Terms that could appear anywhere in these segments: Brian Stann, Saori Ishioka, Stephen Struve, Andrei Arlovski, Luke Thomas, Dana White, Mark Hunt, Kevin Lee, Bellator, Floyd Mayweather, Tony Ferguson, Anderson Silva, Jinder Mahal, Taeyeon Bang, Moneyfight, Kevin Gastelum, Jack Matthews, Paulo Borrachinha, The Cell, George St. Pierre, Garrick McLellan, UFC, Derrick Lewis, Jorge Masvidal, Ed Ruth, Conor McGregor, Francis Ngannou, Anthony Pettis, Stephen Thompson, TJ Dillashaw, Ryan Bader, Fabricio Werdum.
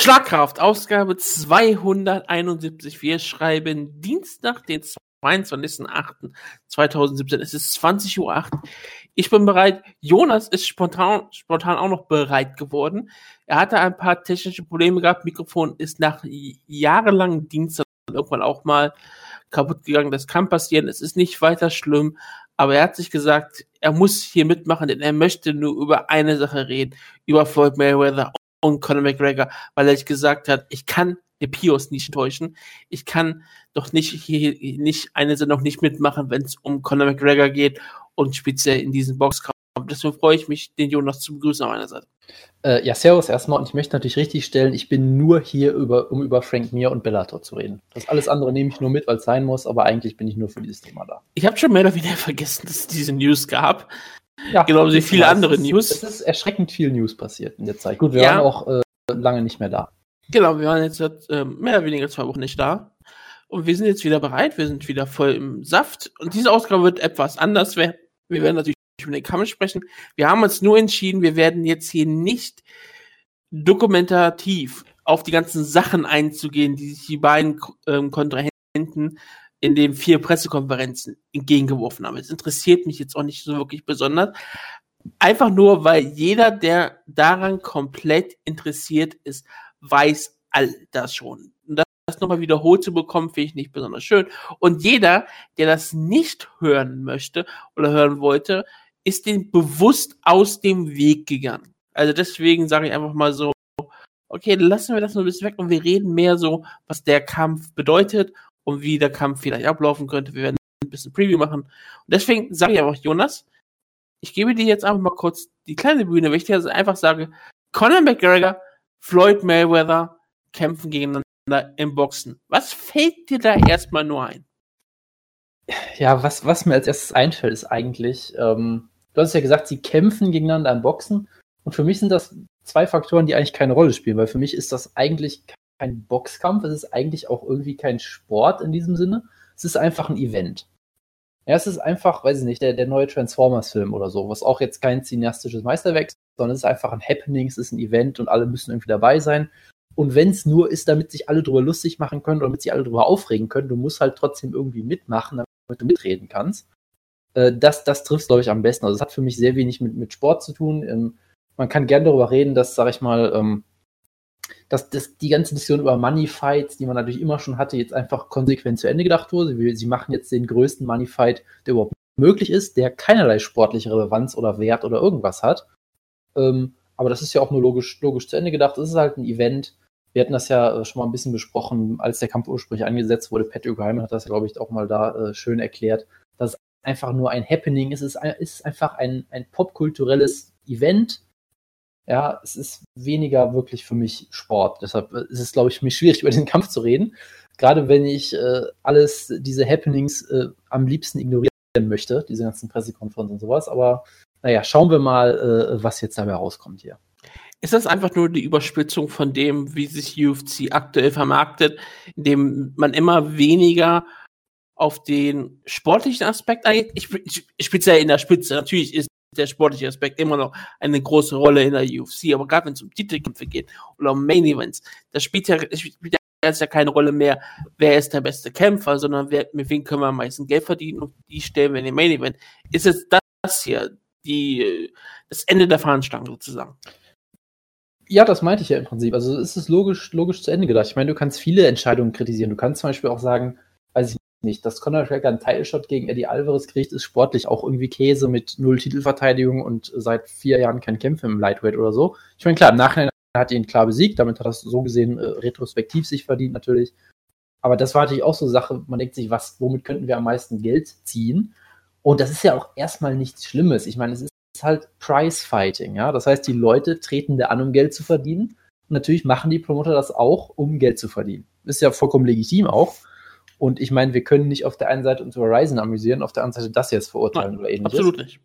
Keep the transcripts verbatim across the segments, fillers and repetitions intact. Schlagkraft, Ausgabe zweihunderteinundsiebzig. Wir schreiben Dienstag, den zweiundzwanzigsten achten zweitausendsiebzehn. Es ist zwanzig Uhr acht. Ich bin bereit. Jonas ist spontan, spontan auch noch bereit geworden. Er hatte ein paar technische Probleme gehabt. Mikrofon ist nach jahrelangem Dienst irgendwann auch mal kaputt gegangen. Das kann passieren. Es ist nicht weiter schlimm. Aber er hat sich gesagt, er muss hier mitmachen, denn er möchte nur über eine Sache reden. Über Floyd Mayweather und Conor McGregor, weil er gesagt hat, ich kann den Pios nicht täuschen, ich kann doch nicht hier nicht eine Sendung nicht mitmachen, wenn es um Conor McGregor geht und speziell in diesen Boxkampf. Deswegen freue ich mich, den Jonas zu begrüßen auf meiner Seite. Äh, ja, servus erstmal, und ich möchte natürlich richtig stellen, ich bin nur hier, über, um über Frank Mir und Bellator zu reden. Das alles andere nehme ich nur mit, weil es sein muss, aber eigentlich bin ich nur für dieses Thema da. Ich habe schon mehr oder weniger vergessen, dass es diese News gab. Ja, genauso wie viele andere ist, News. Es ist erschreckend viel News passiert in der Zeit. Gut, wir ja. waren auch äh, lange nicht mehr da. Genau, wir waren jetzt äh, mehr oder weniger zwei Wochen nicht da. Und wir sind jetzt wieder bereit, wir sind wieder voll im Saft. Und diese Ausgabe wird etwas anders. Wir, wir werden natürlich über den Kampf sprechen. Wir haben uns nur entschieden, wir werden jetzt hier nicht dokumentativ auf die ganzen Sachen einzugehen, die sich die beiden ähm, Kontrahenten in den vier Pressekonferenzen entgegengeworfen haben. Das interessiert mich jetzt auch nicht so wirklich besonders. Einfach nur, weil jeder, der daran komplett interessiert ist, weiß all das schon. Und das nochmal wiederholt zu bekommen, finde ich nicht besonders schön. Und jeder, der das nicht hören möchte oder hören wollte, ist dem bewusst aus dem Weg gegangen. Also deswegen sage ich einfach mal so, okay, lassen wir das nur ein bisschen weg und wir reden mehr so, was der Kampf bedeutet und wie der Kampf vielleicht ablaufen könnte. Wir werden ein bisschen Preview machen. Und deswegen sage ich einfach, Jonas, ich gebe dir jetzt einfach mal kurz die kleine Bühne, weil ich dir also einfach sage, Conor McGregor, Floyd Mayweather kämpfen gegeneinander im Boxen. Was fällt dir da erstmal nur ein? Ja, was, was mir als erstes einfällt, ist eigentlich, ähm, du hast ja gesagt, sie kämpfen gegeneinander im Boxen. Und für mich sind das zwei Faktoren, die eigentlich keine Rolle spielen, weil für mich ist das eigentlich kein Boxkampf, es ist eigentlich auch irgendwie kein Sport in diesem Sinne. Es ist einfach ein Event. Ja, es ist einfach, weiß ich nicht, der, der neue Transformers-Film oder so, was auch jetzt kein cineastisches Meisterwerk ist, sondern es ist einfach ein Happening, es ist ein Event und alle müssen irgendwie dabei sein. Und wenn es nur ist, damit sich alle drüber lustig machen können oder damit sich alle drüber aufregen können, du musst halt trotzdem irgendwie mitmachen, damit du mitreden kannst. Äh, das das trifft es, glaube ich, am besten. Also es hat für mich sehr wenig mit, mit Sport zu tun. Ähm, man kann gern darüber reden, dass, sag ich mal, ähm, dass das, die ganze Diskussion über Money-Fights, die man natürlich immer schon hatte, jetzt einfach konsequent zu Ende gedacht wurde. Sie, sie machen jetzt den größten Money-Fight, der überhaupt möglich ist, der keinerlei sportliche Relevanz oder Wert oder irgendwas hat. Ähm, aber das ist ja auch nur logisch, logisch zu Ende gedacht. Es ist halt ein Event. Wir hatten das ja schon mal ein bisschen besprochen, als der Kampf ursprünglich angesetzt wurde. Pat O'Griman hat das, glaube ich, auch mal da äh, schön erklärt, dass es einfach nur ein Happening ist. Es ist, ein, ist einfach ein, ein popkulturelles Event. Ja, es ist weniger wirklich für mich Sport. Deshalb ist es, glaube ich, für mich schwierig, über den Kampf zu reden. Gerade wenn ich äh, alles, diese Happenings äh, am liebsten ignorieren möchte, diese ganzen Pressekonferenzen und sowas. Aber naja, schauen wir mal, äh, was jetzt dabei rauskommt hier. Ist das einfach nur die Überspitzung von dem, wie sich U F C aktuell vermarktet, indem man immer weniger auf den sportlichen Aspekt eingeht? Ich, ich, speziell in der Spitze, natürlich ist der sportliche Aspekt immer noch eine große Rolle in der U F C, aber gerade wenn es um Titelkämpfe geht oder um Main Events, da spielt ja, spielt ja jetzt ja keine Rolle mehr, wer ist der beste Kämpfer, sondern wer, mit wem können wir am meisten Geld verdienen, und die stellen wir in den Main Event. Ist jetzt das hier die, das Ende der Fahnenstange sozusagen? Ja, das meinte ich ja im Prinzip. Also es ist logisch, logisch zu Ende gedacht. Ich meine, du kannst viele Entscheidungen kritisieren. Du kannst zum Beispiel auch sagen, weiß ich nicht, dass Conor McGregor einen Title-Shot gegen Eddie Alvarez kriegt, ist sportlich auch irgendwie Käse mit null Titelverteidigung und seit vier Jahren kein Kämpfe im Lightweight oder so. Ich meine, klar, im Nachhinein hat er ihn klar besiegt, damit hat er es so gesehen äh, retrospektiv sich verdient natürlich. Aber das war natürlich auch so eine Sache, man denkt sich, was, womit könnten wir am meisten Geld ziehen? Und das ist ja auch erstmal nichts Schlimmes. Ich meine, es ist halt Price-Fighting, ja. Das heißt, die Leute treten da an, um Geld zu verdienen. Und natürlich machen die Promoter das auch, um Geld zu verdienen. Ist ja vollkommen legitim auch. Und ich meine, wir können nicht auf der einen Seite uns über Ryzen amüsieren, auf der anderen Seite das jetzt verurteilen. Nein, oder ähnliches. Absolut nicht.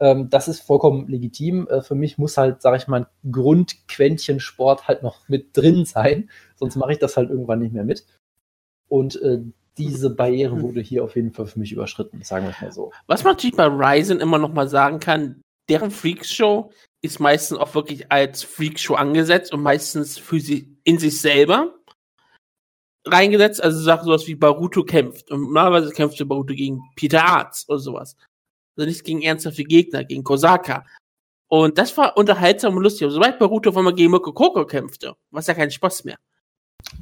Ähm, das ist vollkommen legitim. Äh, für mich muss halt, sage ich mal, ein Grundquäntchen Sport halt noch mit drin sein. Sonst mache ich das halt irgendwann nicht mehr mit. Und äh, diese Barriere wurde hier auf jeden Fall für mich überschritten, sagen wir es mal so. Was man natürlich bei Ryzen immer noch mal sagen kann, deren Freakshow ist meistens auch wirklich als Freakshow angesetzt und meistens für sie in sich selber reingesetzt, also sagt sowas wie Baruto kämpft. Und normalerweise kämpfte Baruto gegen Peter Arts oder sowas. Also nicht gegen ernsthafte Gegner, gegen Kosaka. Und das war unterhaltsam und lustig. Aber sobald Baruto auf einmal gegen Mirko Koko kämpfte, war es ja kein Spaß mehr.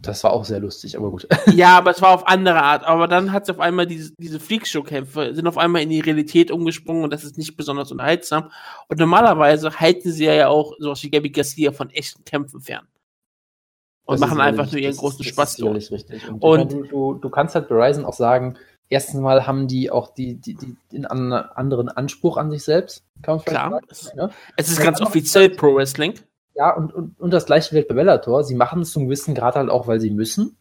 Das war auch sehr lustig, aber gut. Ja, aber es war auf andere Art. Aber dann hat es auf einmal diese, diese Freakshow-Kämpfe, sind auf einmal in die Realität umgesprungen und das ist nicht besonders unterhaltsam. Und normalerweise halten sie ja auch sowas wie Gabby Garcia von echten Kämpfen fern. Und das machen einfach nur ihren das, großen das Spaß durch. Das ist richtig. Und, und du, du, du kannst halt Verizon auch sagen, erstens mal haben die auch die, die, die den an, anderen Anspruch an sich selbst. Kann man klar, sagen, es, ne? Es ist und ganz offiziell Pro-Wrestling. Ja, und, und, und das gleiche gilt bei Bellator. Sie machen es zum gewissen Grad halt auch, weil sie müssen.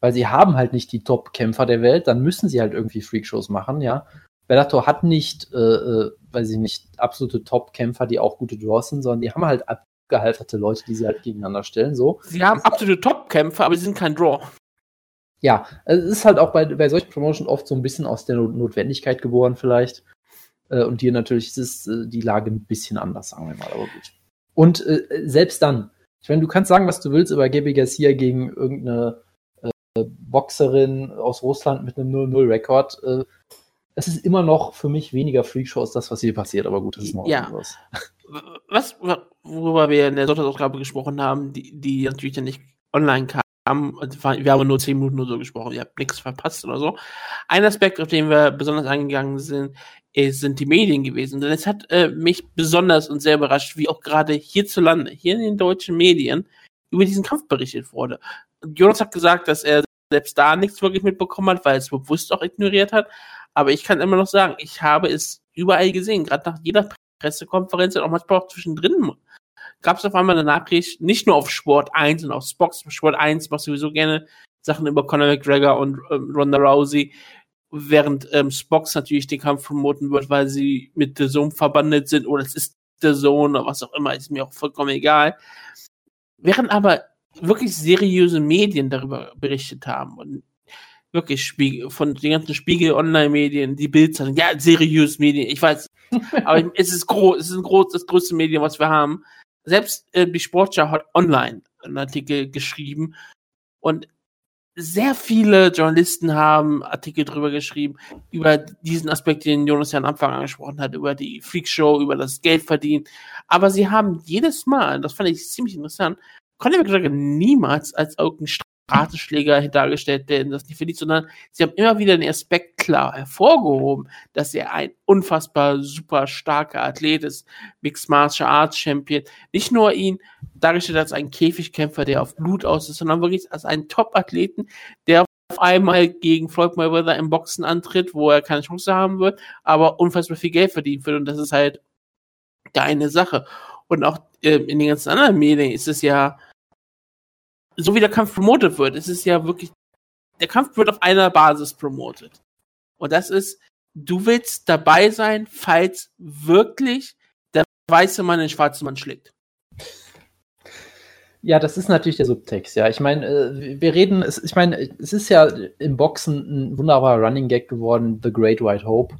Weil sie haben halt nicht die Top-Kämpfer der Welt, dann müssen sie halt irgendwie Freakshows machen, ja. Bellator hat nicht, äh, weil sie nicht absolute Top-Kämpfer, die auch gute Draws sind, sondern die haben halt abgehalterte Leute, die sie halt gegeneinander stellen, so. Sie haben absolute Top-Kämpfer, aber sie sind kein Draw. Ja, es ist halt auch bei, bei solchen Promotions oft so ein bisschen aus der Notwendigkeit geboren vielleicht. Äh, und hier natürlich ist es, äh, die Lage ein bisschen anders, sagen wir mal, aber gut. Und äh, selbst dann, ich meine, du kannst sagen, was du willst über Gabby Garcia gegen irgendeine äh, Boxerin aus Russland mit einem null null Rekord. Äh, es ist immer noch für mich weniger Freakshow als das, was hier passiert, aber gut, das ist noch ja. Anderes. Was, worüber wir in der Sonntagsausgabe gesprochen haben, die, die natürlich dann nicht online kam, wir haben nur zehn Minuten nur so gesprochen, ihr habt nichts verpasst oder so. Ein Aspekt, auf den wir besonders eingegangen sind, es sind die Medien gewesen. Denn es hat äh, mich besonders und sehr überrascht, wie auch gerade hierzulande, hier in den deutschen Medien, über diesen Kampf berichtet wurde. Jonas hat gesagt, dass er selbst da nichts wirklich mitbekommen hat, weil er es bewusst auch ignoriert hat. Aber ich kann immer noch sagen, ich habe es überall gesehen. Gerade nach jeder Pressekonferenz und auch manchmal auch zwischendrin gab es auf einmal eine Nachricht, nicht nur auf Sport eins und auf Box. Sport eins macht sowieso gerne Sachen über Conor McGregor und äh, Ronda Rousey, während ähm, Spox natürlich den Kampf promoten wird, weil sie mit The Zone verbandelt sind oder es ist The Zone oder was auch immer, ist mir auch vollkommen egal. Während aber wirklich seriöse Medien darüber berichtet haben und wirklich Spiegel, von den ganzen Spiegel-Online-Medien, die Bild-Zeitung, ja, seriöse Medien, ich weiß, aber es ist groß, es ist ein groß, das größte Medium, was wir haben. Selbst äh, die Sportschau hat online einen Artikel geschrieben und sehr viele Journalisten haben Artikel drüber geschrieben, über diesen Aspekt, den Jonas ja am Anfang angesprochen hat, über die Freakshow, über das Geldverdienen. Aber sie haben jedes Mal, das fand ich ziemlich interessant, Conor McGregor niemals als irgendein Straßenschläger dargestellt, der das nicht verdient, sondern sie haben immer wieder den Aspekt klar hervorgehoben, dass er ein unfassbar super starker Athlet ist, Mixed Martial Arts Champion. Nicht nur ihn dargestellt als einen Käfigkämpfer, der auf Blut aus ist, sondern wirklich als einen Top-Athleten, der auf einmal gegen Floyd Mayweather im Boxen antritt, wo er keine Chance haben wird, aber unfassbar viel Geld verdienen wird und das ist halt deine Sache. Und auch äh, in den ganzen anderen Medien ist es ja so, wie der Kampf promotet wird, ist es ja wirklich, der Kampf wird auf einer Basis promotet. Und das ist, du willst dabei sein, falls wirklich der weiße Mann den schwarzen Mann schlägt. Ja, das ist natürlich der Subtext, ja. Ich meine, wir reden, ich meine, es ist ja im Boxen ein wunderbarer Running Gag geworden, The Great White Hope.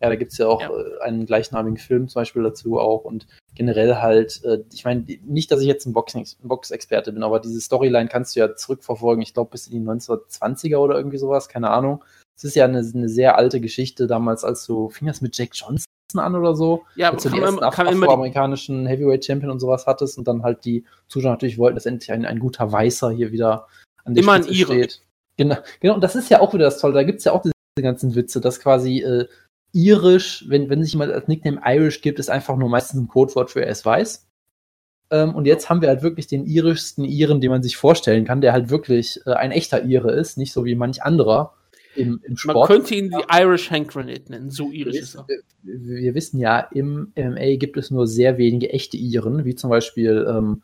Ja, da gibt es ja auch ja. einen gleichnamigen Film zum Beispiel dazu auch und generell halt, ich meine, nicht, dass ich jetzt ein Boxexperte bin, aber diese Storyline kannst du ja zurückverfolgen, ich glaube bis in die neunzehnhundertzwanziger oder irgendwie sowas, keine Ahnung. Es ist ja eine, eine sehr alte Geschichte damals, als so, fing das mit Jack Johnson an oder so, ja, als du den ersten afroamerikanischen Heavyweight Champion und sowas hattest und dann halt die Zuschauer natürlich wollten, dass endlich ein, ein guter Weißer hier wieder an der Spitze steht. Genau, genau, und das ist ja auch wieder das Tolle, da gibt es ja auch diese ganzen Witze, dass quasi äh, Irisch, wenn, wenn sich jemand als Nickname Irish gibt, ist einfach nur meistens ein Codewort für er ist weiß. Ähm, und jetzt haben wir halt wirklich den irischsten Iren, den man sich vorstellen kann, der halt wirklich äh, ein echter Ire ist, nicht so wie manch anderer im, im Sport. Man könnte ihn die Irish Hand Grenade nennen, so irisch ist er. Wir, wir wissen ja, im M M A gibt es nur sehr wenige echte Iren, wie zum Beispiel ähm,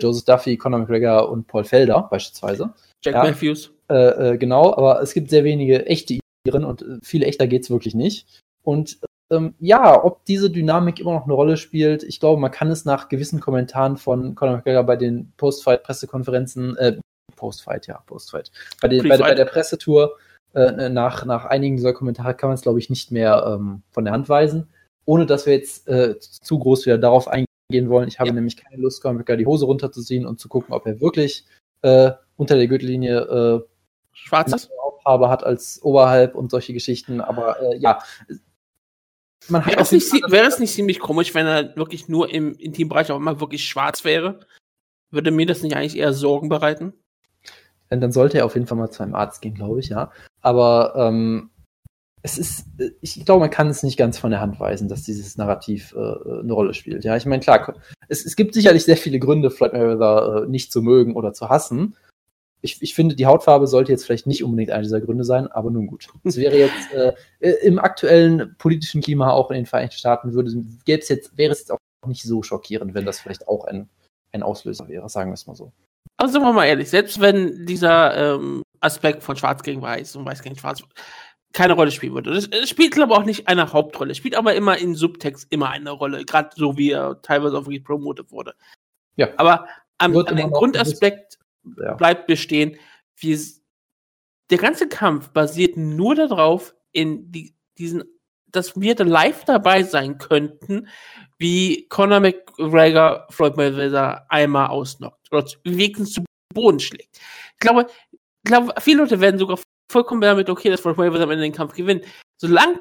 Joseph Duffy, Conor McGregor und Paul Felder beispielsweise. Jack ja, Matthews. Äh, äh, genau, aber es gibt sehr wenige echte Iren. Und viele echter geht's wirklich nicht. Und ähm, ja, ob diese Dynamik immer noch eine Rolle spielt, ich glaube, man kann es nach gewissen Kommentaren von Conor McGregor bei den Post-Fight-Pressekonferenzen, äh, Post-Fight, ja, Post-Fight, bei, den, bei, bei der Pressetour, äh, nach, nach einigen dieser Kommentare kann man es, glaube ich, nicht mehr ähm, von der Hand weisen, ohne dass wir jetzt äh, zu groß wieder darauf eingehen gehen wollen. Ich habe ja. nämlich keine Lust, Conor McGregor die Hose runterzuziehen und zu gucken, ob er wirklich äh, unter der Gürtellinie äh, schwarzes Aufhabe hat als oberhalb und solche Geschichten. Aber äh, ja, man hat wäre, es nicht, wäre es nicht ziemlich komisch, wenn er wirklich nur im Intimbereich auch immer wirklich schwarz wäre? Würde mir das nicht eigentlich eher Sorgen bereiten? Dann sollte er auf jeden Fall mal zu einem Arzt gehen, glaube ich, ja. Aber ähm, es ist, ich glaube, man kann es nicht ganz von der Hand weisen, dass dieses Narrativ äh, eine Rolle spielt. Ja, ich meine, klar, es, es gibt sicherlich sehr viele Gründe, Floyd Mayweather äh, nicht zu mögen oder zu hassen. Ich, ich finde, die Hautfarbe sollte jetzt vielleicht nicht unbedingt einer dieser Gründe sein, aber nun gut. Es wäre jetzt äh, im aktuellen politischen Klima auch in den Vereinigten Staaten würde, gäb's jetzt, wäre es jetzt auch nicht so schockierend, wenn das vielleicht auch ein, ein Auslöser wäre, sagen wir es mal so. Also sagen wir mal ehrlich, selbst wenn dieser ähm, Aspekt von Schwarz gegen Weiß und Weiß gegen Schwarz keine Rolle spielen würde. Es spielt, glaube ich, auch nicht eine Hauptrolle. Es spielt aber immer in Subtext immer eine Rolle, gerade so wie er teilweise auch wirklich promotet wurde. Ja. Aber am, an dem Grundaspekt ja. bleibt bestehen, wir, der ganze Kampf basiert nur darauf, in die, diesen, dass wir da live dabei sein könnten, wie Conor McGregor Floyd Mayweather einmal ausnockt oder wenigstens zu Boden schlägt. Ich glaube, ich glaube, viele Leute werden sogar vollkommen damit okay, dass Floyd Mayweather am Ende den Kampf gewinnt. Solange,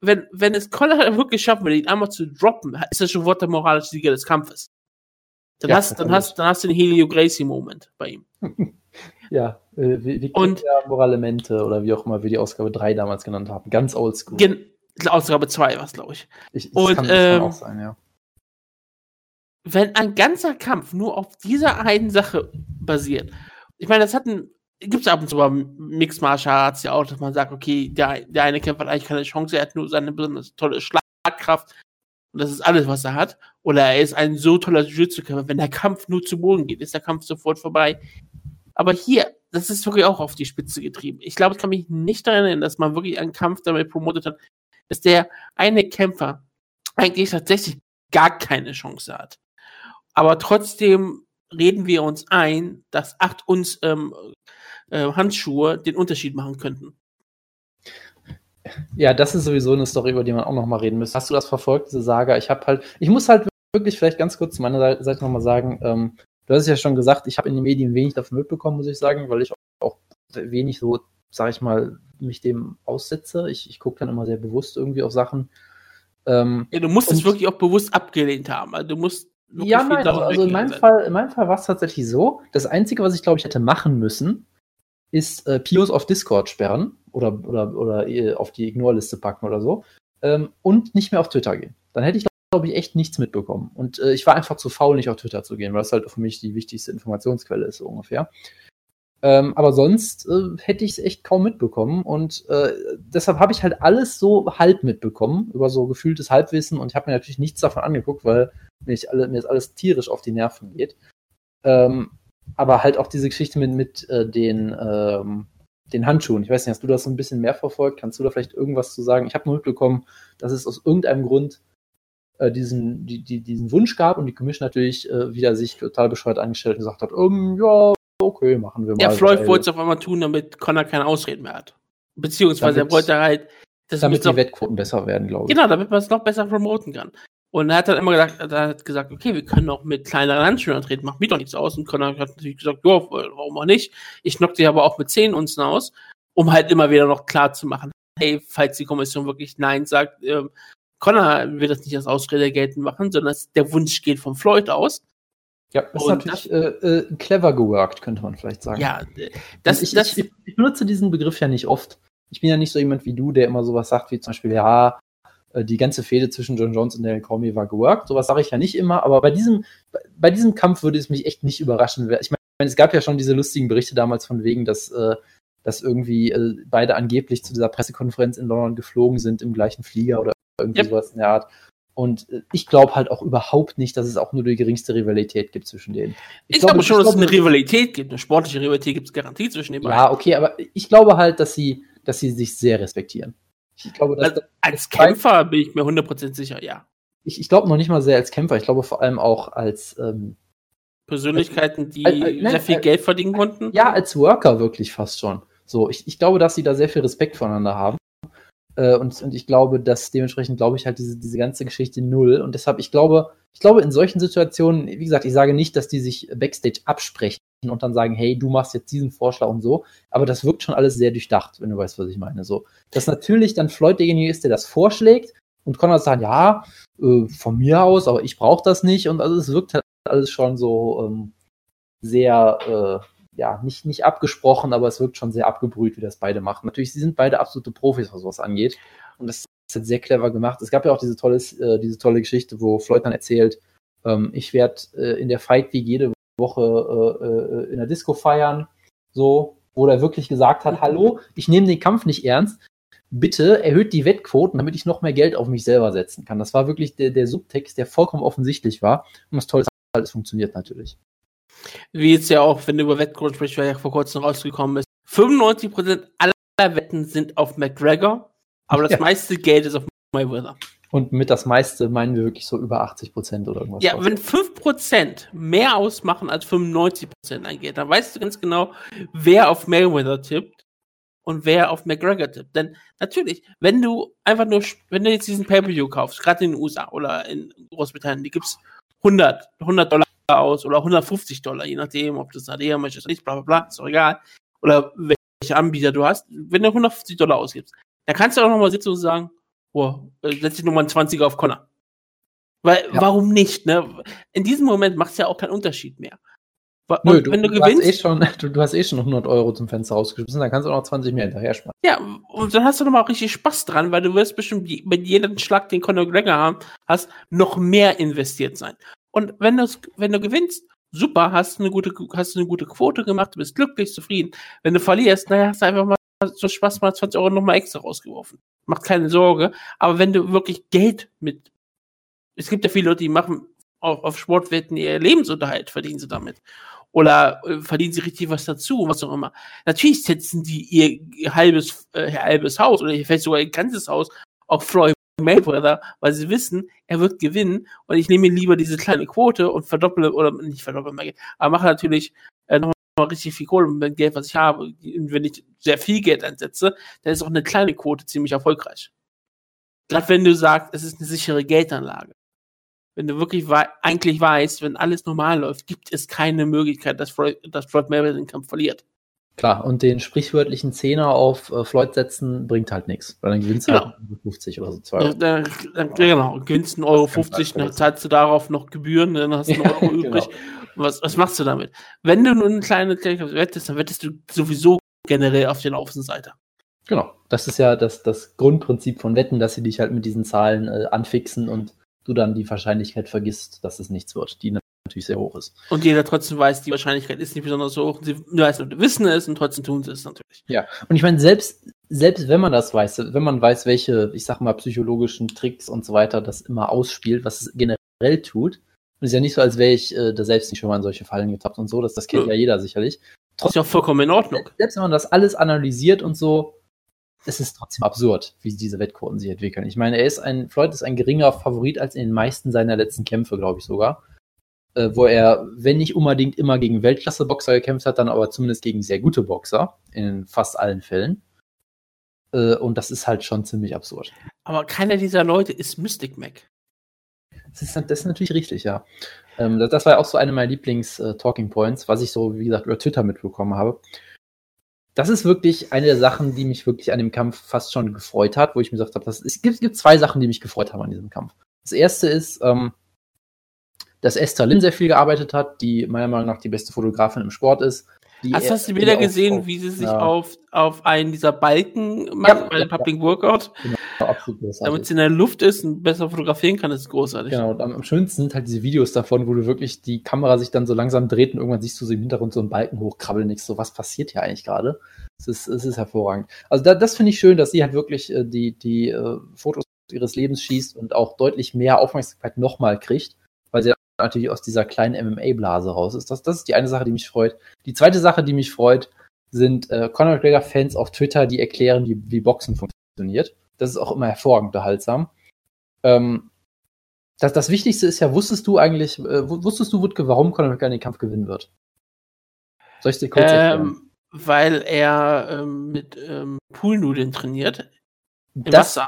wenn, wenn es Conor wirklich schaffen würde, ihn einmal zu droppen, ist das schon Wort der moralische Sieger des Kampfes. Dann, ja, hast, dann, hast, dann hast du den Helio Gracie-Moment bei ihm. Ja, äh, wie, wie und ja, Moralemente oder wie auch immer wir die Ausgabe drei damals genannt haben. Ganz oldschool. Gen- Ausgabe zwei war es, glaube ich. ich, ich und, kann, das ähm, kann auch sein, ja. Wenn ein ganzer Kampf nur auf dieser einen Sache basiert, ich meine, das hat ein gibt es ab und zu mal Mixed Martial Arts ja auch, dass man sagt, okay, der, der eine Kämpfer hat eigentlich keine Chance, er hat nur seine besonders tolle Schlagkraft und das ist alles, was er hat. Oder er ist ein so toller Jiu-Jitsu-Kämpfer, wenn der Kampf nur zu Boden geht, ist der Kampf sofort vorbei. Aber hier, das ist wirklich auch auf die Spitze getrieben. Ich glaube, ich kann mich nicht daran erinnern, dass man wirklich einen Kampf damit promotet hat, dass der eine Kämpfer eigentlich tatsächlich gar keine Chance hat. Aber trotzdem reden wir uns ein, dass acht uns ähm, äh, Handschuhe den Unterschied machen könnten. Ja, das ist sowieso eine Story, über die man auch nochmal reden müsste. Hast du das verfolgt, diese Saga? Ich habe halt, ich muss halt wirklich vielleicht ganz kurz zu meiner Seite nochmal sagen, ähm, du hast es ja schon gesagt, ich habe in den Medien wenig davon mitbekommen, muss ich sagen, weil ich auch wenig so, sag ich mal, mich dem aussetze. Ich, ich gucke dann immer sehr bewusst irgendwie auf Sachen. Ähm, ja, du musst es wirklich auch bewusst abgelehnt haben. Also du musst Ja, nein, also in meinem Fall, in meinem Fall war es tatsächlich so, das Einzige, was ich, glaube ich, hätte machen müssen, ist äh, Pios auf Discord sperren oder, oder, oder äh, auf die Ignore-Liste packen oder so ähm, und nicht mehr auf Twitter gehen. Dann hätte ich, glaube ich, echt nichts mitbekommen. Und äh, ich war einfach zu faul, nicht auf Twitter zu gehen, weil das halt für mich die wichtigste Informationsquelle ist, so ungefähr. Ähm, aber sonst äh, hätte ich es echt kaum mitbekommen und äh, deshalb habe ich halt alles so halb mitbekommen, über so gefühltes Halbwissen und ich habe mir natürlich nichts davon angeguckt, weil mir das alles tierisch auf die Nerven geht. Ähm, aber halt auch diese Geschichte mit, mit äh, den, ähm, den Handschuhen. Ich weiß nicht, hast du das so ein bisschen mehr verfolgt? Kannst du da vielleicht irgendwas zu sagen? Ich habe nur mitbekommen, dass es aus irgendeinem Grund äh, diesen, die, die, diesen Wunsch gab und die Commission natürlich äh, wieder sich total bescheuert eingestellt und gesagt hat, ähm, ja, okay, machen wir mal. Ja, Floyd wollte es auf einmal tun, damit Conor keine Ausreden mehr hat. Beziehungsweise damit, er wollte halt... Das damit die noch, Wettquoten besser werden, glaube ich. Genau, damit man es noch besser promoten kann. Und er hat dann immer gesagt, er hat gesagt, okay, wir können auch mit kleineren Handschuhen antreten, macht mir doch nichts aus. Und Conor hat natürlich gesagt, ja, warum auch nicht? Ich knock dich aber auch mit zehn Unzen aus, um halt immer wieder noch klar zu machen, hey, falls die Kommission wirklich Nein sagt, äh, Conor will das nicht als Ausrede geltend machen, sondern der Wunsch geht von Floyd aus. Ja, das ist natürlich das, äh, äh, clever geworkt, könnte man vielleicht sagen. Ja, das, ich, das ich, ich benutze diesen Begriff ja nicht oft. Ich bin ja nicht so jemand wie du, der immer sowas sagt, wie zum Beispiel, ja, die ganze Fehde zwischen John Jones und Daniel Cormier war geworkt. Sowas sage ich ja nicht immer, aber bei diesem, bei diesem Kampf würde es mich echt nicht überraschen. Ich meine, es gab ja schon diese lustigen Berichte damals von wegen, dass, äh, dass irgendwie äh, beide angeblich zu dieser Pressekonferenz in London geflogen sind im gleichen Flieger oder irgendwie yep. sowas in der Art. Und ich glaube halt auch überhaupt nicht, dass es auch nur die geringste Rivalität gibt zwischen denen. Ich, ich glaube, glaube schon, ich dass glaube, es eine Rivalität gibt. Eine sportliche Rivalität gibt es garantiert zwischen den beiden. Ja, okay, aber ich glaube halt, dass sie, dass sie sich sehr respektieren. Ich glaube, dass also, das als Kämpfer zeigt, bin ich mir hundert Prozent sicher, ja. Ich, ich glaube noch nicht mal sehr als Kämpfer. Ich glaube vor allem auch als ähm, Persönlichkeiten, die als, als, nein, sehr viel als, Geld verdienen konnten. Ja, als Worker wirklich fast schon. So, ich, ich glaube, dass sie da sehr viel Respekt voneinander haben. Äh, und, und ich glaube, dass dementsprechend glaube ich halt diese, diese ganze Geschichte null. Und deshalb, ich glaube, ich glaube, in solchen Situationen, wie gesagt, ich sage nicht, dass die sich Backstage absprechen und dann sagen, hey, du machst jetzt diesen Vorschlag und so. Aber das wirkt schon alles sehr durchdacht, wenn du weißt, was ich meine. So, dass natürlich dann Floyd derjenige ist, der das vorschlägt und Conor sagt, ja, äh, von mir aus, aber ich brauche das nicht. Und also es wirkt halt alles schon so ähm, sehr, äh, ja, nicht, nicht abgesprochen, aber es wirkt schon sehr abgebrüht, wie das beide machen. Natürlich, sie sind beide absolute Profis, was sowas angeht. Und das ist halt sehr clever gemacht. Es gab ja auch diese tolle, äh, diese tolle Geschichte, wo Floyd dann erzählt, ähm, ich werde äh, in der Fight Week jede Woche äh, äh, in der Disco feiern, so, wo er wirklich gesagt hat, hallo, ich nehme den Kampf nicht ernst, bitte erhöht die Wettquoten, damit ich noch mehr Geld auf mich selber setzen kann. Das war wirklich der, der Subtext, der vollkommen offensichtlich war. Und das Tolle ist, alles funktioniert natürlich. Wie jetzt ja auch, wenn du über Wettquoten sprichst, weil ja vor kurzem rausgekommen ist, fünfundneunzig Prozent aller Wetten sind auf McGregor, aber ja, das meiste Geld ist auf Mayweather. Und mit das meiste meinen wir wirklich so über achtzig Prozent oder irgendwas. Ja, wenn fünf Prozent mehr ausmachen als fünfundneunzig Prozent angeht, dann weißt du ganz genau, wer auf Mayweather tippt und wer auf McGregor tippt. Denn natürlich, wenn du einfach nur, wenn du jetzt diesen Pay-Per-View kaufst, gerade in den U S A oder in Großbritannien, die gibt's hundert Dollar aus oder hundertfünfzig Dollar, je nachdem, ob das ein A D A Match ist oder nicht, bla bla bla, ist doch egal. Oder welche Anbieter du hast. Wenn du hundertfünfzig Dollar ausgibst, dann kannst du auch nochmal sitzen und sagen, oh, setz dich nochmal ein zwanziger auf Conor. Weil, ja. Warum nicht, ne? In diesem Moment macht es ja auch keinen Unterschied mehr. Und nö, du, wenn du, du gewinnst, hast eh schon, du, du hast eh schon hundert Euro zum Fenster rausgeschmissen, dann kannst du auch noch zwanzig mehr hinterher sparen. Ja, und dann hast du nochmal richtig Spaß dran, weil du wirst bestimmt bei jedem Schlag, den Conor McGregor hast, noch mehr investiert sein. Und wenn, wenn du gewinnst, super, hast du eine gute, hast du eine gute Quote gemacht, du bist glücklich, zufrieden. Wenn du verlierst, naja, hast du einfach mal so Spaß mal zwanzig Euro nochmal extra rausgeworfen. Macht keine Sorge. Aber wenn du wirklich Geld mit, es gibt ja viele Leute, die machen auf, auf Sportwetten ihr Lebensunterhalt, verdienen sie damit. Oder äh, verdienen sie richtig was dazu, was auch immer. Natürlich setzen die ihr, ihr halbes, äh, ihr halbes Haus oder vielleicht sogar ihr ganzes Haus auf Floyd Mayweather, weil sie wissen, er wird gewinnen und ich nehme lieber diese kleine Quote und verdopple, oder nicht verdopple mehr Geld, aber mache natürlich äh, nochmal richtig viel Kohle mit dem Geld, was ich habe. Und wenn ich sehr viel Geld einsetze, dann ist auch eine kleine Quote ziemlich erfolgreich. Gerade wenn du sagst, es ist eine sichere Geldanlage. Wenn du wirklich wei- eigentlich weißt, wenn alles normal läuft, gibt es keine Möglichkeit, dass Floyd, dass Floyd Mayweather den Kampf verliert. Klar, und den sprichwörtlichen Zehner auf äh, Floyd setzen bringt halt nichts, weil dann gewinnst du genau. halt fünfzig oder so zwei Euro. Ja, dann, genau, gewinnst einen Euro fünfzig, dann zahlst du darauf noch Gebühren, dann hast du einen Euro übrig. Genau. Was, was machst du damit? Wenn du nur eine kleine Kleinigkeit wettest, dann wettest du sowieso generell auf den Außenseiter. Genau, das ist ja das, das Grundprinzip von Wetten, dass sie dich halt mit diesen Zahlen äh, anfixen und du dann die Wahrscheinlichkeit vergisst, dass es nichts wird, die natürlich sehr hoch ist. Und jeder trotzdem weiß, die Wahrscheinlichkeit ist nicht besonders hoch. Sie wissen es und trotzdem tun sie es natürlich. Ja, und ich meine, selbst, selbst wenn man das weiß, wenn man weiß, welche, ich sag mal, psychologischen Tricks und so weiter das immer ausspielt, was es generell tut, und es ist ja nicht so, als wäre ich äh, da selbst nicht schon mal in solche Fallen getappt und so, das, das kennt ja, ja jeder sicherlich. Trotzdem, ist ja auch vollkommen in Ordnung. Selbst wenn man das alles analysiert und so, es ist trotzdem absurd, wie diese Wettquoten sich entwickeln. Ich meine, er ist ein, Floyd ist ein geringerer Favorit als in den meisten seiner letzten Kämpfe, glaube ich sogar. Wo er, wenn nicht unbedingt immer gegen Weltklasse-Boxer gekämpft hat, dann aber zumindest gegen sehr gute Boxer, in fast allen Fällen. Und das ist halt schon ziemlich absurd. Aber keiner dieser Leute ist Mystic Mac. Das ist, das ist natürlich richtig, ja. Das war ja auch so eine meiner Lieblings-Talking Points, was ich so, wie gesagt, über Twitter mitbekommen habe. Das ist wirklich eine der Sachen, die mich wirklich an dem Kampf fast schon gefreut hat, wo ich mir gesagt habe, das, es gibt, gibt zwei Sachen, die mich gefreut haben an diesem Kampf. Das erste ist, ähm, dass Esther Lynn sehr viel gearbeitet hat, die meiner Meinung nach die beste Fotografin im Sport ist. Die hast, er, hast du die Bilder gesehen, auf, wie sie sich ja. auf, auf einen dieser Balken macht, ja, bei dem ja, Public ja. Workout? Genau, absolut großartig. Damit sie in der Luft ist und besser fotografieren kann, das ist großartig. Genau, und am schönsten sind halt diese Videos davon, wo du wirklich die Kamera sich dann so langsam dreht und irgendwann siehst du sie im Hintergrund so einen Balken hochkrabbeln, nichts so, was passiert hier eigentlich gerade? Es ist, es ist hervorragend. Also da, das finde ich schön, dass sie halt wirklich äh, die, die äh, Fotos ihres Lebens schießt und auch deutlich mehr Aufmerksamkeit nochmal kriegt, weil sie natürlich aus dieser kleinen M M A-Blase raus ist. Das, das ist die eine Sache, die mich freut. Die zweite Sache, die mich freut, sind äh, Conor McGregor-Fans auf Twitter, die erklären, wie, wie Boxen funktioniert. Das ist auch immer hervorragend unterhaltsam. Ähm, das, das Wichtigste ist ja, wusstest du eigentlich, äh, wusstest du, Wutke, warum Conor McGregor den Kampf gewinnen wird? Soll ich dir kurz ähm, erklären? Weil er ähm, mit ähm, Poolnudeln trainiert. Das äh,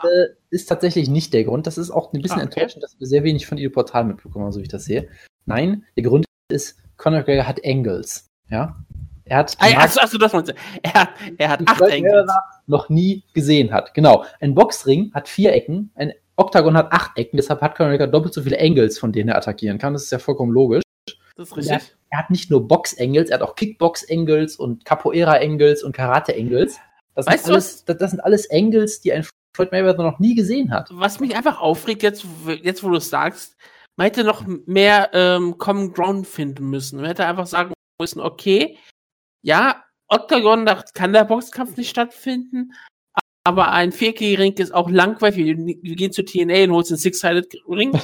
ist tatsächlich nicht der Grund. Das ist auch ein bisschen ah, okay. enttäuschend, dass wir sehr wenig von ihrem Portal mitbekommen, so wie ich das sehe. Nein, der Grund ist, Conor McGregor hat Angles. Ja? Er hat ah, ja, also, also, das meinst du. Er, er hat acht Angles. Noch nie gesehen hat. Genau. Ein Boxring hat vier Ecken, ein Oktagon hat acht Ecken, deshalb hat Conor McGregor doppelt so viele Angles, von denen er attackieren kann. Das ist ja vollkommen logisch. Das ist richtig. Er, er hat nicht nur Box-Angles, er hat auch Kickbox-Angles und Capoeira-Angles und Karate-Angles. Das, weißt du, alles, das, das sind alles Angles, die ein Floyd Mayweather noch nie gesehen hat. Was mich einfach aufregt, jetzt, jetzt wo du es sagst, man hätte noch mehr ähm, Common Ground finden müssen. Man hätte einfach sagen müssen, okay, ja, Oktagon, da kann der Boxkampf nicht stattfinden, aber ein Vierkey-Ring ist auch langweilig. Wir, wir gehen zu T N A und holen den Six-Sided-Ring.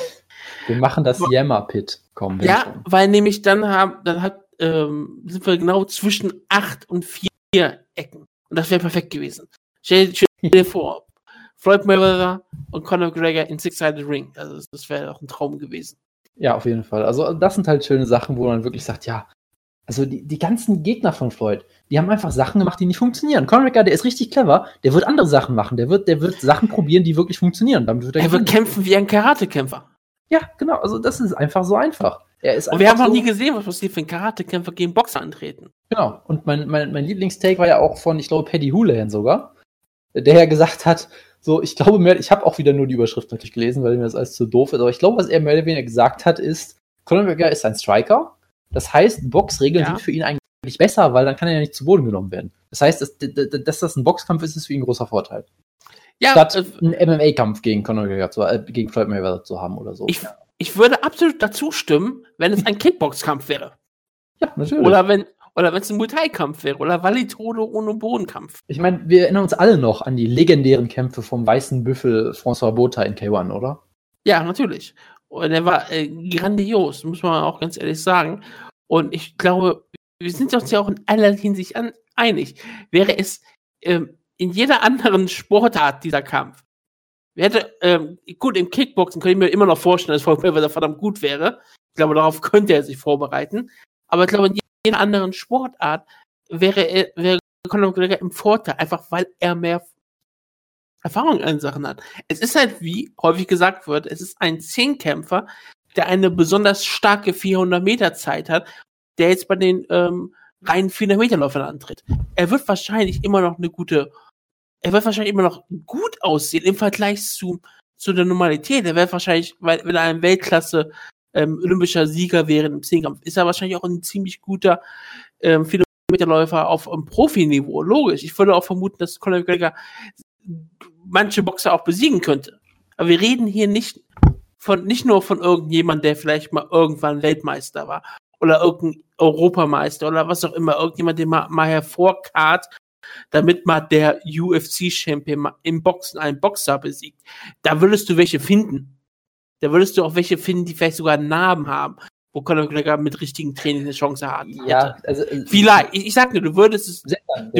Wir machen das Yammer-Pit. Ja, schon. Weil nämlich dann, haben, dann hat, ähm, sind wir genau zwischen acht und vier Ecken. Und das wäre perfekt gewesen. Stell dir vor, Floyd Mayweather und Conor McGregor in Six-Sided Ring. Also das wäre auch ein Traum gewesen. Ja, auf jeden Fall. Also das sind halt schöne Sachen, wo man wirklich sagt, ja, also die, die ganzen Gegner von Floyd, die haben einfach Sachen gemacht, die nicht funktionieren. Conor McGregor, der ist richtig clever, der wird andere Sachen machen, der wird, der wird Sachen probieren, die wirklich funktionieren. Damit wird er er wird kämpfen wie ein Karatekämpfer. Ja, genau, also das ist einfach so einfach. Er ist und wir haben noch so nie gesehen, was passiert, wenn Karatekämpfer gegen Boxer antreten. Genau, und mein, mein, mein Lieblingstake war ja auch von, ich glaube, Paddy Houlihan sogar, der ja gesagt hat, so, ich glaube, mehr, ich habe auch wieder nur die Überschrift natürlich gelesen, weil mir das alles zu doof ist, aber ich glaube, was er mehr oder weniger gesagt hat, ist, Conor McGregor ist ein Striker, das heißt, Boxregeln ja. sind für ihn eigentlich besser, weil dann kann er ja nicht zu Boden genommen werden. Das heißt, dass, dass das ein Boxkampf ist, ist für ihn ein großer Vorteil. Ja, statt äh, einen M M A-Kampf gegen Conor McGregor zu, äh, gegen Floyd Mayweather zu haben oder so. Ich, ich würde absolut dazu stimmen, wenn es ein Kickbox-Kampf wäre. Ja, natürlich. Oder wenn oder wenn es ein Muay Thai-Kampf wäre oder Valitodo ohne Bodenkampf. Ich meine, wir erinnern uns alle noch an die legendären Kämpfe vom weißen Büffel François Bota in K eins, oder? Ja, natürlich. Und der war äh, grandios, muss man auch ganz ehrlich sagen. Und ich glaube, wir sind uns ja auch in aller Hinsicht an, einig. Wäre es ähm, in jeder anderen Sportart dieser Kampf. Wir hätten, ähm, gut, im Kickboxen könnte ich mir immer noch vorstellen, dass Floyd Mayweather verdammt gut wäre. Ich glaube, darauf könnte er sich vorbereiten. Aber ich glaube, in jeder anderen Sportart wäre er, wäre Conor McGregor im Vorteil, einfach weil er mehr Erfahrung in Sachen hat. Es ist halt, wie häufig gesagt wird, es ist ein Zehnkämpfer, der eine besonders starke vierhundert-Meter-Zeit hat, der jetzt bei den ähm, reinen vierhundert-Meter-Läufern antritt. Er wird wahrscheinlich immer noch eine gute Er wird wahrscheinlich immer noch gut aussehen im Vergleich zu, zu der Normalität. Er wird wahrscheinlich, weil, wenn er ein Weltklasse ähm, olympischer Sieger wäre im Zehnkampf, ist er wahrscheinlich auch ein ziemlich guter ähm, Kilometerläufer auf um Profiniveau. Logisch. Ich würde auch vermuten, dass Conor McGregor manche Boxer auch besiegen könnte. Aber wir reden hier nicht von, nicht nur von irgendjemandem, der vielleicht mal irgendwann Weltmeister war oder irgendein Europameister oder was auch immer, irgendjemand, der mal, mal hervorkarrt, damit mal der U F C-Champion im Boxen einen Boxer besiegt. Da würdest du welche finden. Da würdest du auch welche finden, die vielleicht sogar einen Namen haben, wo Conor McGregor mit richtigen Training eine Chance hat. Ja, also, vielleicht. Ich, ich sag nur, du würdest es, du,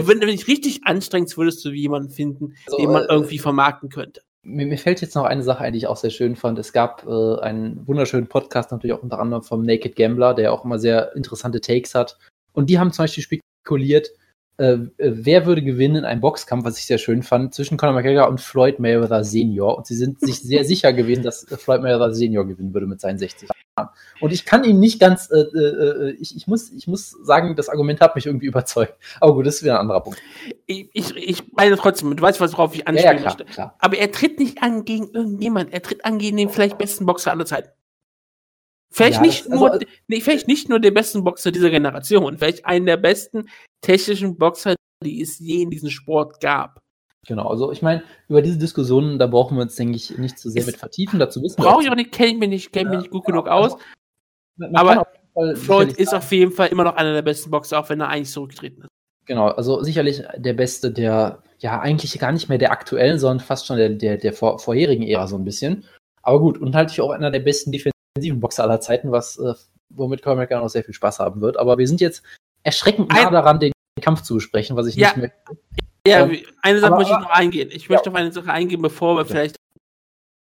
wenn du dich richtig anstrengst, würdest du jemanden finden, also, den man äh, irgendwie vermarkten könnte. Mir, mir fällt jetzt noch eine Sache ein, die ich auch sehr schön fand. Es gab äh, einen wunderschönen Podcast, natürlich auch unter anderem vom Naked Gambler, der auch immer sehr interessante Takes hat. Und die haben zum Beispiel spekuliert, Äh, wer würde gewinnen in einem Boxkampf, was ich sehr schön fand, zwischen Conor McGregor und Floyd Mayweather Senior. Und sie sind sich sehr sicher gewesen, dass Floyd Mayweather Senior gewinnen würde mit seinen sechzig Jahren. Und ich kann ihm nicht ganz, äh, äh, ich, ich, muss, ich muss sagen, das Argument hat mich irgendwie überzeugt. Aber gut, das ist wieder ein anderer Punkt. Ich, ich, ich meine trotzdem, du weißt, worauf ich anspielen ja, ja, klar, möchte. Klar. Aber er tritt nicht an gegen irgendjemand. Er tritt an gegen den vielleicht besten Boxer aller Zeiten. Vielleicht, ja, nicht nur, also, nee, vielleicht nicht nur den besten Boxer dieser Generation, vielleicht einen der besten technischen Boxer, die es je in diesem Sport gab. Genau, also ich meine, über diese Diskussionen, da brauchen wir uns, denke ich, nicht zu sehr es mit vertiefen. Dazu wissen brauche ich auch nicht, kenne ich mich nicht, kenn ja, mich nicht gut genau, genug aus. Also, aber Fall, Floyd ist sagen. auf jeden Fall immer noch einer der besten Boxer, auch wenn er eigentlich zurückgetreten ist. Genau, also sicherlich der Beste der, ja eigentlich gar nicht mehr der aktuellen, sondern fast schon der, der, der vor, vorherigen Ära so ein bisschen. Aber gut, und halt auch einer der besten Defensiven Boxer aller Zeiten, was äh, womit Conor McGregor noch sehr viel Spaß haben wird. Aber wir sind jetzt erschreckend nah daran, den Kampf zu besprechen, was ich ja, nicht möchte. Ja, ähm, eine Sache aber, möchte ich noch eingehen. Ich ja. möchte auf eine Sache eingehen, bevor wir okay. vielleicht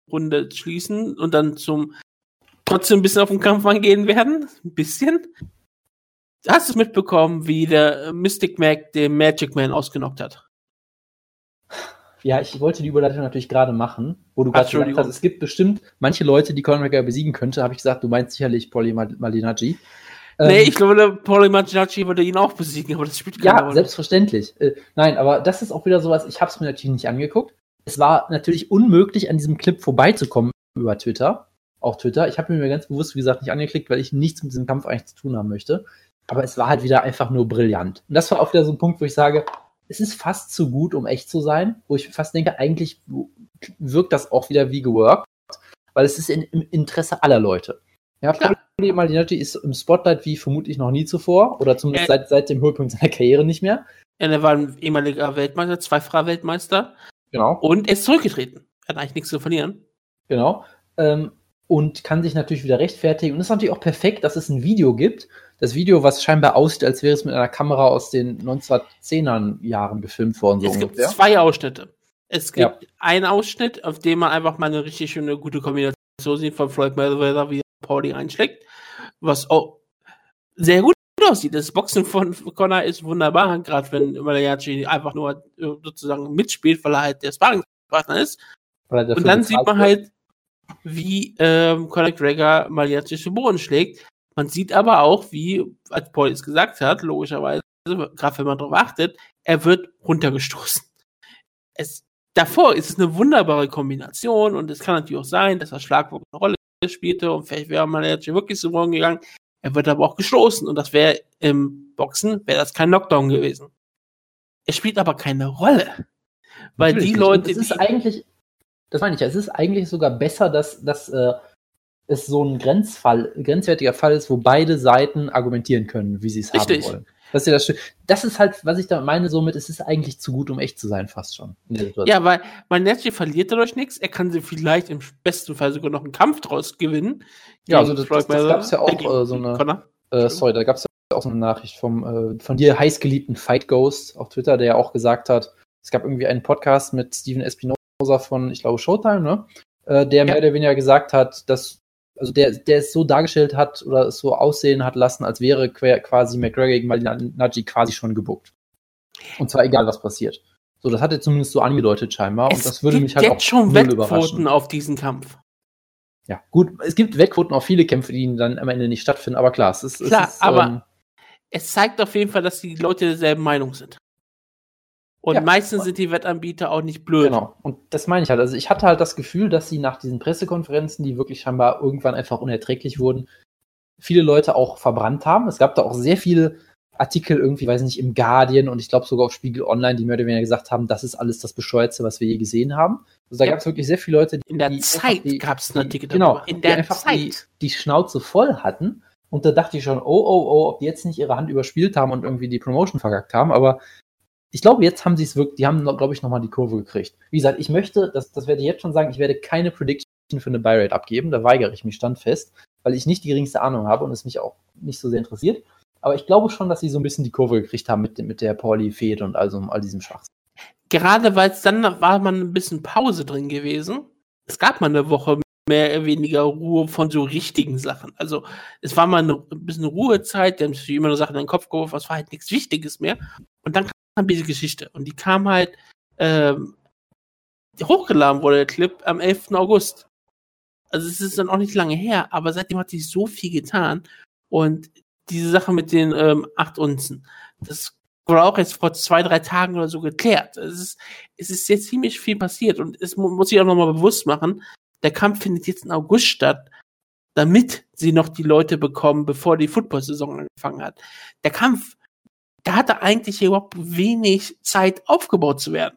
eine Runde schließen und dann zum trotzdem ein bisschen auf den Kampf angehen werden. Ein bisschen. Hast du es mitbekommen, wie der Mystic Mac den Magic Man ausgenockt hat? Ja, ich wollte die Überleitung natürlich gerade machen, wo du gerade gesagt hast, es gibt bestimmt manche Leute, die Conor McGregor besiegen könnte, habe ich gesagt, du meinst sicherlich Paulie Malignaggi. Nee, ähm, ich glaube, Paulie Malignaggi würde ihn auch besiegen, aber das spielt keine Rolle. Ja, selbstverständlich. Äh, nein, aber das ist auch wieder sowas, ich habe es mir natürlich nicht angeguckt. Es war natürlich unmöglich, an diesem Clip vorbeizukommen über Twitter, auch Twitter. Ich habe mir ganz bewusst, wie gesagt, nicht angeklickt, weil ich nichts mit diesem Kampf eigentlich zu tun haben möchte. Aber es war halt wieder einfach nur brillant. Und das war auch wieder so ein Punkt, wo ich sage, es ist fast zu gut, um echt zu sein, wo ich fast denke, eigentlich wirkt das auch wieder wie geworkt, weil es ist in, im Interesse aller Leute. Ja, Paulie Malignaggi ist im Spotlight wie vermutlich noch nie zuvor, oder zumindest er, seit, seit dem Höhepunkt seiner Karriere nicht mehr. Er war ein ehemaliger Weltmeister, zweifacher Weltmeister. Genau. Und er ist zurückgetreten. Er hat eigentlich nichts zu verlieren. Genau. Ähm, und kann sich natürlich wieder rechtfertigen. Und es ist natürlich auch perfekt, dass es ein Video gibt, das Video, was scheinbar aussieht, als wäre es mit einer Kamera aus den neunzehnhundertzehner Jahren gefilmt worden. So es ungefähr. Gibt zwei Ausschnitte. Es gibt ja. einen Ausschnitt, auf dem man einfach mal eine richtig schöne, gute Kombination sieht von Floyd Mayweather, wie Paulie einschlägt, was auch sehr gut aussieht. Das Boxen von Conor ist wunderbar, gerade wenn Malignaggi einfach nur sozusagen mitspielt, weil er halt der Sparringspartner ist. Und dann sieht man halt, wie ähm, Conor McGregor Malignaggi zu Boden schlägt. Man sieht aber auch, wie, als Paulie es gesagt hat, logischerweise, gerade wenn man darauf achtet, er wird runtergestoßen. Es, davor ist es eine wunderbare Kombination und es kann natürlich auch sein, dass das Schlagwort eine Rolle spielte und vielleicht wäre Malignaggi wirklich zu Boden gegangen. Er wird aber auch gestoßen und das wäre im Boxen, wäre das kein Knockdown gewesen. Es spielt aber keine Rolle. Weil natürlich die Leute... Es ist die eigentlich, das meine ich ja, es ist eigentlich sogar besser, dass... dass äh es so ein Grenzfall, grenzwertiger Fall ist, wo beide Seiten argumentieren können, wie sie es haben wollen. Das ist, ja das, Schö- das ist halt, was ich da meine, somit, es ist eigentlich zu gut, um echt zu sein, fast schon. Ja, weil Malignaggi verliert dadurch nichts, er kann sie vielleicht im besten Fall sogar noch einen Kampf draus gewinnen. Ja, also das, das, das gab es ja auch äh, so eine, äh, sorry, da gab es ja auch so eine Nachricht vom, äh, von dir heißgeliebten Fight Ghost auf Twitter, der ja auch gesagt hat, es gab irgendwie einen Podcast mit Steven Espinosa von, ich glaube, Showtime, ne? Äh, der ja. mehr oder weniger gesagt hat, dass also der, der es so dargestellt hat oder es so aussehen hat lassen, als wäre quasi McGregor gegen Malignaggi quasi schon gebuckt. Und zwar egal, was passiert. So, das hat er zumindest so angedeutet scheinbar. Es und das würde mich halt auch schon null überraschen. Es gibt Wettquoten auf diesen Kampf. Ja, gut, es gibt Wettquoten auf viele Kämpfe, die dann am Ende nicht stattfinden, aber klar, es ist... Klar, es ist, aber ähm, es zeigt auf jeden Fall, dass die Leute derselben Meinung sind. Und ja, meistens sind die Wettanbieter auch nicht blöd. Genau, und das meine ich halt. Also ich hatte halt das Gefühl, dass sie nach diesen Pressekonferenzen, die wirklich scheinbar irgendwann einfach unerträglich wurden, viele Leute auch verbrannt haben. Es gab da auch sehr viele Artikel irgendwie, weiß nicht, im Guardian und ich glaube sogar auf Spiegel Online, die mehr oder weniger gesagt haben, das ist alles das Bescheuerste, was wir je gesehen haben. Also da ja. gab es wirklich sehr viele Leute, die... In der die Zeit gab es einen Artikel darüber. Genau, in der die einfach Zeit. Die, die Schnauze voll hatten. Und da dachte ich schon, oh, oh, oh, ob die jetzt nicht ihre Hand überspielt haben und irgendwie die Promotion verkackt haben, aber... Ich glaube, jetzt haben sie es wirklich, die haben, glaube ich, nochmal die Kurve gekriegt. Wie gesagt, ich möchte, das, das werde ich jetzt schon sagen, ich werde keine Prediction für eine Buyrate abgeben, da weigere ich mich standfest, weil ich nicht die geringste Ahnung habe und es mich auch nicht so sehr interessiert. Aber ich glaube schon, dass sie so ein bisschen die Kurve gekriegt haben mit, mit der Paulie-Fehde und also all diesem Schwachsinn. Gerade weil es dann war man ein bisschen Pause drin gewesen. Es gab mal eine Woche mehr oder weniger Ruhe von so richtigen Sachen. Also es war mal eine, ein bisschen Ruhezeit, die haben sich immer nur Sachen in den Kopf geworfen, es war halt nichts Wichtiges mehr. Und dann diese Geschichte. Und die kam halt, ähm, hochgeladen wurde der Clip am elften August. Also es ist dann auch nicht lange her, aber seitdem hat sich so viel getan. Und diese Sache mit den ähm, acht Unzen, das wurde auch jetzt vor zwei, drei Tagen oder so geklärt. Es ist, es ist jetzt ziemlich viel passiert und es muss sich auch nochmal bewusst machen, der Kampf findet jetzt im August statt, damit sie noch die Leute bekommen, bevor die Football-Saison angefangen hat. Der Kampf Da hatte eigentlich überhaupt wenig Zeit aufgebaut zu werden.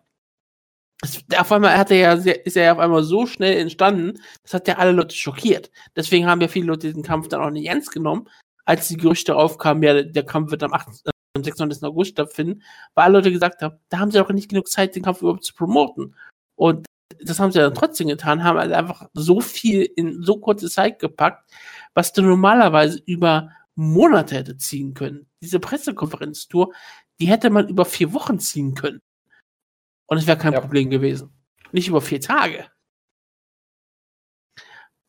Das, auf einmal hat er ja sehr, ist er ja auf einmal so schnell entstanden, das hat ja alle Leute schockiert. Deswegen haben ja viele Leute diesen Kampf dann auch nicht ernst genommen, als die Gerüchte aufkamen, ja, der Kampf wird am, am sechsundzwanzigsten August stattfinden, weil alle Leute gesagt haben, da haben sie doch nicht genug Zeit, den Kampf überhaupt zu promoten. Und das haben sie dann trotzdem getan, haben also einfach so viel in so kurze Zeit gepackt, was du normalerweise über Monate hätte ziehen können. Diese Pressekonferenz-Tour, die hätte man über vier Wochen ziehen können. Und es wäre kein ja. Problem gewesen. Nicht über vier Tage.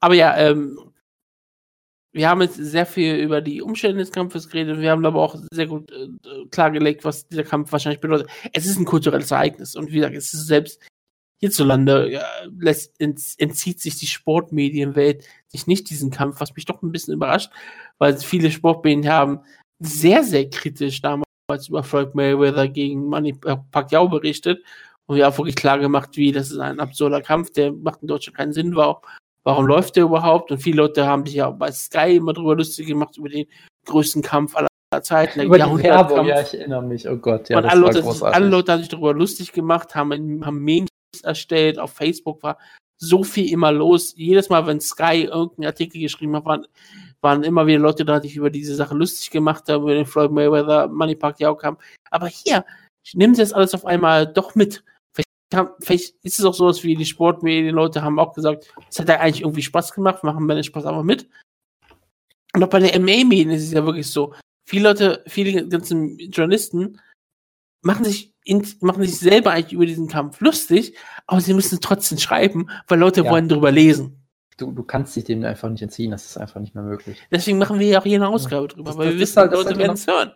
Aber ja, ähm, wir haben jetzt sehr viel über die Umstände des Kampfes geredet. Wir haben aber auch sehr gut äh, klargelegt, was dieser Kampf wahrscheinlich bedeutet. Es ist ein kulturelles Ereignis. Und wie gesagt, es ist selbst hierzulande ja, lässt, entzieht sich die Sportmedienwelt sich nicht diesen Kampf, was mich doch ein bisschen überrascht, weil viele Sportmedien haben sehr, sehr kritisch damals über Floyd Mayweather gegen Manny Pacquiao berichtet und ja wirklich klar gemacht, wie das ist ein absurder Kampf, der macht in Deutschland keinen Sinn, warum, warum läuft der überhaupt? Und viele Leute haben sich ja bei Sky immer drüber lustig gemacht über den größten Kampf aller Zeiten. Über die Werbung, ja, ich erinnere mich, oh Gott, ja, und das alle, war Leute, großartig. Alle Leute haben sich darüber lustig gemacht, haben, haben Memes erstellt, auf Facebook war so viel immer los. Jedes Mal, wenn Sky irgendeinen Artikel geschrieben hat, waren, waren immer wieder Leute da, die sich über diese Sache lustig gemacht haben, über den Floyd Mayweather, Manny Pacquiao kam. Aber hier, nehmen sie das alles auf einmal doch mit. Vielleicht, haben, vielleicht ist es auch so, dass wie die Sportmedien, Leute haben auch gesagt, es hat ja eigentlich irgendwie Spaß gemacht, machen wir den Spaß einfach mit. Und auch bei der M M A-Medien ist es ja wirklich so, viele Leute, viele ganzen Journalisten machen sich, in, machen sich selber eigentlich über diesen Kampf lustig, aber sie müssen trotzdem schreiben, weil Leute ja. wollen drüber lesen. Du, du kannst dich dem einfach nicht entziehen, das ist einfach nicht mehr möglich. Deswegen machen wir ja auch hier eine Ausgabe drüber, das, weil das wir wissen, halt, Leute halt werden es hören.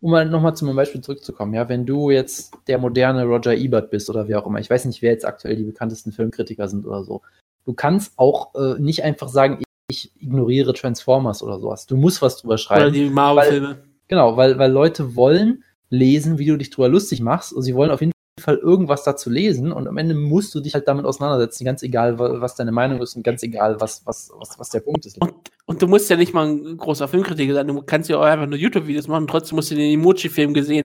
Um nochmal zu meinem Beispiel zurückzukommen, ja, wenn du jetzt der moderne Roger Ebert bist oder wer auch immer, ich weiß nicht, wer jetzt aktuell die bekanntesten Filmkritiker sind oder so, du kannst auch äh, nicht einfach sagen, ich ignoriere Transformers oder sowas. Du musst was drüber schreiben. Oder die Marvel-Filme. Genau, weil, weil Leute wollen lesen, wie du dich drüber lustig machst und sie wollen auf jeden Fall irgendwas dazu lesen und am Ende musst du dich halt damit auseinandersetzen, ganz egal, was deine Meinung ist und ganz egal, was, was, was, was der Punkt ist. Und, und du musst ja nicht mal ein großer Filmkritiker sein, du kannst ja auch einfach nur YouTube-Videos machen und trotzdem musst du den Emoji-Film gesehen,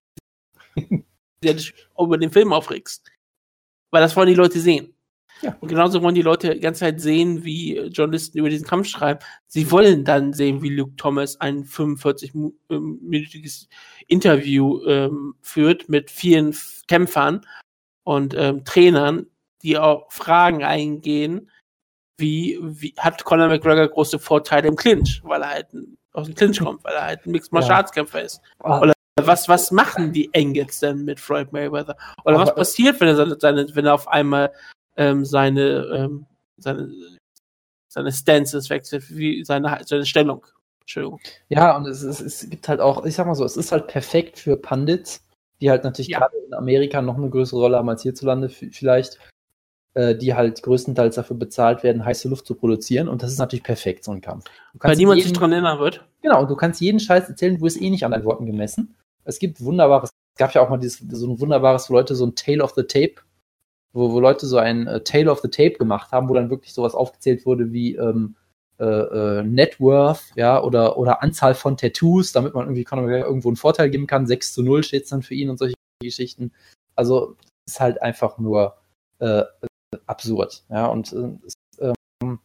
der dich über den Film aufregst. Weil das wollen die Leute sehen. Ja. Und genauso wollen die Leute die ganze Zeit sehen, wie Journalisten über diesen Kampf schreiben. Sie wollen dann sehen, wie Luke Thomas ein fünfundvierzig-minütiges Interview ähm, führt mit vielen Kämpfern und ähm, Trainern, die auch Fragen eingehen, wie, wie hat Conor McGregor große Vorteile im Clinch, weil er halt aus dem Clinch kommt, weil er halt ein Mixed Martial Arts Kämpfer ist. Oh. Oder was, was machen die Engels denn mit Floyd Mayweather? Oder was passiert, wenn er, seine, wenn er auf einmal Ähm, seine, ähm, seine seine Stances wechselt, wie seine, seine Stellung. Entschuldigung. Ja, und es, ist, es gibt halt auch, ich sag mal so, es ist halt perfekt für Pundits, die halt natürlich ja. gerade in Amerika noch eine größere Rolle haben als hierzulande f- vielleicht, äh, die halt größtenteils dafür bezahlt werden, heiße Luft zu produzieren und das ist natürlich perfekt, so ein Kampf. Weil niemand jeden, sich dran erinnern wird. Genau, und du kannst jeden Scheiß erzählen, wo es eh nicht an deinen Worten gemessen. Es gibt wunderbares, es gab ja auch mal dieses, so ein wunderbares, wo Leute so ein Tale of the Tape Wo, wo Leute so ein äh, Tale of the Tape gemacht haben, wo dann wirklich sowas aufgezählt wurde wie ähm, äh, äh, Net Worth, ja, oder, oder Anzahl von Tattoos, damit man irgendwie Conor McGregor irgendwo einen Vorteil geben kann. sechs zu null steht es dann für ihn und solche Geschichten. Also ist halt einfach nur äh, absurd. Ja, und äh, ähm,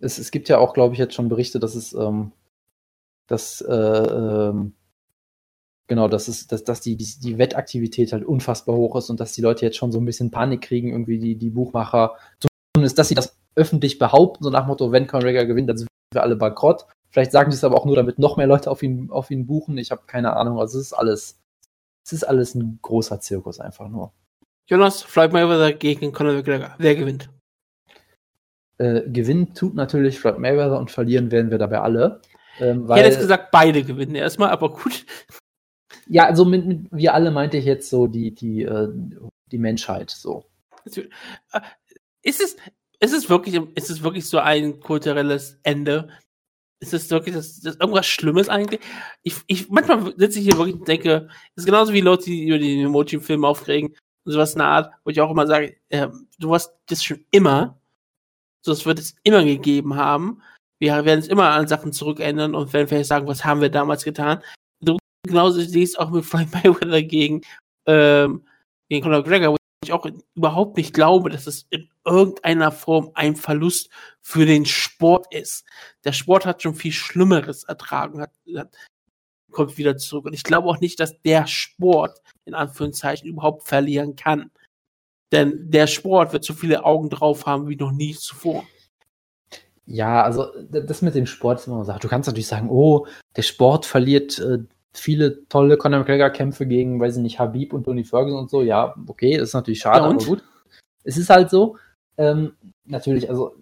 es, es gibt ja auch, glaube ich, jetzt schon Berichte, dass es ähm, dass äh, ähm, Genau, dass, es, dass, dass die, die, die Wettaktivität halt unfassbar hoch ist und dass die Leute jetzt schon so ein bisschen Panik kriegen, irgendwie die, die Buchmacher. Zumindest, dass sie das öffentlich behaupten, so nach Motto, wenn Conor McGregor gewinnt, dann sind wir alle bankrott. Vielleicht sagen sie es aber auch nur, damit noch mehr Leute auf ihn, auf ihn buchen. Ich habe keine Ahnung. Also es ist alles, es ist alles ein großer Zirkus einfach nur. Jonas, Floyd Mayweather gegen Conor McGregor. Wer gewinnt? Äh, gewinnt tut natürlich Floyd Mayweather und verlieren werden wir dabei alle. Ähm, weil ich hätte jetzt gesagt, beide gewinnen erstmal, aber gut. Ja, also mit, mit wir alle meinte ich jetzt so die, die, äh, die Menschheit so. Ist es, ist es wirklich, ist es wirklich so ein kulturelles Ende? Ist es wirklich das, das irgendwas Schlimmes eigentlich? Ich, ich, manchmal sitze ich hier wirklich und denke, es ist genauso wie Leute, die über den Emoji-Film aufregen und sowas in der Art, wo ich auch immer sage, äh, du hast das schon immer, so das wird es immer gegeben haben. Wir werden es immer an Sachen zurückändern und werden vielleicht sagen, was haben wir damals getan? Genauso sehe ich es auch mit Floyd Mayweather gegen, ähm, gegen Conor McGregor, wo ich auch überhaupt nicht glaube, dass es in irgendeiner Form ein Verlust für den Sport ist. Der Sport hat schon viel Schlimmeres ertragen, hat, hat, kommt wieder zurück. Und ich glaube auch nicht, dass der Sport, in Anführungszeichen, überhaupt verlieren kann. Denn der Sport wird so viele Augen drauf haben wie noch nie zuvor. Ja, also das mit dem Sport ist immer so. Du kannst natürlich sagen, oh, der Sport verliert äh, viele tolle Conor McGregor-Kämpfe gegen, weiß ich nicht, Khabib und Tony Ferguson und so. Ja, okay, das ist natürlich schade, ja, aber gut. Es ist halt so. Ähm, natürlich, also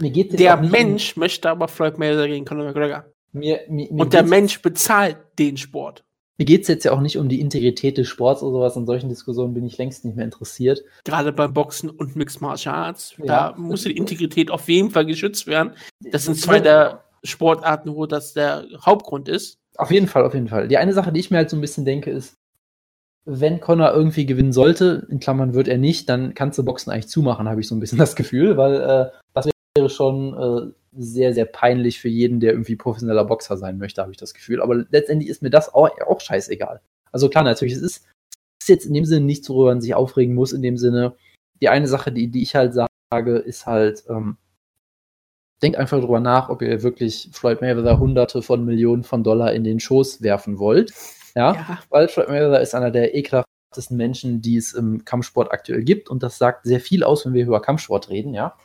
mir geht der Mensch um, möchte aber Floyd Mayweather gegen Conor McGregor. Mir, mir, mir und der Mensch bezahlt den Sport. Mir geht es jetzt ja auch nicht um die Integrität des Sports oder sowas. An solchen Diskussionen bin ich längst nicht mehr interessiert. Gerade beim Boxen und Mixed Martial Arts, ja, da muss die Integrität auf jeden Fall geschützt werden. Das sind zwei der Sportarten, wo das der Hauptgrund ist. Auf jeden Fall, auf jeden Fall. Die eine Sache, die ich mir halt so ein bisschen denke, ist, wenn Conor irgendwie gewinnen sollte, in Klammern wird er nicht, dann kannst du Boxen eigentlich zumachen, habe ich so ein bisschen das Gefühl, weil äh, das wäre schon äh, sehr, sehr peinlich für jeden, der irgendwie professioneller Boxer sein möchte, habe ich das Gefühl. Aber letztendlich ist mir das auch, auch scheißegal. Also klar, natürlich, es ist, ist jetzt in dem Sinne nichts, worüber man sich aufregen muss, in dem Sinne. Die eine Sache, die, die ich halt sage, ist halt, ähm, denkt einfach drüber nach, ob ihr wirklich Floyd Mayweather hunderte von Millionen von Dollar in den Schoß werfen wollt. Ja, ja, weil Floyd Mayweather ist einer der ekelhaftesten Menschen, die es im Kampfsport aktuell gibt, und das sagt sehr viel aus, wenn wir über Kampfsport reden, ja.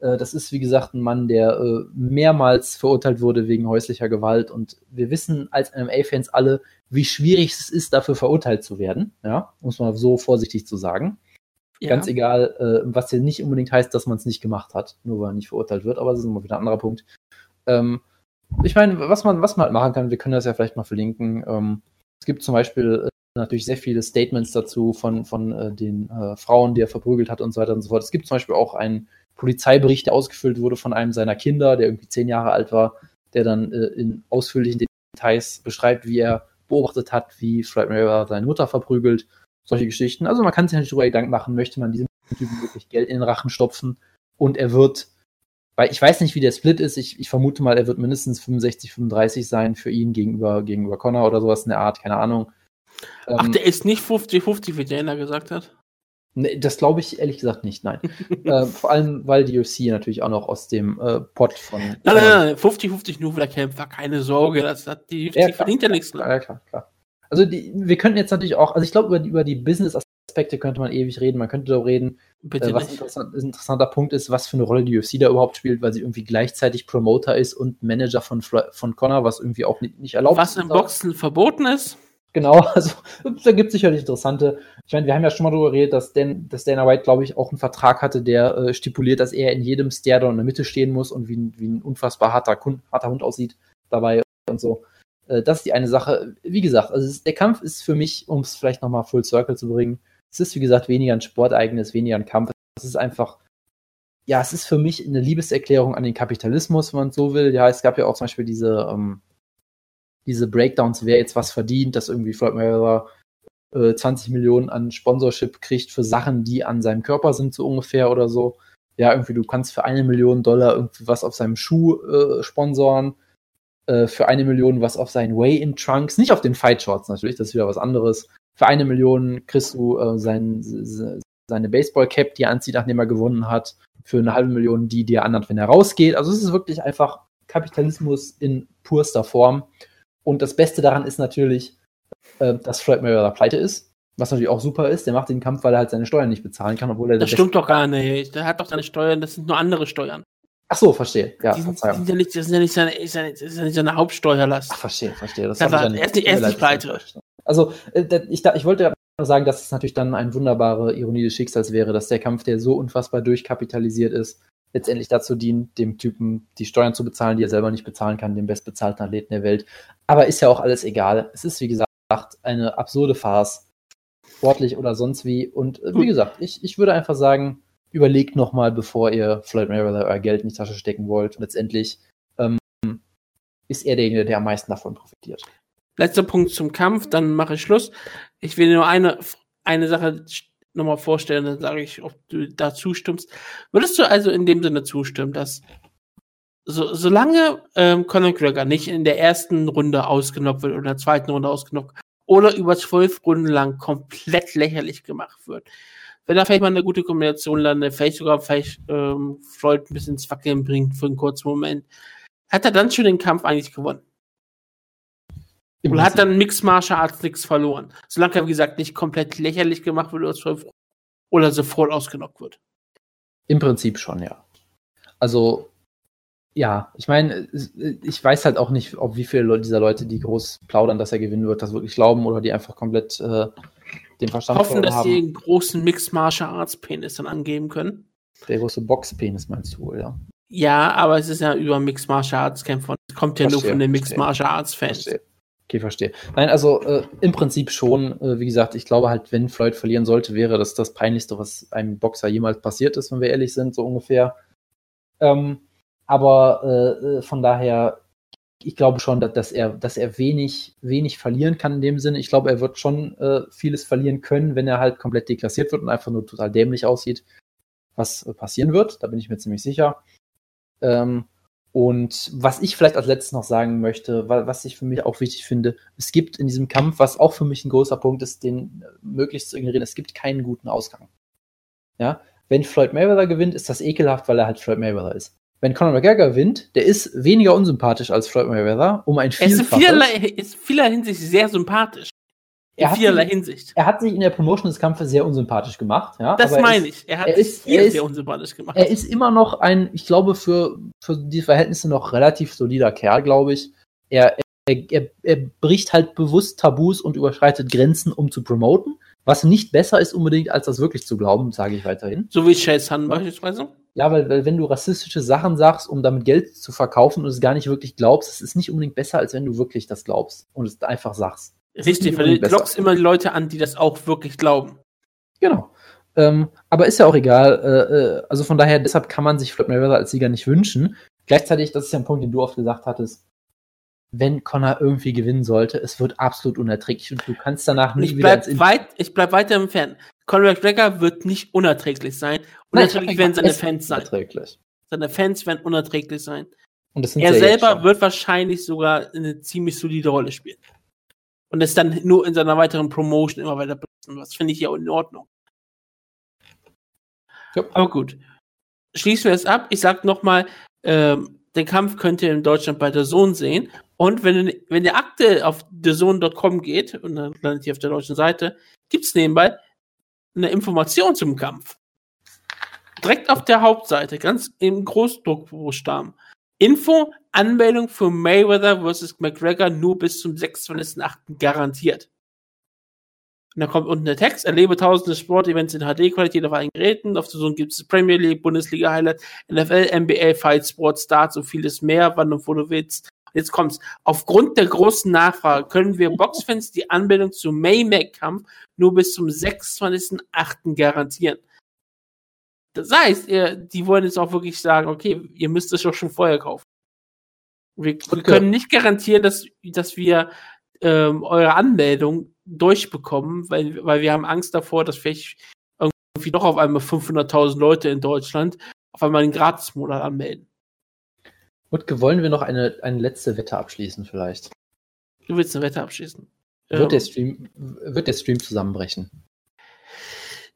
Äh, das ist, wie gesagt, ein Mann, der äh, mehrmals verurteilt wurde wegen häuslicher Gewalt, und wir wissen als M M A-Fans alle, wie schwierig es ist, dafür verurteilt zu werden, ja, muss man so vorsichtig zu sagen. Ja. Ganz egal, äh, was hier nicht unbedingt heißt, dass man es nicht gemacht hat, nur weil man nicht verurteilt wird, aber das ist immer wieder ein anderer Punkt. Ähm, ich meine, was man, was man halt machen kann, wir können das ja vielleicht mal verlinken, ähm, es gibt zum Beispiel äh, natürlich sehr viele Statements dazu von, von äh, den äh, Frauen, die er verprügelt hat und so weiter und so fort. Es gibt zum Beispiel auch einen Polizeibericht, der ausgefüllt wurde von einem seiner Kinder, der irgendwie zehn Jahre alt war, der dann äh, in ausführlichen Details beschreibt, wie er beobachtet hat, wie Floyd Mayweather seine Mutter verprügelt, solche Geschichten. Also man kann sich natürlich darüber Gedanken machen, möchte man diesem Typen wirklich Geld in den Rachen stopfen, und er wird, weil ich weiß nicht, wie der Split ist, ich, ich vermute mal, er wird mindestens fünfundsechzig, fünfunddreißig sein für ihn gegenüber, gegenüber Conor oder sowas in der Art, keine Ahnung. Ach, ähm, der ist nicht fünfzig fünfzig, wie Dana gesagt hat? Ne, das glaube ich ehrlich gesagt nicht, nein. äh, vor allem, weil die U F C natürlich auch noch aus dem äh, Pot von... Nein, nein, nein, fünfzig fünfzig nur für der Kämpfer, keine Sorge, das hat die U F C ja, verdient ja nichts. Ja, klar, klar. Also die, wir könnten jetzt natürlich auch, also ich glaube, über, über die Business-Aspekte könnte man ewig reden, man könnte darüber reden. Bitte äh, was nicht. Ein interessanter Punkt ist, was für eine Rolle die U F C da überhaupt spielt, weil sie irgendwie gleichzeitig Promoter ist und Manager von, von Conor, was irgendwie auch nicht, nicht erlaubt was ist. Was im Boxen verboten ist. Genau, also da gibt es sicherlich interessante, ich meine, wir haben ja schon mal darüber geredet, dass, Dan, dass Dana White, glaube ich, auch einen Vertrag hatte, der äh, stipuliert, dass er in jedem Stairdown in der Mitte stehen muss und wie, wie ein unfassbar harter, harter Hund aussieht dabei und so. Das ist die eine Sache. Wie gesagt, also ist, der Kampf ist für mich, um es vielleicht nochmal full circle zu bringen, es ist, wie gesagt, weniger ein sporteigenes, weniger ein Kampf. Es ist einfach, ja, es ist für mich eine Liebeserklärung an den Kapitalismus, wenn man es so will. Ja, es gab ja auch zum Beispiel diese, ähm, diese Breakdowns, wer jetzt was verdient, dass irgendwie Floyd Mayweather äh, zwanzig Millionen an Sponsorship kriegt für Sachen, die an seinem Körper sind, so ungefähr oder so. Ja, irgendwie, du kannst für eine Million Dollar irgendwie was auf seinem Schuh äh, sponsoren, für eine Million was auf seinen Weigh-in-Trunks, nicht auf den Fight-Shorts natürlich, das ist wieder was anderes. Für eine Million kriegst du äh, sein, seine Baseball-Cap, die er anzieht, nachdem er gewonnen hat, für eine halbe Million, die dir anhat, wenn er rausgeht. Also es ist wirklich einfach Kapitalismus in purster Form. Und das Beste daran ist natürlich, äh, dass Floyd Mayweather pleite ist, was natürlich auch super ist. Der macht den Kampf, weil er halt seine Steuern nicht bezahlen kann, obwohl er... Das stimmt doch gar nicht. Der hat doch seine Steuern, das sind nur andere Steuern. Ach so, verstehe. Ja, die sind, die sind ja nicht, das sind ja nicht seine, seine, seine, seine Hauptsteuerlast. Ach, verstehe, verstehe. Das war, ich ja nicht, er ist nicht pleite. Also, ich, ich wollte nur sagen, dass es natürlich dann eine wunderbare Ironie des Schicksals wäre, dass der Kampf, der so unfassbar durchkapitalisiert ist, letztendlich dazu dient, dem Typen die Steuern zu bezahlen, die er selber nicht bezahlen kann, dem bestbezahlten Athleten der Welt. Aber ist ja auch alles egal. Es ist, wie gesagt, eine absurde Farce. Sportlich oder sonst wie. Und wie gesagt, ich, ich würde einfach sagen, überlegt nochmal, bevor ihr Floyd Mayweather euer Geld in die Tasche stecken wollt. Und letztendlich ähm, ist er derjenige, der am meisten davon profitiert. Letzter Punkt zum Kampf, dann mache ich Schluss. Ich will nur eine, eine Sache nochmal vorstellen, dann sage ich, ob du da zustimmst. Würdest du also in dem Sinne zustimmen, dass so, solange ähm, Conor McGregor nicht in der ersten Runde ausgenockt wird oder in der zweiten Runde ausgenockt oder über zwölf Runden lang komplett lächerlich gemacht wird, wenn da vielleicht mal eine gute Kombination landet, vielleicht sogar vielleicht ähm, Floyd ein bisschen ins Wackeln bringt für einen kurzen Moment, hat er dann schon den Kampf eigentlich gewonnen? Im Oder Sinn. Hat dann Mixed Martial Arts nichts verloren? Solange er, wie gesagt, nicht komplett lächerlich gemacht wird oder sofort ausgenockt wird. Im Prinzip schon, ja. Also, ja, ich meine, ich weiß halt auch nicht, ob wie viele dieser Leute, die groß plaudern, dass er gewinnen wird, das wirklich glauben oder die einfach komplett... Äh, den Verstand hoffen, dass haben. Die einen großen Mixed Martial Arts Penis dann angeben können. Der große Box-Penis meinst du, ja? Ja, aber es ist ja über Mixed Martial Arts Kämpfer. Es kommt ja verstehe, nur von den Mixed Martial Arts Fans. Verstehe. Okay, verstehe. Nein, also äh, im Prinzip schon, äh, wie gesagt, ich glaube halt, wenn Floyd verlieren sollte, wäre das das Peinlichste, was einem Boxer jemals passiert ist, wenn wir ehrlich sind, so ungefähr. Ähm, aber äh, von daher, ich glaube schon, dass er, dass er wenig, wenig verlieren kann in dem Sinne. Ich glaube, er wird schon äh, vieles verlieren können, wenn er halt komplett deklassiert wird und einfach nur total dämlich aussieht, was äh, passieren wird. Da bin ich mir ziemlich sicher. Ähm, und was ich vielleicht als letztes noch sagen möchte, wa- was ich für mich auch wichtig finde, es gibt in diesem Kampf, was auch für mich ein großer Punkt ist, den äh, möglichst zu ignorieren, es gibt keinen guten Ausgang. Ja? Wenn Floyd Mayweather gewinnt, ist das ekelhaft, weil er halt Floyd Mayweather ist. Wenn Conor McGregor gewinnt, der ist weniger unsympathisch als Floyd Mayweather, um ein Vielfaches. Er ist in vieler Hinsicht sehr sympathisch. In er vieler sich, Hinsicht. Er hat sich in der Promotion des Kampfes sehr unsympathisch gemacht. Ja? Das aber meine ist, ich. Er hat er sich ist, sehr, ist, sehr unsympathisch gemacht. Er ist immer noch ein, ich glaube, für, für die Verhältnisse noch relativ solider Kerl, glaube ich. Er, er, er, er bricht halt bewusst Tabus und überschreitet Grenzen, um zu promoten. Was nicht besser ist unbedingt, als das wirklich zu glauben, sage ich weiterhin. So wie Chase Sun beispielsweise. Ja, weil, weil wenn du rassistische Sachen sagst, um damit Geld zu verkaufen und es gar nicht wirklich glaubst, es ist nicht unbedingt besser, als wenn du wirklich das glaubst und es einfach sagst. Es Richtig, weil du lockst immer die Leute an, die das auch wirklich glauben. Genau. Ähm, aber ist ja auch egal. Äh, also von daher, deshalb kann man sich Floyd Mayweather als Sieger nicht wünschen. Gleichzeitig, das ist ja ein Punkt, den du oft gesagt hattest, wenn Conor irgendwie gewinnen sollte, es wird absolut unerträglich und du kannst danach nicht wieder ins weit, Ich bleib weiter im Fan. Conor McGregor wird nicht unerträglich sein. Unerträglich Nein, werden seine Fans sein. Seine Fans werden unerträglich sein. Und das sind er selber wird wahrscheinlich sogar eine ziemlich solide Rolle spielen. Und es dann nur in seiner weiteren Promotion immer weiter benutzen. Das finde ich ja in Ordnung. Ja. Aber gut. Schließen wir es ab. Ich sag nochmal, ähm, den Kampf könnt ihr in Deutschland bei D A Z N sehen. Und wenn, wenn ihr aktuell auf D A Z N Punkt com geht, und dann landet ihr auf der deutschen Seite, gibt's nebenbei eine Information zum Kampf. Direkt auf der Hauptseite, ganz im Großdruckbuchstaben. Info, Anmeldung für Mayweather versus McGregor nur bis zum sechsundzwanzigsten achten garantiert. Und dann kommt unten der Text, erlebe tausende Sportevents in H D-Qualität auf allen Geräten, auf der Zone gibt es Premier League, Bundesliga Highlight, N F L, N B A, Fight, Sports, Darts und vieles mehr, wann und wo du willst. Jetzt kommt's. Aufgrund der großen Nachfrage können wir Boxfans die Anmeldung zum May-Mac-Kampf nur bis zum sechsundzwanzigsten achten garantieren. Das heißt, ihr, die wollen jetzt auch wirklich sagen, okay, ihr müsst es doch schon vorher kaufen. Wir, okay. wir können nicht garantieren, dass, dass wir ähm, eure Anmeldung durchbekommen, weil, weil wir haben Angst davor, dass vielleicht irgendwie doch auf einmal fünfhunderttausend Leute in Deutschland auf einmal einen Gratis-Monat anmelden. Wutke, wollen wir noch eine, eine letzte Wette abschließen vielleicht? Du willst eine Wette abschließen? Wird, ähm, der, Stream, wird der Stream zusammenbrechen?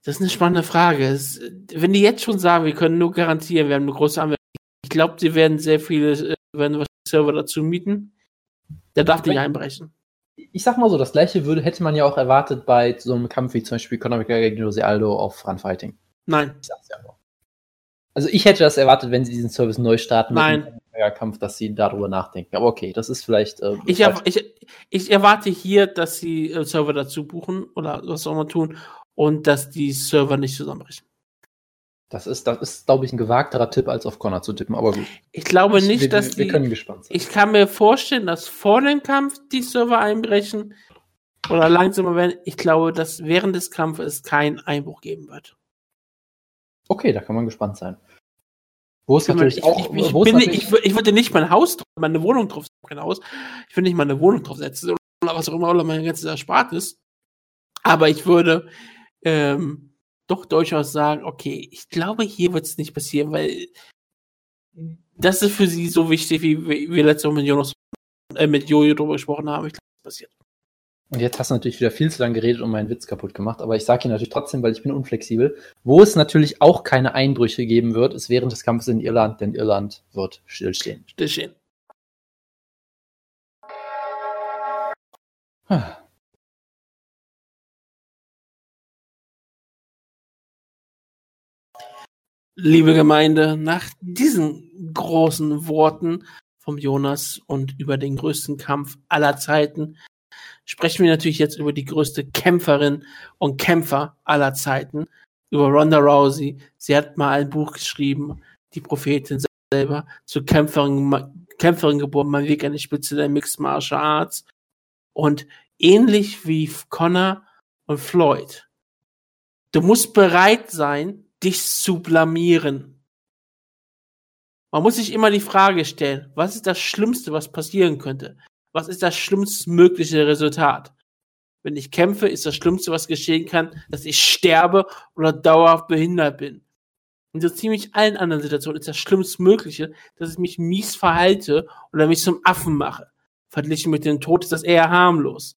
Das ist eine spannende Frage. Es, wenn die jetzt schon sagen, wir können nur garantieren, wir haben eine große Anmeldung. Ich glaube, sie werden sehr viele werden Server dazu mieten. Der darf nicht einbrechen. Ich sag mal so, das gleiche würde, hätte man ja auch erwartet bei so einem Kampf wie zum Beispiel Conor McGregor gegen Jose Aldo auf Run Fighting. Nein. Ich sag's ja auch. Also ich hätte das erwartet, wenn sie diesen Service neu starten Nein. mit dem Kampf, dass sie darüber nachdenken. Aber okay, das ist vielleicht... Äh, ich, erw- ich, ich erwarte hier, dass sie äh, Server dazu buchen oder was auch immer tun und dass die Server nicht zusammenbrechen. Das ist, das ist, glaube ich, ein gewagterer Tipp, als auf Conor zu tippen, aber gut. Ich glaube ich, nicht, wir, dass wir, die... Wir können gespannt sein. Ich kann mir vorstellen, dass vor dem Kampf die Server einbrechen oder langsamer werden. Ich glaube, dass während des Kampfes keinen Einbruch geben wird. Okay, da kann man gespannt sein. Wo es natürlich ich, auch... Ich, ich, bin, natürlich ich, ich würde nicht mein Haus, meine Wohnung drauf kein Haus. Ich würde nicht meine Wohnung draufsetzen oder was auch immer, oder mein ganzes Erspartes. Aber ich würde ähm, doch durchaus sagen, okay, ich glaube, hier wird es nicht passieren, weil das ist für sie so wichtig, wie, wie wir letzte Woche mit, Jonas, äh, mit Jojo drüber gesprochen haben. Ich glaube, das passiert. Und jetzt hast du natürlich wieder viel zu lange geredet und meinen Witz kaputt gemacht, aber ich sage ihn natürlich trotzdem, weil ich bin unflexibel. Wo es natürlich auch keine Einbrüche geben wird, ist während des Kampfes in Irland, denn Irland wird stillstehen. Stillstehen. Huh. Liebe Gemeinde, nach diesen großen Worten vom Jonas und über den größten Kampf aller Zeiten sprechen wir natürlich jetzt über die größte Kämpferin und Kämpfer aller Zeiten, über Ronda Rousey. Sie hat mal ein Buch geschrieben, die Prophetin selber, zur Kämpferin, Kämpferin geboren, mein Weg an die Spitze der Mixed Martial Arts. Und ähnlich wie Conor und Floyd, du musst bereit sein, dich zu blamieren. Man muss sich immer die Frage stellen, was ist das Schlimmste, was passieren könnte? Was ist das schlimmstmögliche Resultat? Wenn ich kämpfe, ist das Schlimmste, was geschehen kann, dass ich sterbe oder dauerhaft behindert bin. In so ziemlich allen anderen Situationen ist das Schlimmstmögliche, dass ich mich mies verhalte oder mich zum Affen mache. Verglichen mit dem Tod ist das eher harmlos.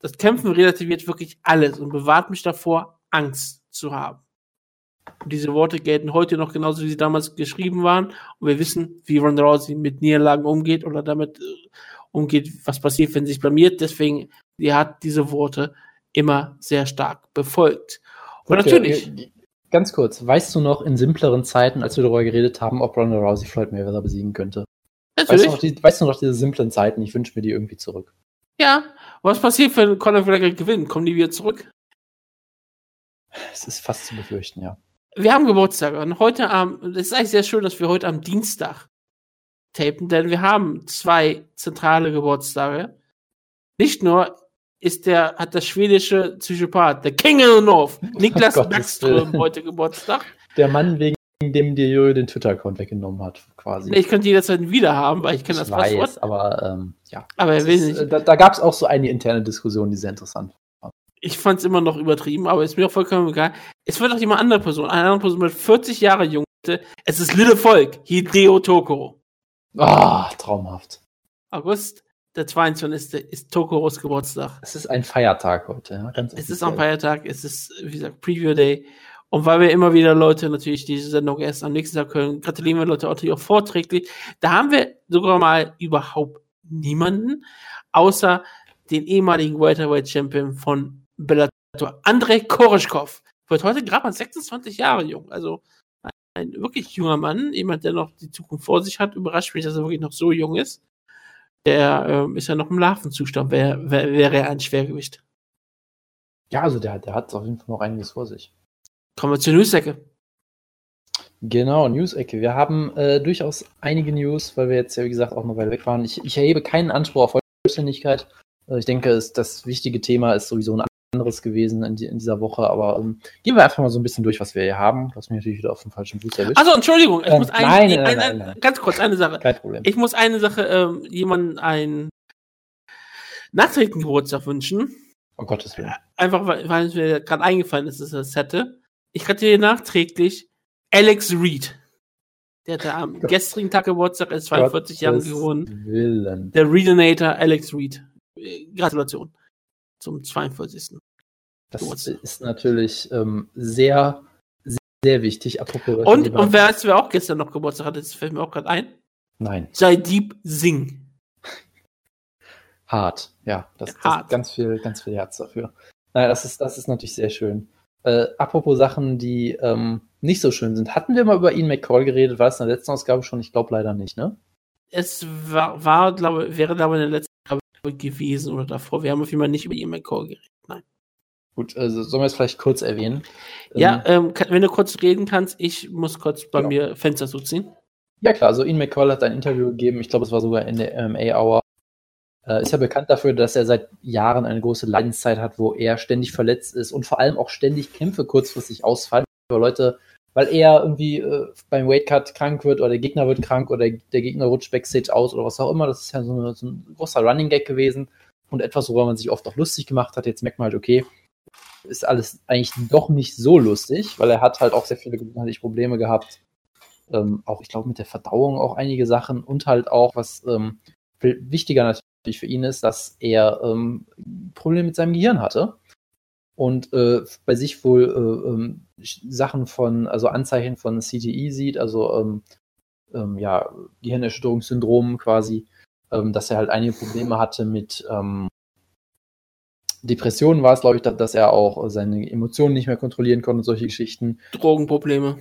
Das Kämpfen relativiert wirklich alles und bewahrt mich davor, Angst zu haben. Und diese Worte gelten heute noch genauso, wie sie damals geschrieben waren. Und wir wissen, wie Ronda Rousey mit Niederlagen umgeht oder damit äh, umgeht, was passiert, wenn sie sich blamiert. Deswegen, sie hat diese Worte immer sehr stark befolgt. Und okay, natürlich... Okay. Ganz kurz, weißt du noch in simpleren Zeiten, als wir darüber geredet haben, ob Ronda Rousey Floyd Mayweather besiegen könnte? Natürlich. Weißt du noch, die, weißt du noch diese simplen Zeiten? Ich wünsche mir die irgendwie zurück. Ja, was passiert, wenn Conor McGregor gewinnt? Kommen die wieder zurück? Es ist fast zu befürchten, ja. Wir haben Geburtstag und heute am, es ist eigentlich sehr schön, dass wir heute am Dienstag tapen, denn wir haben zwei zentrale Geburtstage. Nicht nur ist der, hat der schwedische Psychopath, der King of the North, Niklas oh Backström, heute Geburtstag. Der Mann, wegen dem Diego den Twitter-Account weggenommen hat, quasi. Nee, ich könnte jederzeit wieder haben, weil ich kenne das Passwort. Ich weiß, aber ähm, ja. Aber er will nicht. Da, da gab es auch so eine interne Diskussion, die sehr interessant war. Ich fand es immer noch übertrieben, aber ist mir auch vollkommen egal. Es wird auch jemand andere Person, eine andere Person mit vierzig Jahre jung. Es ist Little Volk, Hideo Tokoro. Ah, traumhaft. August. Der zweiundzwanzigste ist Tokoros Geburtstag. Es ist ein Feiertag heute. Ja? Ganz es ist ein Feiertag, es ist, wie gesagt, Preview Day. Und weil wir immer wieder Leute natürlich diese Sendung erst am nächsten Tag hören, gratulieren wir Leute auch vorträglich. Da haben wir sogar mal überhaupt niemanden, außer den ehemaligen Welterweight Champion von Bellator. Andrei Koroschkov wird heute gerade mal sechsundzwanzig Jahre jung. Also ein wirklich junger Mann, jemand, der noch die Zukunft vor sich hat. Überrascht mich, dass er wirklich noch so jung ist. Der ähm, ist ja noch im Larvenzustand, wäre wär, wär er ein Schwergewicht. Ja, also der, der hat auf jeden Fall noch einiges vor sich. Kommen wir zur News-Ecke. Genau, News-Ecke. Wir haben äh, durchaus einige News, weil wir jetzt ja, wie gesagt, auch noch weit weg waren. Ich, ich erhebe keinen Anspruch auf Vollständigkeit. Also ich denke, es, das wichtige Thema ist sowieso ein anderes gewesen in, die, in dieser Woche, aber ähm, gehen wir einfach mal so ein bisschen durch, was wir hier haben. Du hast mich natürlich wieder auf dem falschen Fuß erwischt. Also Entschuldigung, ich ähm, muss eine, nein, nein, nein, eine, nein, nein. ganz kurz eine Sache. Kein Problem. Ich muss eine Sache, ähm, jemanden einen nachträglichen Geburtstag wünschen. Um Gottes Willen. Einfach, weil, weil es mir gerade eingefallen ist, dass er das hätte. Ich gratuliere nachträglich Alex Reed. Der hatte am Gott. gestrigen Tag Geburtstag, ist zweiundvierzig Jahre geworden. Der Reedinator Alex Reed. Gratulation zum zweiundvierzigsten Das Geburtstag. Ist natürlich ähm, sehr, sehr, sehr wichtig. Apropos, und, und wer weißt du, wer auch gestern noch Geburtstag hatte? Das fällt mir auch gerade ein. Nein. Jaideep Singh. Hart, ja. Das, das Hart. Ganz viel, ganz viel Herz dafür. Naja, das ist, das ist natürlich sehr schön. Äh, apropos Sachen, die ähm, nicht so schön sind. Hatten wir mal über Ian McCall geredet? War es in der letzten Ausgabe schon? Ich glaube leider nicht, ne? Es war, war glaube, wäre glaube ich in der letzten Ausgabe gewesen oder davor. Wir haben auf jeden Fall nicht über Ian McCall geredet. Nein. Gut, also sollen wir es vielleicht kurz erwähnen? Ja, ähm, kann, wenn du kurz reden kannst, ich muss kurz bei genau. mir Fenster zuziehen. Ja klar, also Ian McCall hat ein Interview gegeben, ich glaube, es war sogar in der M M A-Hour. Äh, ist ja bekannt dafür, dass er seit Jahren eine große Leidenszeit hat, wo er ständig verletzt ist und vor allem auch ständig Kämpfe kurzfristig ausfallen. Weil Leute, weil er irgendwie äh, beim Weightcut krank wird oder der Gegner wird krank oder der Gegner rutscht Backstage aus oder was auch immer. Das ist ja so, eine, so ein großer Running Gag gewesen und etwas, worüber man sich oft auch lustig gemacht hat. Jetzt merkt man halt, okay, ist alles eigentlich doch nicht so lustig, weil er hat halt auch sehr viele gesundheitliche Probleme gehabt. Ähm, auch, ich glaube, mit der Verdauung auch einige Sachen und halt auch, was ähm, wichtiger natürlich für ihn ist, dass er ähm, Probleme mit seinem Gehirn hatte und äh, bei sich wohl äh, äh, Sachen von, also Anzeichen von C T E sieht, also ähm, ähm, ja, Gehirnerschütterungssyndrom quasi, ähm, dass er halt einige Probleme hatte mit ähm, Depressionen war es, glaube ich, dass er auch seine Emotionen nicht mehr kontrollieren konnte und solche Geschichten. Drogenprobleme.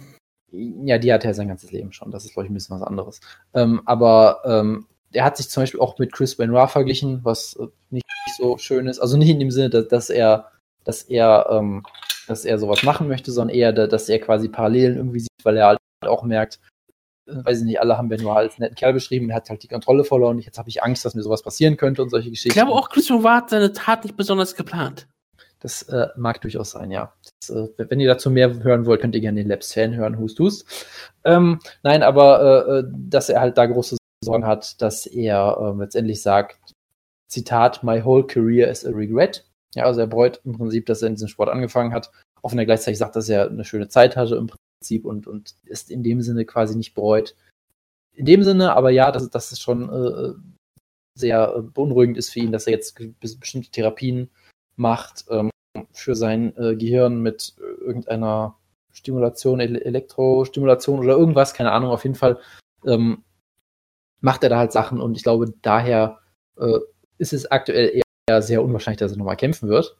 Ja, die hatte er sein ganzes Leben schon. Das ist, glaube ich, ein bisschen was anderes. Ähm, aber ähm, er hat sich zum Beispiel auch mit Chris Benoit verglichen, was äh, nicht so schön ist. Also nicht in dem Sinne, dass, dass er dass er, ähm, dass er sowas machen möchte, sondern eher, dass er quasi Parallelen irgendwie sieht, weil er halt auch merkt, weiß ich nicht, alle haben wir nur als netten Kerl beschrieben, er hat halt die Kontrolle verloren, jetzt habe ich Angst, dass mir sowas passieren könnte und solche Geschichten. Ich glaube auch, Christian Ward seine Tat nicht besonders geplant. Das äh, mag durchaus sein, ja. Das, äh, wenn ihr dazu mehr hören wollt, könnt ihr gerne den Labs-Fan hören, who's who's. Ähm, nein, aber äh, dass er halt da große Sorgen hat, dass er äh, letztendlich sagt, Zitat, my whole career is a regret. Ja, also er bereut im Prinzip, dass er in diesem Sport angefangen hat, auch wenn er gleichzeitig sagt, dass er eine schöne Zeit hatte im Prinzip und, und ist in dem Sinne quasi nicht bereut. In dem Sinne, aber ja, dass das schon äh, sehr beunruhigend ist für ihn, dass er jetzt bestimmte Therapien macht ähm, für sein äh, Gehirn mit irgendeiner Stimulation, Ele- Elektrostimulation oder irgendwas, keine Ahnung, auf jeden Fall ähm, macht er da halt Sachen und ich glaube, daher äh, ist es aktuell eher sehr unwahrscheinlich, dass er nochmal kämpfen wird.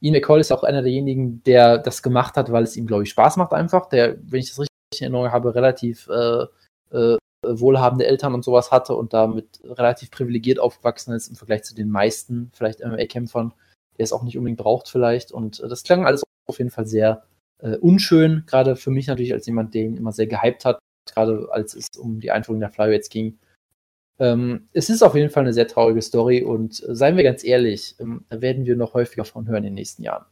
Ian McCall ist auch einer derjenigen, der das gemacht hat, weil es ihm, glaube ich, Spaß macht einfach, der, wenn ich das richtig in Erinnerung habe, relativ äh, äh, wohlhabende Eltern und sowas hatte und damit relativ privilegiert aufgewachsen ist im Vergleich zu den meisten, vielleicht M M A-Kämpfern, der es auch nicht unbedingt braucht vielleicht. Und äh, das klang alles auf jeden Fall sehr äh, unschön, gerade für mich natürlich als jemand, der ihn immer sehr gehypt hat, gerade als es um die Einführung der Flyweights ging. Ähm, es ist auf jeden Fall eine sehr traurige Story und äh, seien wir ganz ehrlich, ähm, da werden wir noch häufiger von hören in den nächsten Jahren.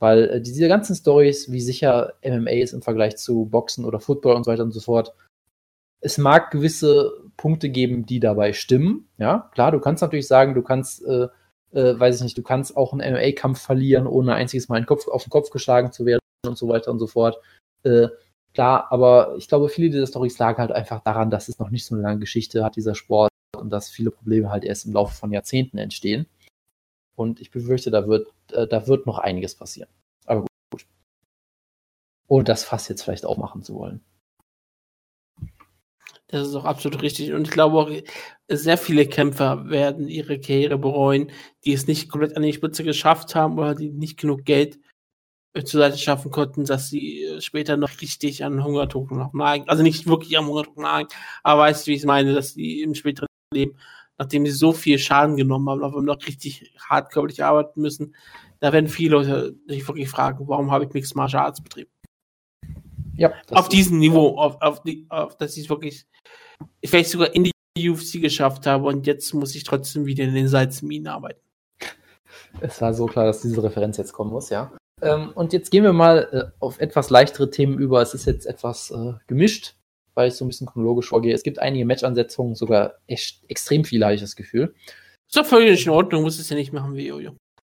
Weil äh, diese ganzen Storys, wie sicher M M A ist im Vergleich zu Boxen oder Football und so weiter und so fort, es mag gewisse Punkte geben, die dabei stimmen. Ja, klar, du kannst natürlich sagen, du kannst äh, Äh, weiß ich nicht, du kannst auch einen M M A-Kampf verlieren, ohne einziges Mal einen Kopf, auf den Kopf geschlagen zu werden und so weiter und so fort. Äh, klar, aber ich glaube, viele dieser Storys lagen halt einfach daran, dass es noch nicht so eine lange Geschichte hat, dieser Sport, und dass viele Probleme halt erst im Laufe von Jahrzehnten entstehen. Und ich befürchte, da wird, äh, da wird noch einiges passieren. Aber gut, gut. Ohne das Fass jetzt vielleicht aufmachen zu wollen. Das ist auch absolut richtig. Und ich glaube auch, sehr viele Kämpfer werden ihre Karriere bereuen, die es nicht komplett an die Spitze geschafft haben oder die nicht genug Geld zur Seite schaffen konnten, dass sie später noch richtig an Hungertod noch nagen. Also nicht wirklich am Hungertod nagen, aber weißt du, wie ich meine, dass sie im späteren Leben, nachdem sie so viel Schaden genommen haben, aber noch richtig hart körperlich arbeiten müssen, da werden viele Leute sich wirklich fragen, warum habe ich Mixed Martial Arts betrieben? Ja, auf diesem Niveau, auf, auf, die, auf dass ich es wirklich vielleicht sogar in die U F C geschafft habe und jetzt muss ich trotzdem wieder in den Salzminen arbeiten. Es war so klar, dass diese Referenz jetzt kommen muss, ja. Ähm, und jetzt gehen wir mal äh, auf etwas leichtere Themen über. Es ist jetzt etwas äh, gemischt, weil ich so ein bisschen chronologisch vorgehe. Es gibt einige Match-Ansetzungen, sogar echt extrem viele, habe ich das Gefühl. Ist doch völlig in Ordnung, muss es ja nicht machen wie Jojo.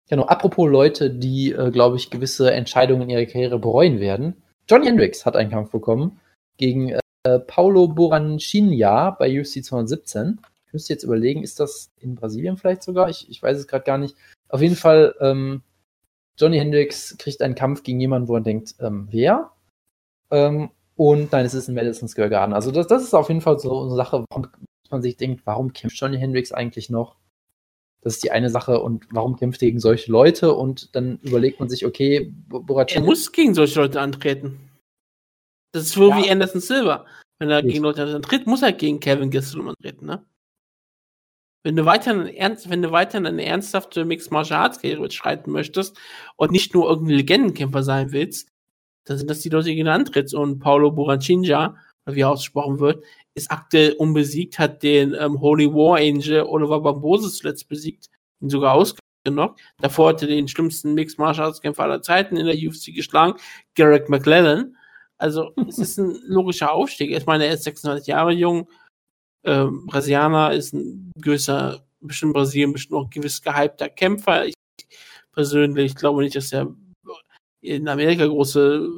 Genau, apropos Leute, die, äh, glaube ich, gewisse Entscheidungen in ihrer Karriere bereuen werden. Johnny Hendricks hat einen Kampf bekommen gegen äh, Paulo Borrachinha bei U F C zweihundertsiebzehn. Ich müsste jetzt überlegen, ist das in Brasilien vielleicht sogar? Ich, ich weiß es gerade gar nicht. Auf jeden Fall, ähm, Johnny Hendricks kriegt einen Kampf gegen jemanden, wo er denkt, ähm, wer? Ähm, und nein, es ist in Madison Square Garden. Also das, das ist auf jeden Fall so eine Sache, warum man sich denkt, warum kämpft Johnny Hendricks eigentlich noch? Das ist die eine Sache. Und warum kämpft er gegen solche Leute? Und dann überlegt man sich, okay, Borrachinha... Er muss gegen solche Leute antreten. Das ist so ja. wie Anderson Silva. Wenn er ich. gegen Leute antritt, muss er gegen Kevin Gastelum antreten, ne? Wenn du weiterhin ernst, wenn du weiterhin eine ernsthafte Mixed Martial Arts Karriere beschreiten möchtest und nicht nur irgendein Legendenkämpfer sein willst, dann sind das die Leute, die gegen antritt. Und Paulo Borrachinha, oder wie er ausgesprochen wird, ist aktuell unbesiegt, hat den ähm, Holy War Angel Oliver Barbosa zuletzt besiegt, ihn sogar ausgenockt. Davor hatte den schlimmsten Mixed Martial Arts Kämpfer aller Zeiten in der U F C geschlagen, Garrick McLellan. Also es ist ein logischer Aufstieg. Ich meine, er ist sechsundzwanzig Jahre jung, ähm, Brasilianer, ist ein gewisser, bestimmt Brasilien, bestimmt auch ein gewiss gehypter Kämpfer. Ich persönlich glaube nicht, dass er in Amerika große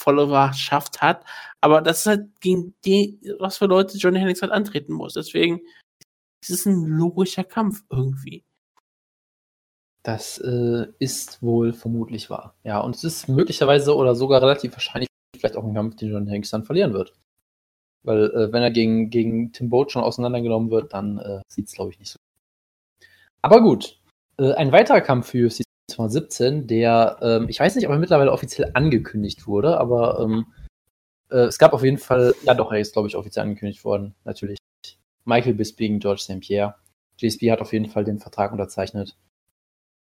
Followerschaft hat, aber das ist halt gegen die, was für Leute Johnny Hendricks halt antreten muss. Deswegen ist es ein logischer Kampf irgendwie. Das äh, ist wohl vermutlich wahr. Ja, und es ist möglicherweise oder sogar relativ wahrscheinlich vielleicht auch ein Kampf, den Johnny Hendricks dann verlieren wird. Weil äh, wenn er gegen, gegen Tim Boat schon auseinandergenommen wird, dann äh, sieht es, glaube ich, nicht so gut. Aber gut, äh, ein weiterer Kampf für U F C zweihundertsiebzehn, der, ähm, ich weiß nicht, ob er mittlerweile offiziell angekündigt wurde, aber ähm, äh, es gab auf jeden Fall, ja doch, er ist, glaube ich, offiziell angekündigt worden, natürlich. Michael Bisping, George Sankt Pierre. G S P hat auf jeden Fall den Vertrag unterzeichnet.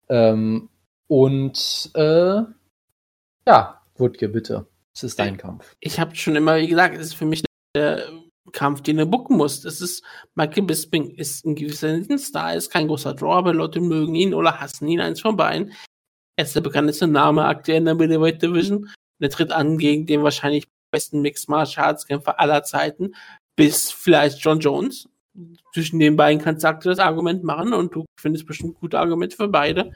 Ähm, und, äh, ja, Wutke, bitte. Es ist dein Kampf. Ich habe schon immer, wie gesagt, es ist für mich der Kampf, den er booken muss. Das ist, Michael Bisping ist ein gewisser Star, ist kein großer Draw, aber Leute mögen ihn oder hassen ihn, eins von beiden. Er ist der bekannteste Name aktuell in der Middleweight Division. Der tritt an gegen den wahrscheinlich besten Mixed Martial Arts Kämpfer aller Zeiten, bis vielleicht John Jones. Zwischen den beiden kannst du das Argument machen und du findest bestimmt gute Argumente für beide.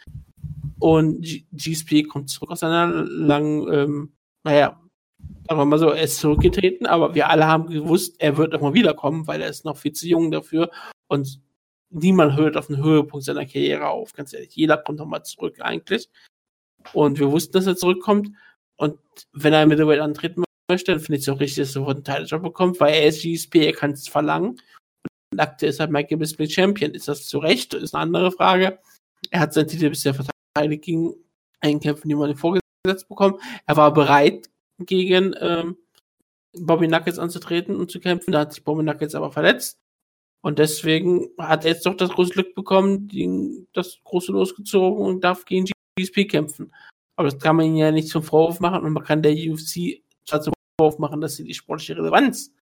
Und G- GSP kommt zurück aus einer langen, ähm, naja, sagen wir mal so, er ist zurückgetreten, aber wir alle haben gewusst, er wird nochmal wiederkommen, weil er ist noch viel zu jung dafür und niemand hört auf den Höhepunkt seiner Karriere auf, ganz ehrlich. Jeder kommt nochmal zurück eigentlich und wir wussten, dass er zurückkommt und wenn er im Middleweight antreten möchte, dann finde ich es auch richtig, dass er einen Titeljob bekommt, weil er ist G S P, er kann es verlangen. Und aktuell ist er Michael Bisping Champion. Ist das zu Recht? Ist eine andere Frage. Er hat seinen Titel bisher verteidigt gegen einen Kämpfer, den man vorgesetzt bekommen. Er war bereit, gegen ähm, Bobby Knuckles anzutreten und zu kämpfen. Da hat sich Bobby Knuckles aber verletzt. Und deswegen hat er jetzt doch das große Glück bekommen, den, das große Los gezogen und darf gegen G S P kämpfen. Aber das kann man ja nicht zum Vorwurf machen und man kann der U F C zum Vorwurf machen, dass sie die sportliche Relevanz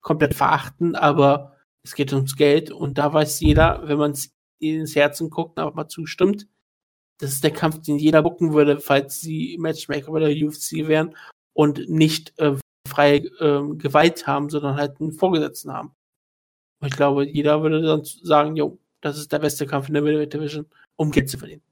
komplett verachten, aber es geht ums Geld und da weiß jeder, wenn man ins Herzen guckt und einfach mal zustimmt, das ist der Kampf, den jeder bucken würde, falls sie Matchmaker bei der U F C wären und nicht äh, freie äh, Gewalt haben, sondern halt einen Vorgesetzten haben. Und ich glaube, jeder würde dann sagen, jo, das ist der beste Kampf in der Middleweight Division, um Geld zu verdienen.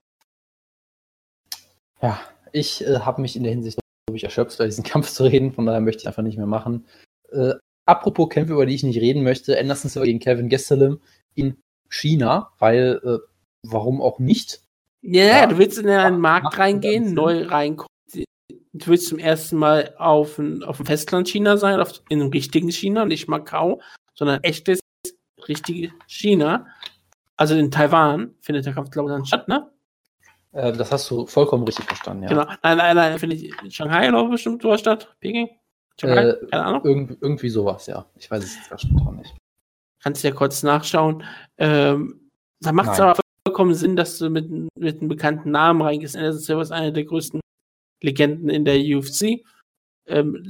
Ja, ich äh, habe mich in der Hinsicht, glaube ich, erschöpft, über diesen Kampf zu reden, von daher möchte ich einfach nicht mehr machen. Äh, apropos Kämpfe, über die ich nicht reden möchte, Anderson Silva gegen Kevin Gastelum in China, weil, äh, warum auch nicht? Ja, yeah, ja, du willst in einen Markt reingehen, neu reinkommen. Du willst zum ersten Mal auf, ein, auf dem Festland China sein, auf, in einem richtigen China, nicht Macau, sondern echtes, richtiges China. Also in Taiwan findet der Kampf, glaube ich, dann statt, ne? Äh, das hast du vollkommen richtig verstanden, ja. Genau. Nein, nein, nein, finde ich in Shanghai, glaube ich, bestimmt sowas statt. Peking? Shanghai? Äh, Keine Ahnung. Irg- irgendwie sowas, ja. Ich weiß es jetzt auch nicht. Kannst du ja kurz nachschauen. Ähm, da macht es aber vollkommen Sinn, dass du mit, mit einem bekannten Namen reingehst. Anderson Silva ist einer der größten Legenden in der U F C, ähm,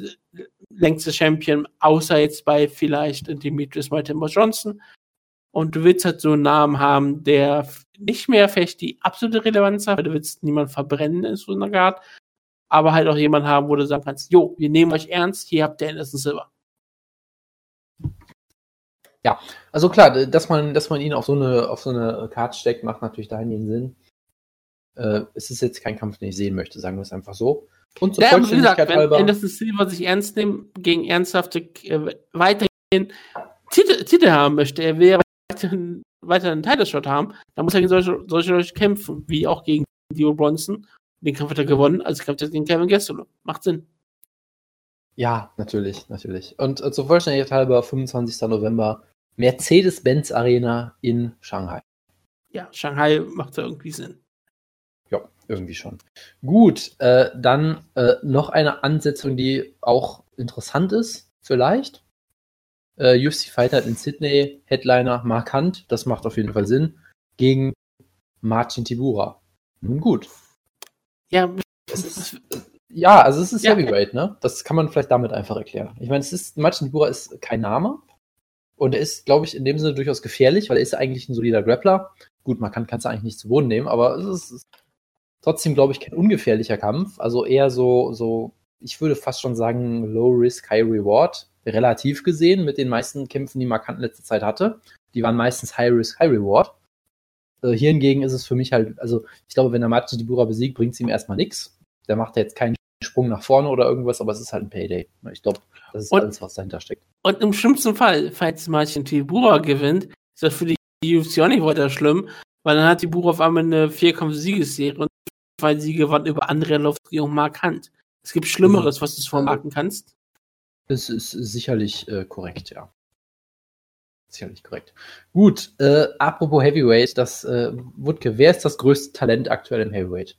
längste Champion, außer jetzt bei vielleicht Demetrius Martin Johnson. Und du willst halt so einen Namen haben, der nicht mehr vielleicht die absolute Relevanz hat, weil du willst niemanden verbrennen in so einer Guard, aber halt auch jemanden haben, wo du sagen kannst, jo, wir nehmen euch ernst, hier habt ihr Anderson Silva. Ja, also klar, dass man, dass man ihn auf so eine, auf so eine Karte steckt, macht natürlich dahingehend Sinn. Äh, es ist jetzt kein Kampf, den ich sehen möchte, sagen wir es einfach so. Und zur ja, Vollständigkeit halber. Wenn, wenn das ist Silber sich ernst nehmen, gegen ernsthafte äh, weiterhin Titel, Titel haben möchte, er will ja weiterhin, weiterhin einen Title-Shot haben, dann muss er gegen solche, solche Leute kämpfen, wie auch gegen Dio Bronson. Den Kampf hat er gewonnen, also kämpft er gegen Kevin Gastelum. Macht Sinn. Ja, natürlich, natürlich. Und äh, zur Vollständigkeit halber, fünfundzwanzigster November, Mercedes-Benz Arena in Shanghai. Ja, Shanghai macht da irgendwie Sinn. Ja, irgendwie schon. Gut, äh, dann äh, noch eine Ansetzung, die auch interessant ist, vielleicht. Äh, U F C Fight Night in Sydney, Headliner Mark Hunt, das macht auf jeden Fall Sinn, gegen Marcin Tybura. Nun gut. Ja, es ist, äh, ja also es ist ja. Heavyweight, ne? Das kann man vielleicht damit einfach erklären. Ich meine, es ist, Marcin Tybura ist kein Name und er ist, glaube ich, in dem Sinne durchaus gefährlich, weil er ist eigentlich ein solider Grappler. Gut, man kann es eigentlich nicht zu Boden nehmen, aber es ist trotzdem, glaube ich, kein ungefährlicher Kampf. Also eher so, so, ich würde fast schon sagen, low risk, high reward. Relativ gesehen mit den meisten Kämpfen, die Mark Hunt in letzter Zeit hatte. Die waren meistens high risk, high reward. Äh, hier hingegen ist es für mich halt, also ich glaube, wenn er Marcin Tybura besiegt, bringt es ihm erstmal nichts. Der macht jetzt keinen Sprung nach vorne oder irgendwas, aber es ist halt ein Payday. Ich glaube, das ist und, alles, was dahinter steckt. Und im schlimmsten Fall, falls Marcin Tybura gewinnt, ist das für die U F C auch nicht weiter schlimm, weil dann hat Tybura auf einmal eine Vierkampf-Siegesserie. Weil sie gewandt über andere Lofty und Mark Hunt. Es gibt Schlimmeres, was du vermarkten kannst. Das ist sicherlich äh, korrekt, ja. Sicherlich korrekt. Gut, äh, apropos Heavyweight, das, äh, Wutke, wer ist das größte Talent aktuell im Heavyweight?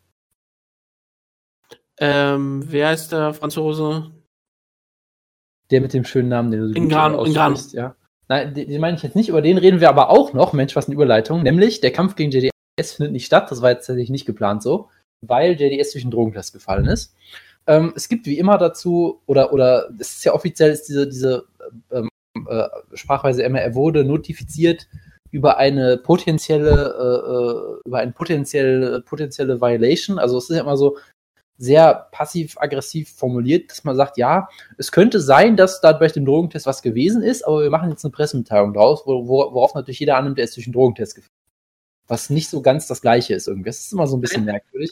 Ähm, wer ist der Franzose? Der mit dem schönen Namen, den du Ngannou, Ngannou. Ja. Nein, den, den meine ich jetzt nicht, über den reden wir aber auch noch, Mensch, was eine Überleitung, nämlich der Kampf gegen J D S findet nicht statt, das war jetzt tatsächlich nicht geplant so, weil J D S durch einen Drogentest gefallen ist. Ähm, es gibt wie immer dazu, oder, oder es ist ja offiziell, ist diese, diese ähm, äh, Sprachweise immer, er wurde notifiziert über eine potenzielle, äh, über eine potenzielle, potenzielle Violation. Also es ist ja immer so sehr passiv-aggressiv formuliert, dass man sagt, ja, es könnte sein, dass da bei dem Drogentest was gewesen ist, aber wir machen jetzt eine Pressemitteilung draus, wor- worauf natürlich jeder annimmt, der ist durch einen Drogentest gefallen. Was nicht so ganz das Gleiche ist irgendwie. Das ist immer so ein bisschen merkwürdig.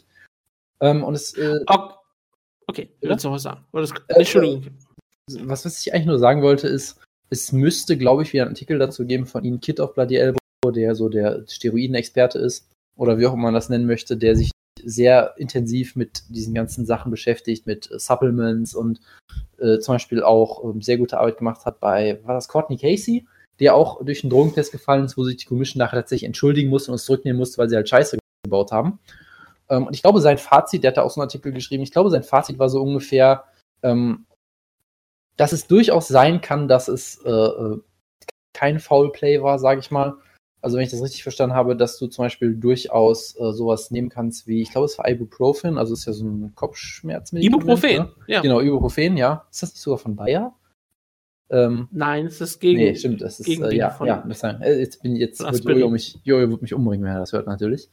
Ähm, und es, äh, okay. Okay, willst du noch was sagen? Entschuldigung. Äh, was, was ich eigentlich nur sagen wollte, ist, es müsste, glaube ich, wieder einen Artikel dazu geben von Ihnen, Kid of Bloody Elbow, der so der Steroiden-Experte ist, oder wie auch immer man das nennen möchte, der sich sehr intensiv mit diesen ganzen Sachen beschäftigt, mit äh, Supplements und äh, zum Beispiel auch äh, sehr gute Arbeit gemacht hat bei, war das Courtney Casey, der auch durch einen Drogentest gefallen ist, wo sich die Commission nachher tatsächlich entschuldigen musste und uns zurücknehmen musste, weil sie halt Scheiße gebaut haben. Und ich glaube, sein Fazit, der hat da auch so einen Artikel geschrieben, ich glaube, sein Fazit war so ungefähr, ähm, dass es durchaus sein kann, dass es äh, kein Foulplay war, sage ich mal. Also wenn ich das richtig verstanden habe, dass du zum Beispiel durchaus äh, sowas nehmen kannst wie, ich glaube, es war Ibuprofen, also ist ja so ein Kopfschmerzmedikament. Ibuprofen, ne? Ja. Genau, Ibuprofen, ja. Ist das nicht sogar von Bayer? Ähm, Nein, es ist gegen... Nee, stimmt, das ist... Äh, ja, von, ja, das heißt, jetzt bin jetzt... Jojo mich, wird mich umbringen, wenn er das hört, natürlich.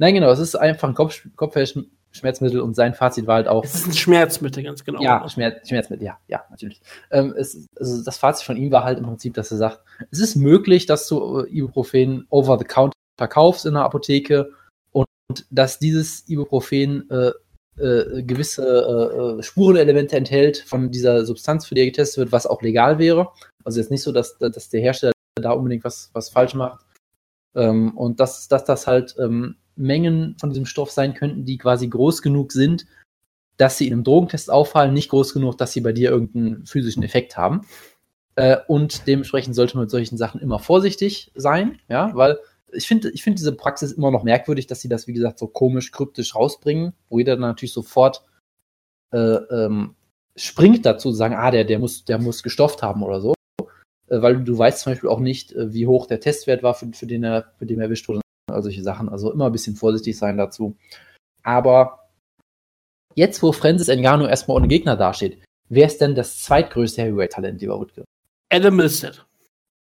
Nein, genau, es ist einfach ein Kopf, Kopfschmerzmittel und sein Fazit war halt auch... Es ist ein Schmerzmittel, ganz genau. Ja, Schmerz, Schmerzmittel, ja, ja, natürlich. Ähm, es, also das Fazit von ihm war halt im Prinzip, dass er sagt, es ist möglich, dass du Ibuprofen over the counter verkaufst in der Apotheke und, und dass dieses Ibuprofen äh, äh, gewisse äh, Spurenelemente enthält von dieser Substanz, für die er getestet wird, was auch legal wäre. Also jetzt nicht so, dass, dass der Hersteller da unbedingt was, was falsch macht. Ähm, und dass, dass das halt... Ähm, Mengen von diesem Stoff sein könnten, die quasi groß genug sind, dass sie in einem Drogentest auffallen, nicht groß genug, dass sie bei dir irgendeinen physischen Effekt haben. Äh, und dementsprechend sollte man mit solchen Sachen immer vorsichtig sein, ja, weil ich finde ich find diese Praxis immer noch merkwürdig, dass sie das, wie gesagt, so komisch, kryptisch rausbringen, wo jeder dann natürlich sofort äh, ähm, springt dazu, zu sagen, ah, der, der, muss, der muss gestofft haben oder so, äh, weil du weißt zum Beispiel auch nicht, wie hoch der Testwert war, für, für den er für den er erwischt wurde. Also solche Sachen, also immer ein bisschen vorsichtig sein dazu. Aber jetzt, wo Francis Ngannou erstmal ohne Gegner dasteht, wer ist denn das zweitgrößte Heavyweight-Talent, lieber Rutger? Adam Milstead.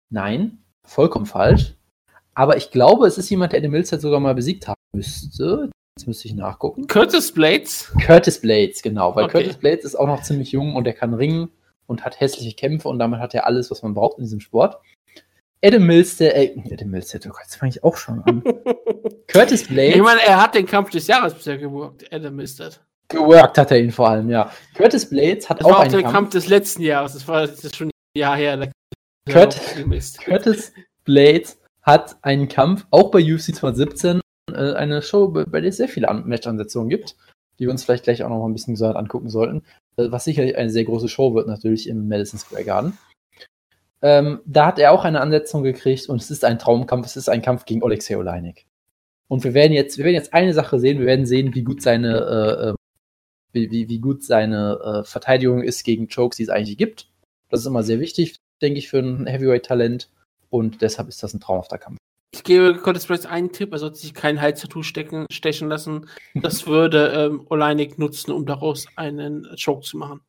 Nein, vollkommen falsch. Aber ich glaube, es ist jemand, der Adam Milstead sogar mal besiegt haben müsste. Jetzt müsste ich nachgucken. Curtis Blaydes? Curtis Blaydes, genau. Weil okay. Curtis Blaydes ist auch noch ziemlich jung und der kann ringen und hat hässliche Kämpfe und damit hat er alles, was man braucht in diesem Sport. Adam Milstead, äh, Adam Milstead, oh Gott, das fange ich auch schon an. Curtis Blaydes. Ich meine, er hat den Kampf des Jahres bisher geworkt, Adam Milstead. Geworkt hat er ihn vor allem, ja. Curtis Blaydes hat das auch einen Kampf. Das war auch der Kampf des letzten Jahres, das war das ist schon ein Jahr her. Kurt, Curtis Blaydes hat einen Kampf, auch bei U F C zweihundertsiebzehn, äh, eine Show, bei, bei der es sehr viele An- Match-Ansetzungen gibt, die wir uns vielleicht gleich auch noch mal ein bisschen gesondert angucken sollten, äh, was sicherlich eine sehr große Show wird, natürlich im Madison Square Garden. Ähm, da hat er auch eine Ansetzung gekriegt und es ist ein Traumkampf, es ist ein Kampf gegen Oleksiy Oliynyk. Und wir werden jetzt, wir werden jetzt eine Sache sehen, wir werden sehen, wie gut seine, äh, wie, wie, wie gut seine äh, Verteidigung ist gegen Chokes, die es eigentlich gibt. Das ist immer sehr wichtig, denke ich, für ein Heavyweight-Talent und deshalb ist das ein traumhafter Kampf. Ich gebe Curtis Blaydes einen Tipp, er sollte sich kein Hals-Tattoo stecken, stechen lassen. Das würde ähm, Oliynyk nutzen, um daraus einen Choke zu machen.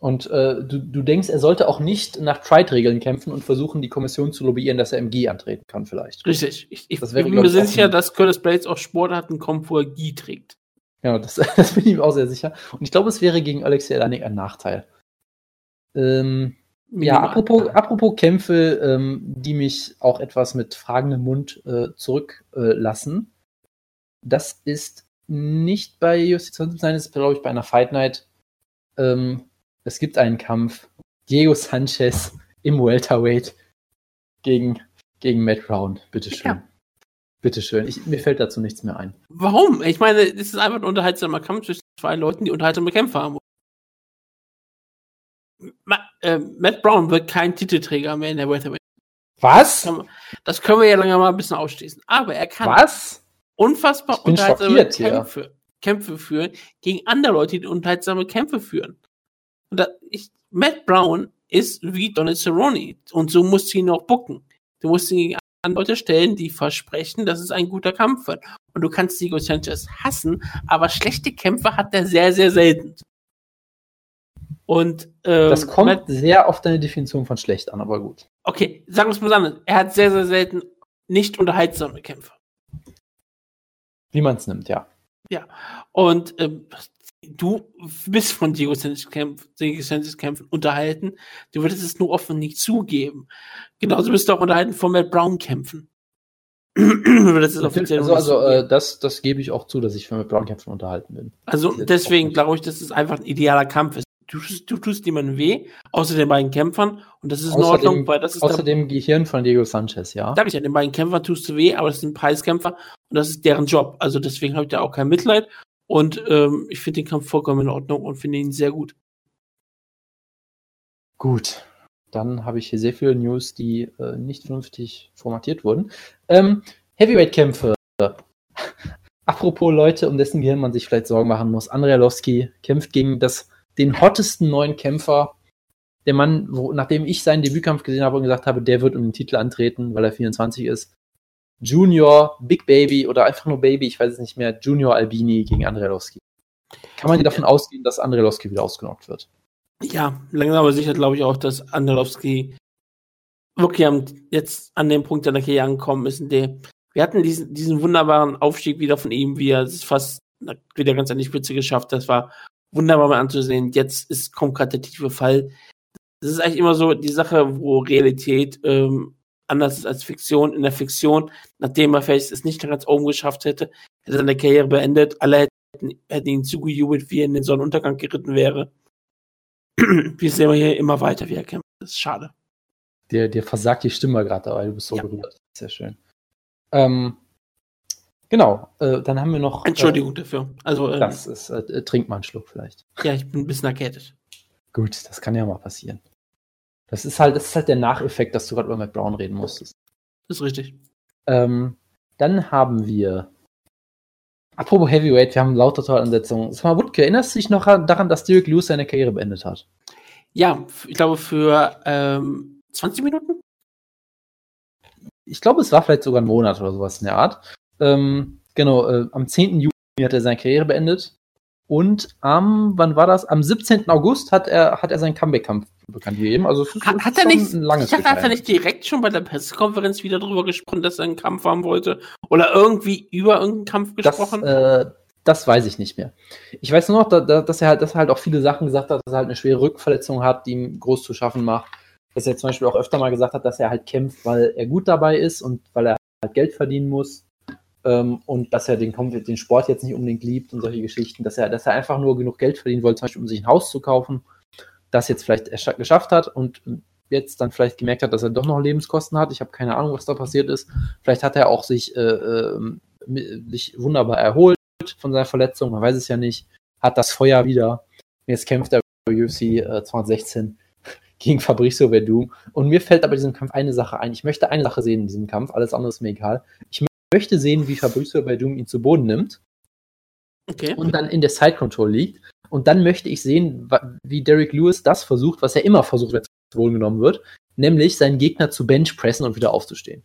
Und äh, du, du denkst, er sollte auch nicht nach Pride-Regeln kämpfen und versuchen, die Kommission zu lobbyieren, dass er M G antreten kann vielleicht. Richtig. Ich, ich das wäre, bin mir sicher, ein... dass Curtis Blaydes auch Sportarten kommt, wo er G trägt. Ja, das, das bin ich mir auch sehr sicher. Und ich glaube, es wäre gegen Oleksiy Oliynyk ein Nachteil. Ähm, ja, apropos, apropos Kämpfe, ähm, die mich auch etwas mit fragendem Mund äh, zurücklassen. Äh, das ist nicht bei U F C zweihundertsiebzehn, das ist, glaube ich, bei einer Fight Night. Ähm, Es gibt einen Kampf, Diego Sanchez im Welterweight gegen, gegen Matt Brown. Bitteschön. Ja. Bitteschön. Ich, mir fällt dazu nichts mehr ein. Warum? Ich meine, es ist einfach ein unterhaltsamer Kampf zwischen zwei Leuten, die unterhaltsame Kämpfe haben. Ma- äh, Matt Brown wird kein Titelträger mehr in der Welterweight. Was? Das können wir, das können wir ja lange mal ein bisschen ausschließen. Aber er kann Was? unfassbar unterhaltsame Kämpfe, Kämpfe führen gegen andere Leute, die unterhaltsame Kämpfe führen. Und da, ich, Matt Brown ist wie Donald Cerrone und so musst du ihn auch booken. Du musst ihn gegen andere Leute stellen, die versprechen, dass es ein guter Kampf wird. Und du kannst Diego Sanchez hassen, aber schlechte Kämpfe hat er sehr, sehr selten. Und, ähm, das kommt Matt, sehr auf deine Definition von schlecht an, aber gut. Okay, sagen wir es mal anders. Er hat sehr, sehr selten nicht unterhaltsame Kämpfe. Wie man es nimmt, ja. Ja, und ähm, du bist von Diego Sanchez Kämpfen unterhalten. Du würdest es nur offen nicht zugeben. Genauso bist du auch unterhalten von Matt Brown Kämpfen. das ist offiziell also also äh, das, das gebe ich auch zu, dass ich von Matt Brown Kämpfen unterhalten bin. Also deswegen glaube ich, dass es einfach ein idealer Kampf ist. Du, du tust niemandem weh, außer den beiden Kämpfern. Und das ist in außerdem, Ordnung, weil das ist außer dem Gehirn von Diego Sanchez, ja. Da habe ich ja, den beiden Kämpfern tust du weh, aber das sind Preiskämpfer und das ist deren Job. Also deswegen habe ich da auch kein Mitleid. Und ähm, ich finde den Kampf vollkommen in Ordnung und finde ihn sehr gut. Gut. Dann habe ich hier sehr viele News, die äh, nicht vernünftig formatiert wurden. Ähm, Heavyweight-Kämpfe. Apropos Leute, um dessen Gehirn man sich vielleicht Sorgen machen muss. Andrei Arlovski kämpft gegen das den hottesten neuen Kämpfer, der Mann, wo, nachdem ich seinen Debütkampf gesehen habe und gesagt habe, der wird um den Titel antreten, weil er vierundzwanzig ist. Junior, Big Baby oder einfach nur Baby, ich weiß es nicht mehr, Junior Albini gegen Andrei Arlovski. Kann man davon ausgehen, dass Andrei Arlovski wieder ausgenockt wird? Ja, langsam aber sicher glaube ich auch, dass Andrei Arlovski wirklich am, jetzt an dem Punkt seiner Karriere angekommen ist, in dem wir hatten diesen, diesen wunderbaren Aufstieg wieder von ihm, wie er es fast wieder ganz an die Spitze geschafft hat. Das war wunderbar mal anzusehen. Jetzt ist, kommt gerade der tiefe Fall. Das ist eigentlich immer so die Sache, wo Realität ähm, anders ist als Fiktion. In der Fiktion, nachdem er vielleicht es nicht ganz oben geschafft hätte, hätte er seine Karriere beendet. Alle hätten, hätten ihn zugejubelt, wie er in den Sonnenuntergang geritten wäre. Wir sehen hier immer weiter, wie er kämpft. Das ist schade. Dir, dir versagt die Stimme gerade, aber du bist so ja. berührt. Sehr schön. Ähm, Genau, äh, dann haben wir noch... Entschuldigung äh, dafür. Also äh, das ist, äh, trink mal einen Schluck vielleicht. Ja, ich bin ein bisschen erkältet. Gut, das kann ja mal passieren. Das ist halt, das ist halt der Nacheffekt, dass du gerade über Matt Brown reden musstest. Das ist richtig. Ähm, dann haben wir... Apropos Heavyweight, wir haben lauter tolle Ansetzungen. Sag mal, Wutke, erinnerst du dich noch daran, dass Derrick Lewis seine Karriere beendet hat? Ja, ich glaube für ähm, zwanzig Minuten? Ich glaube, es war vielleicht sogar ein Monat oder sowas in der Art. Ähm, genau, äh, am zehnten Juni hat er seine Karriere beendet und am, wann war das? Am siebzehnten August hat er, hat er seinen Comeback-Kampf bekannt gegeben. Also es hat, ist hat er nicht, ein langes Ich dachte, hat er nicht direkt schon bei der Pressekonferenz wieder drüber gesprochen, dass er einen Kampf haben wollte oder irgendwie über irgendeinen Kampf gesprochen? Das, äh, das weiß ich nicht mehr. Ich weiß nur noch, da, da, dass er halt, dass er halt auch viele Sachen gesagt hat, dass er halt eine schwere Rückverletzung hat, die ihm groß zu schaffen macht. Dass er zum Beispiel auch öfter mal gesagt hat, dass er halt kämpft, weil er gut dabei ist und weil er halt Geld verdienen muss. Und dass er den, den Sport jetzt nicht unbedingt liebt und solche Geschichten, dass er, dass er einfach nur genug Geld verdienen wollte, zum Beispiel um sich ein Haus zu kaufen, das jetzt vielleicht ersch- geschafft hat und jetzt dann vielleicht gemerkt hat, dass er doch noch Lebenskosten hat. Ich habe keine Ahnung, was da passiert ist. Vielleicht hat er auch sich, äh, äh, sich wunderbar erholt von seiner Verletzung, man weiß es ja nicht, hat das Feuer wieder. Jetzt kämpft er bei U F C äh, zweihundertsechzehn gegen Fabricio Werdum. Und mir fällt aber in diesem Kampf eine Sache ein. Ich möchte eine Sache sehen in diesem Kampf, alles andere ist mir egal. Ich möchte sehen, wie Fabricio Werdum ihn zu Boden nimmt okay. und dann in der Side-Control liegt. Und dann möchte ich sehen, wie Derrick Lewis das versucht, was er immer versucht, wenn er zu Boden genommen wird, nämlich seinen Gegner zu Bench-pressen und wieder aufzustehen.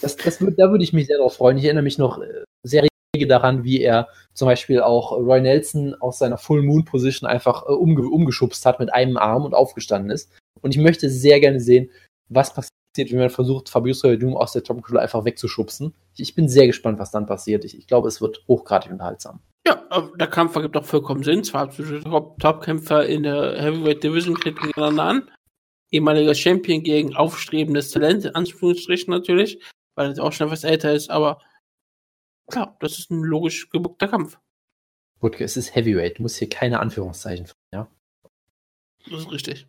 Das, das würd, da würde ich mich sehr darauf freuen. Ich erinnere mich noch sehr rege daran, wie er zum Beispiel auch Roy Nelson aus seiner Full-Moon-Position einfach umge- umgeschubst hat mit einem Arm und aufgestanden ist. Und ich möchte sehr gerne sehen, was passiert, wenn man versucht, Fabricio Werdum aus der Top-Control einfach wegzuschubsen. Ich bin sehr gespannt, was dann passiert. Ich, ich glaube, es wird hochgradig unterhaltsam. Ja, der Kampf ergibt auch vollkommen Sinn. Zwei absolute Top-Kämpfer in der Heavyweight-Division treten gegeneinander an. Ehemaliger Champion gegen aufstrebendes Talent, in Anführungsstrichen natürlich, weil er auch schon etwas älter ist, aber klar, das ist ein logisch gebuckter Kampf. Gut, es ist Heavyweight, du musst hier keine Anführungszeichen finden, ja? Das ist richtig.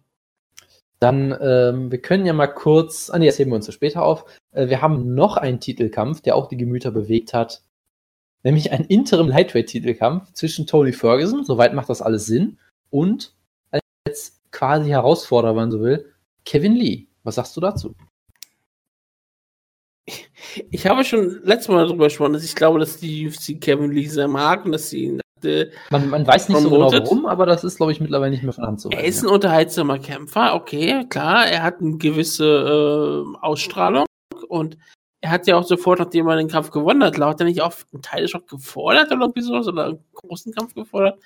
Dann, ähm, wir können ja mal kurz, ah ne, jetzt heben wir uns so später auf. Äh, wir haben noch einen Titelkampf, der auch die Gemüter bewegt hat. Nämlich einen Interim-Lightweight-Titelkampf zwischen Tony Ferguson, soweit macht das alles Sinn, und als quasi Herausforderer, wenn man so will, Kevin Lee. Was sagst du dazu? Ich, ich habe schon letztes Mal darüber gesprochen, dass ich glaube, dass die U F C Kevin Lee sehr mag und dass sie ihn Man, man weiß nicht promotet. So genau warum, aber das ist, glaube ich, mittlerweile nicht mehr von Hand zu weisen. Er ist ein unterhaltsamer Kämpfer, okay, klar, er hat eine gewisse äh, Ausstrahlung und er hat ja auch sofort, nachdem er den Kampf gewonnen hat, laut er nicht auch einen Title-Shot gefordert oder irgendwie so, oder einen großen Kampf gefordert.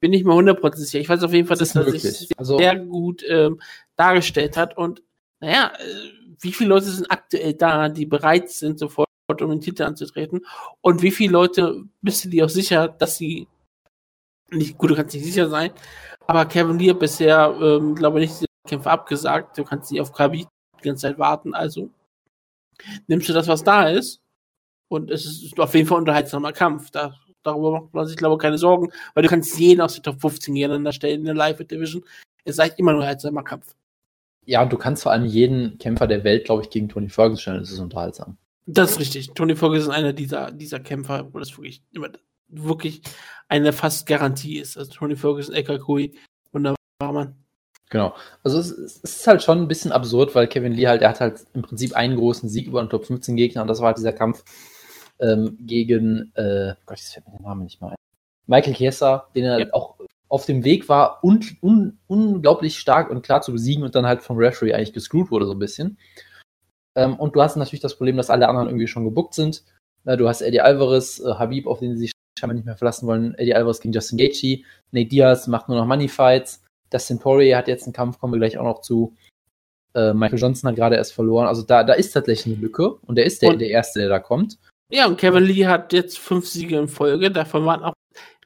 Bin nicht mal hundertprozentig sicher. Ich weiß auf jeden Fall, dass er sich also sehr gut ähm, dargestellt hat. Und naja, wie viele Leute sind aktuell da, die bereit sind, sofort um den Titel anzutreten? Und wie viele Leute bist du dir auch sicher, dass sie nicht, gut, du kannst nicht sicher sein, aber Kevin Lee hat bisher, ähm, glaube ich, nicht die Kämpfe abgesagt. Du kannst nicht auf Khabib die ganze Zeit warten, also nimmst du das, was da ist, und es ist auf jeden Fall ein unterhaltsamer Kampf. Da, darüber macht man sich, glaube ich, keine Sorgen, weil du kannst jeden aus der Top fünfzehn gegeneinander stellen in der Live-Division. Es ist eigentlich immer ein unterhaltsamer Kampf. Ja, und du kannst vor allem jeden Kämpfer der Welt, glaube ich, gegen Tony Ferguson stellen, das ist unterhaltsam. Das ist richtig. Tony Ferguson ist einer dieser, dieser Kämpfer, wo das wirklich immer wirklich eine fast Garantie ist. Also Tony Ferguson, Eka Kui, wunderbar, Mann. Genau. Also es, es ist halt schon ein bisschen absurd, weil Kevin Lee halt, er hat halt im Prinzip einen großen Sieg über einen Top fünfzehn Gegner, und das war halt dieser Kampf ähm, gegen, äh, Gott, das fällt mir der Name nicht mal ein, Michael Chiesa, den er ja. auch auf dem Weg war, un, un, unglaublich stark und klar zu besiegen und dann halt vom Referee eigentlich gescrewt wurde so ein bisschen. Ähm, und du hast natürlich das Problem, dass alle anderen irgendwie schon gebookt sind. Äh, du hast Eddie Alvarez, äh, Khabib, auf den sie sich scheinbar nicht mehr verlassen wollen, Eddie Alvarez gegen Justin Gaethje, Nate Diaz macht nur noch Moneyfights, Dustin Poirier hat jetzt einen Kampf, kommen wir gleich auch noch zu. Äh, Michael Johnson hat gerade erst verloren. Also da, da ist tatsächlich eine Lücke. Und der ist der, und, der Erste, der da kommt. Ja, und Kevin Lee hat jetzt fünf Siege in Folge. Davon waren auch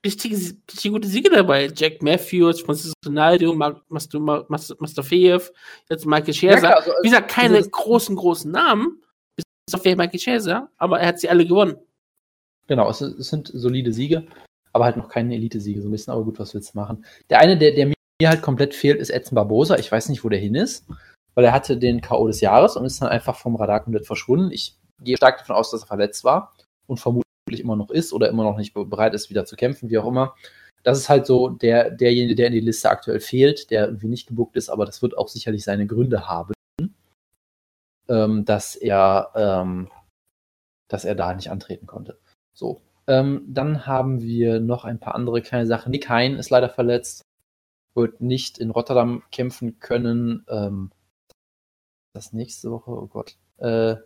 richtig, richtig gute Siege dabei. Jack Matthews, Francisco Ronaldo, Mustafeyev, jetzt Michael Chiesa. Ja, also, wie gesagt, keine also, großen, großen Namen. Bis auf Michael Chiesa. Aber er hat sie alle gewonnen. Genau, es, es sind solide Siege. Aber halt noch keine Elite-Siege. So ein bisschen, aber gut, was willst du machen? Der eine, der, der mir halt komplett fehlt, ist Edson Barboza. Ich weiß nicht, wo der hin ist, weil er hatte den K O des Jahres und ist dann einfach vom Radar komplett verschwunden. Ich gehe stark davon aus, dass er verletzt war und vermutlich immer noch ist oder immer noch nicht bereit ist, wieder zu kämpfen, wie auch immer. Das ist halt so der, derjenige, der in die Liste aktuell fehlt, der irgendwie nicht gebuckt ist, aber das wird auch sicherlich seine Gründe haben, ähm, dass er ähm, dass er da nicht antreten konnte. So. Ähm, dann haben wir noch ein paar andere kleine Sachen. Nick Hein ist leider verletzt, wird nicht in Rotterdam kämpfen können. Ähm, das nächste Woche, oh Gott. Äh,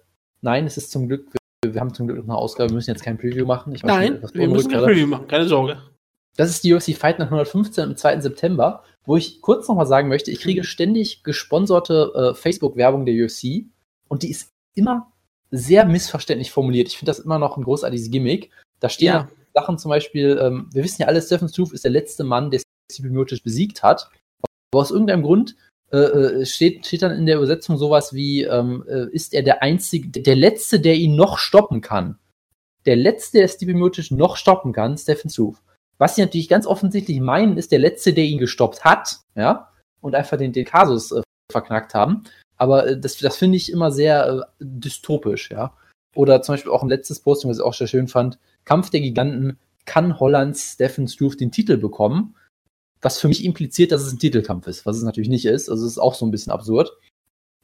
nein, es ist zum Glück, wir, wir haben zum Glück noch eine Ausgabe, wir müssen jetzt kein Preview machen. Ich weiß nein, nicht, was wir müssen kein Preview machen, keine Sorge. Das ist die U F C Fight Night hundertfünfzehn am zweiten September, wo ich kurz nochmal sagen möchte, ich kriege ständig gesponserte äh, Facebook-Werbung der U F C, und die ist immer sehr missverständlich formuliert. Ich finde das immer noch ein großartiges Gimmick. Da stehen ja Sachen zum Beispiel, ähm, wir wissen ja alle, Stephen Struve ist der letzte Mann, der Miocic besiegt hat, aber aus irgendeinem Grund äh, steht, steht dann in der Übersetzung sowas wie, ähm, äh, ist er der einzige, der letzte, der ihn noch stoppen kann. Der letzte, der Stipe Miocic noch stoppen kann, Stephen Struve. Was sie natürlich ganz offensichtlich meinen, ist der letzte, der ihn gestoppt hat, ja, und einfach den, den Kasus äh, verknackt haben, aber äh, das, das finde ich immer sehr äh, dystopisch, ja. Oder zum Beispiel auch ein letztes Posting, was ich auch sehr schön fand, Kampf der Giganten, kann Hollands Stephen Struve den Titel bekommen? Was für mich impliziert, dass es ein Titelkampf ist, was es natürlich nicht ist. Also es ist auch so ein bisschen absurd.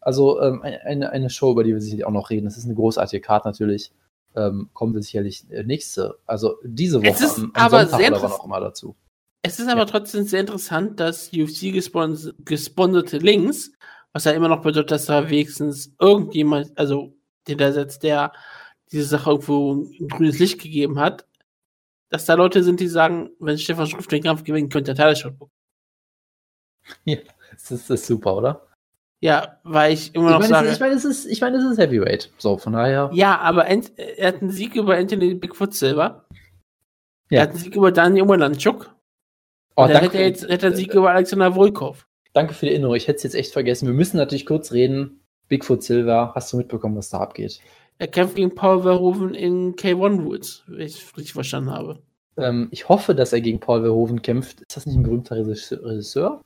Also ähm, eine, eine Show, über die wir sicherlich auch noch reden. Das ist eine großartige Card natürlich. Ähm, kommen wir sicherlich nächste, also diese Woche. Es ist am, am aber Sonntag sehr interessant. Noch mal dazu. Es ist aber ja. trotzdem sehr interessant, dass U F C gespons- gesponserte Links, was ja immer noch bedeutet, dass da wenigstens irgendjemand, also hintersetzt, der diese Sache irgendwo ein grünes Licht gegeben hat, dass da Leute sind, die sagen, wenn Stefan Struve den Kampf gewinnt, könnte er Tagesschau gucken. Ja, das ist, das ist super, oder? Ja, weil ich immer ich noch meine, sage... Ist, ich meine, es ist, ich meine, es ist Heavyweight, so von daher... Ja, aber Ent- er hat einen Sieg über Anthony Bigfoot Silver. Ja. Er hat einen Sieg über Daniel Omelanchuk. Oh, dann hätte er jetzt hätte einen Sieg äh, über Alexander Volkov. Danke für die Erinnerung, ich hätte es jetzt echt vergessen. Wir müssen natürlich kurz reden. Bigfoot Silver, hast du mitbekommen, was da abgeht? Er kämpft gegen Paul Verhoeven in K eins Woods, wenn ich es richtig verstanden habe. Ähm, ich hoffe, dass er gegen Paul Verhoeven kämpft. Ist das nicht ein berühmter Regisseur?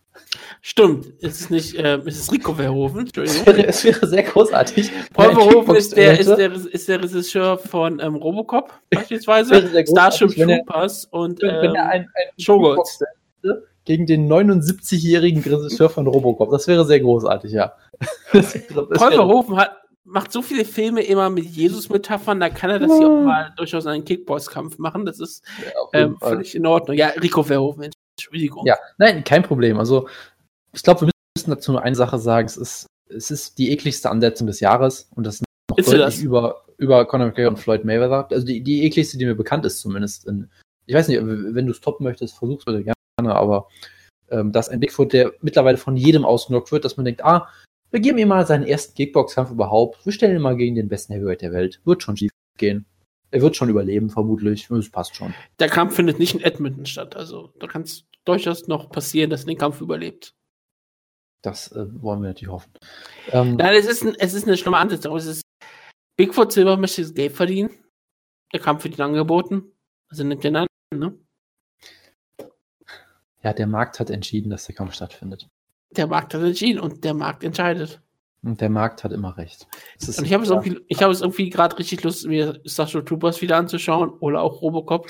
Stimmt, es ist nicht, äh, es ist Rico Verhoeven. Entschuldigung. Es wäre, es wäre sehr großartig. Paul Verhoeven ist der, ist, der, ist der Regisseur von ähm, Robocop beispielsweise, Starship Troopers und ähm, Showgirls. Gegen den neunundsiebzig-jährigen Regisseur von Robocop. Das wäre sehr großartig, ja. Das, das Paul Verhoeven hat macht so viele Filme immer mit Jesus-Metaphern, da kann er das ja hier auch mal durchaus einen Kickbox-Kampf machen. Das ist ja, ähm, völlig in Ordnung. Ja, Rico Verhoeven, Entschuldigung. Ja, nein, kein Problem. Also, ich glaube, wir müssen dazu nur eine Sache sagen. Es ist, es ist die ekligste Ansetzung des Jahres, und das ist noch ist deutlich das? über über Conor McGregor und Floyd Mayweather. Also die, die ekligste, die mir bekannt ist zumindest. In, ich weiß nicht, wenn du es toppen möchtest, versuch's bitte gerne, aber ähm, dass ein Bigfoot, der mittlerweile von jedem ausgenockt wird, dass man denkt, ah, wir geben ihm mal seinen ersten Kickboxkampf überhaupt, wir stellen ihn mal gegen den besten Heavyweight der Welt, wird schon schief gehen. Er wird schon überleben, vermutlich. Das passt schon. Der Kampf findet nicht in Edmonton statt. Also da kann es durchaus noch passieren, dass er den Kampf überlebt. Das äh, wollen wir natürlich hoffen. Ähm, Nein, es ist, ein, es ist eine schlimme Ansetzung. Es ist, Bigfoot Silver möchte das Geld verdienen. Der Kampf wird ihm angeboten. Also nimmt den an, ne? Ja, der Markt hat entschieden, dass der Kampf stattfindet. Der Markt hat entschieden und der Markt entscheidet. Und der Markt hat immer recht. Und ich habe es irgendwie, ich habe es irgendwie gerade richtig Lust, mir Starship Troopers wieder anzuschauen oder auch Robocop.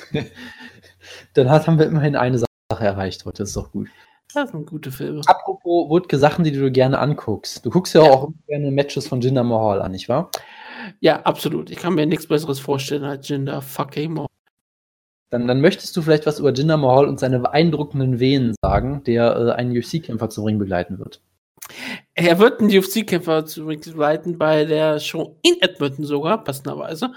Dann haben wir immerhin eine Sache erreicht heute, das ist doch gut. Das sind gute Filme. Apropos Wutke, Sachen, die du gerne anguckst. Du guckst ja, ja. auch gerne Matches von Jinder Mahal an, nicht wahr? Ja, absolut. Ich kann mir nichts Besseres vorstellen als Jinder fucking Mahal. Dann, dann möchtest du vielleicht was über Jinder Mahal und seine beeindruckenden Venen sagen, der äh, einen U F C-Kämpfer zum Ring begleiten wird. Er wird einen U F C-Kämpfer zu Ring begleiten bei der Show in Edmonton sogar, passenderweise.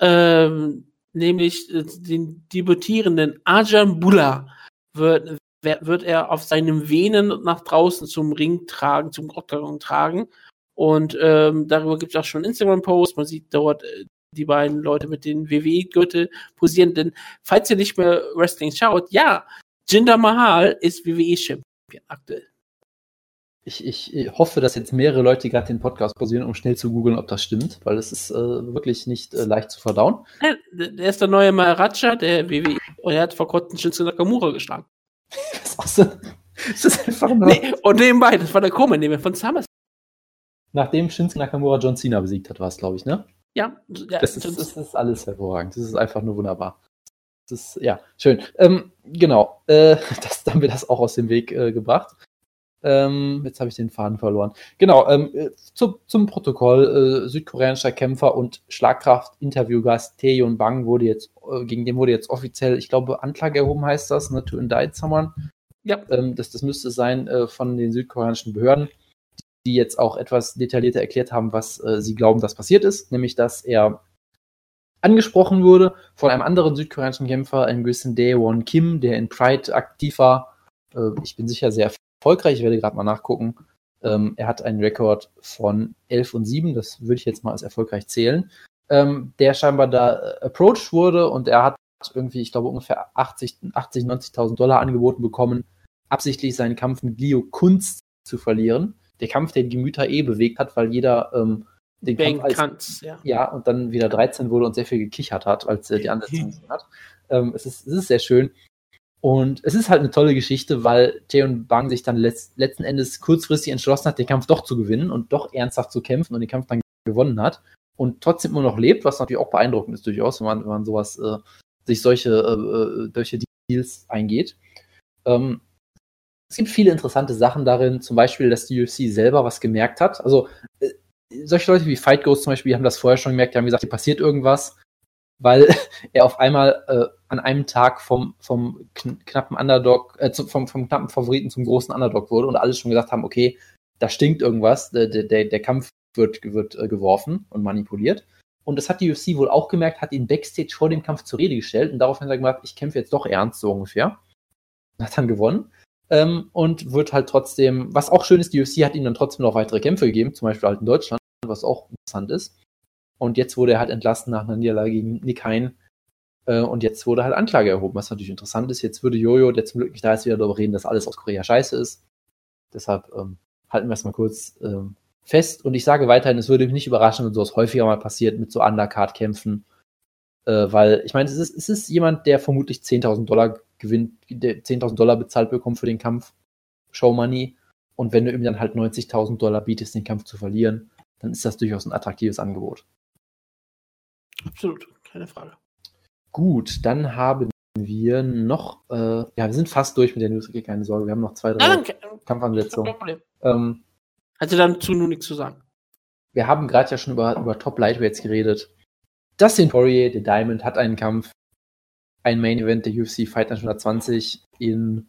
Ähm, nämlich äh, den debütierenden Arjan Bula wird, wird er auf seinen Venen nach draußen zum Ring tragen, zum Octagon tragen. Und ähm, darüber gibt es auch schon einen Instagram-Post. Man sieht dort äh, die beiden Leute mit den W W E-Gürtel posieren. Denn falls ihr nicht mehr Wrestling schaut, ja, Jinder Mahal ist W W E-Champion aktuell. Ich, ich hoffe, dass jetzt mehrere Leute gerade den Podcast pausieren, um schnell zu googeln, ob das stimmt, weil es ist äh, wirklich nicht äh, leicht zu verdauen. Der ist der neue Maharaja, der W W E, und er hat vor kurzem Shinsuke Nakamura geschlagen. Das ist, auch so, das ist einfach nur... Nee, und nebenbei, das war der Komen, nebenbei von SummerSlam. Nachdem Shinsuke Nakamura John Cena besiegt hat, war es, glaube ich, ne? Ja. ja das, ist, das ist alles hervorragend. Das ist einfach nur wunderbar. Das ist, ja, schön. Ähm, genau, äh, das, dann haben wir das auch aus dem Weg äh, gebracht. Ähm, jetzt habe ich den Faden verloren. Genau, ähm, zu, zum Protokoll, äh, südkoreanischer Kämpfer und Schlagkraft-Interviewgast Taeyeon Bang wurde jetzt, äh, gegen den wurde jetzt offiziell, ich glaube, Anklage erhoben heißt das, ne, to indict someone. Ja. Ähm, das, das müsste sein äh, von den südkoreanischen Behörden, die jetzt auch etwas detaillierter erklärt haben, was äh, sie glauben, dass passiert ist, nämlich, dass er angesprochen wurde von einem anderen südkoreanischen Kämpfer, einem gewissen Daewon Kim, der in Pride aktiv war. Äh, ich bin sicher sehr erfolgreich, ich werde gerade mal nachgucken. Ähm, er hat einen Rekord von elf und sieben, das würde ich jetzt mal als erfolgreich zählen, ähm, der scheinbar da approached wurde und er hat irgendwie, ich glaube, ungefähr achtzig, neunzigtausend Dollar angeboten bekommen, absichtlich seinen Kampf mit Leo Kunz zu verlieren. Der Kampf, der die Gemüter eh bewegt hat, weil jeder ähm, den Bang Kampf als, ja. ja, und dann wieder dreizehn wurde und sehr viel gekichert hat, als er äh, die Ansetzung gesehen hat. Ähm, es, ist, es ist sehr schön. Und es ist halt eine tolle Geschichte, weil Taeyeon Bang sich dann letzt, letzten Endes kurzfristig entschlossen hat, den Kampf doch zu gewinnen und doch ernsthaft zu kämpfen und den Kampf dann gewonnen hat und trotzdem immer noch lebt, was natürlich auch beeindruckend ist durchaus, wenn man, wenn man sowas, äh, sich solche, äh, solche Deals eingeht. Ähm, es gibt viele interessante Sachen darin, zum Beispiel, dass die U F C selber was gemerkt hat. Also äh, solche Leute wie Fight Ghost zum Beispiel haben das vorher schon gemerkt, die haben gesagt, hier passiert irgendwas, weil er auf einmal äh, an einem Tag vom, vom kn- knappen Underdog, äh, zu, vom, vom knappen Favoriten zum großen Underdog wurde und alle schon gesagt haben, okay, da stinkt irgendwas, der, der, der Kampf wird, wird äh, geworfen und manipuliert. Und das hat die U F C wohl auch gemerkt, hat ihn Backstage vor dem Kampf zur Rede gestellt und daraufhin hat er gesagt, ich kämpfe jetzt doch ernst, so ungefähr. Und hat dann gewonnen. Ähm, und wird halt trotzdem, was auch schön ist, die U F C hat ihm dann trotzdem noch weitere Kämpfe gegeben, zum Beispiel halt in Deutschland, was auch interessant ist. Und jetzt wurde er halt entlassen nach einer Niederlage gegen Nick Hein. Äh, und jetzt wurde halt Anklage erhoben, was natürlich interessant ist. Jetzt würde Jojo, der zum Glück nicht da ist, wieder darüber reden, dass alles aus Korea scheiße ist. Deshalb ähm, halten wir es mal kurz ähm, fest. Und ich sage weiterhin, es würde mich nicht überraschen, wenn sowas häufiger mal passiert mit so Undercard-Kämpfen. Äh, weil, ich meine, es ist, es ist jemand, der vermutlich zehntausend Dollar gewinnt, der zehntausend Dollar bezahlt bekommt für den Kampf. Show Money. Und wenn du ihm dann halt neunzigtausend Dollar bietest, den Kampf zu verlieren, dann ist das durchaus ein attraktives Angebot. Absolut, keine Frage. Gut, dann haben wir noch, äh, ja, wir sind fast durch mit der News, keine Sorge, wir haben noch zwei, drei ah, okay. Kampfansetzungen. Ähm, Hatte dazu nur nichts zu sagen. Wir haben gerade ja schon über, über Top Lightweights geredet. Dustin Poirier, der Diamond, hat einen Kampf, ein Main Event der U F C Fight Night hundertzwanzig in,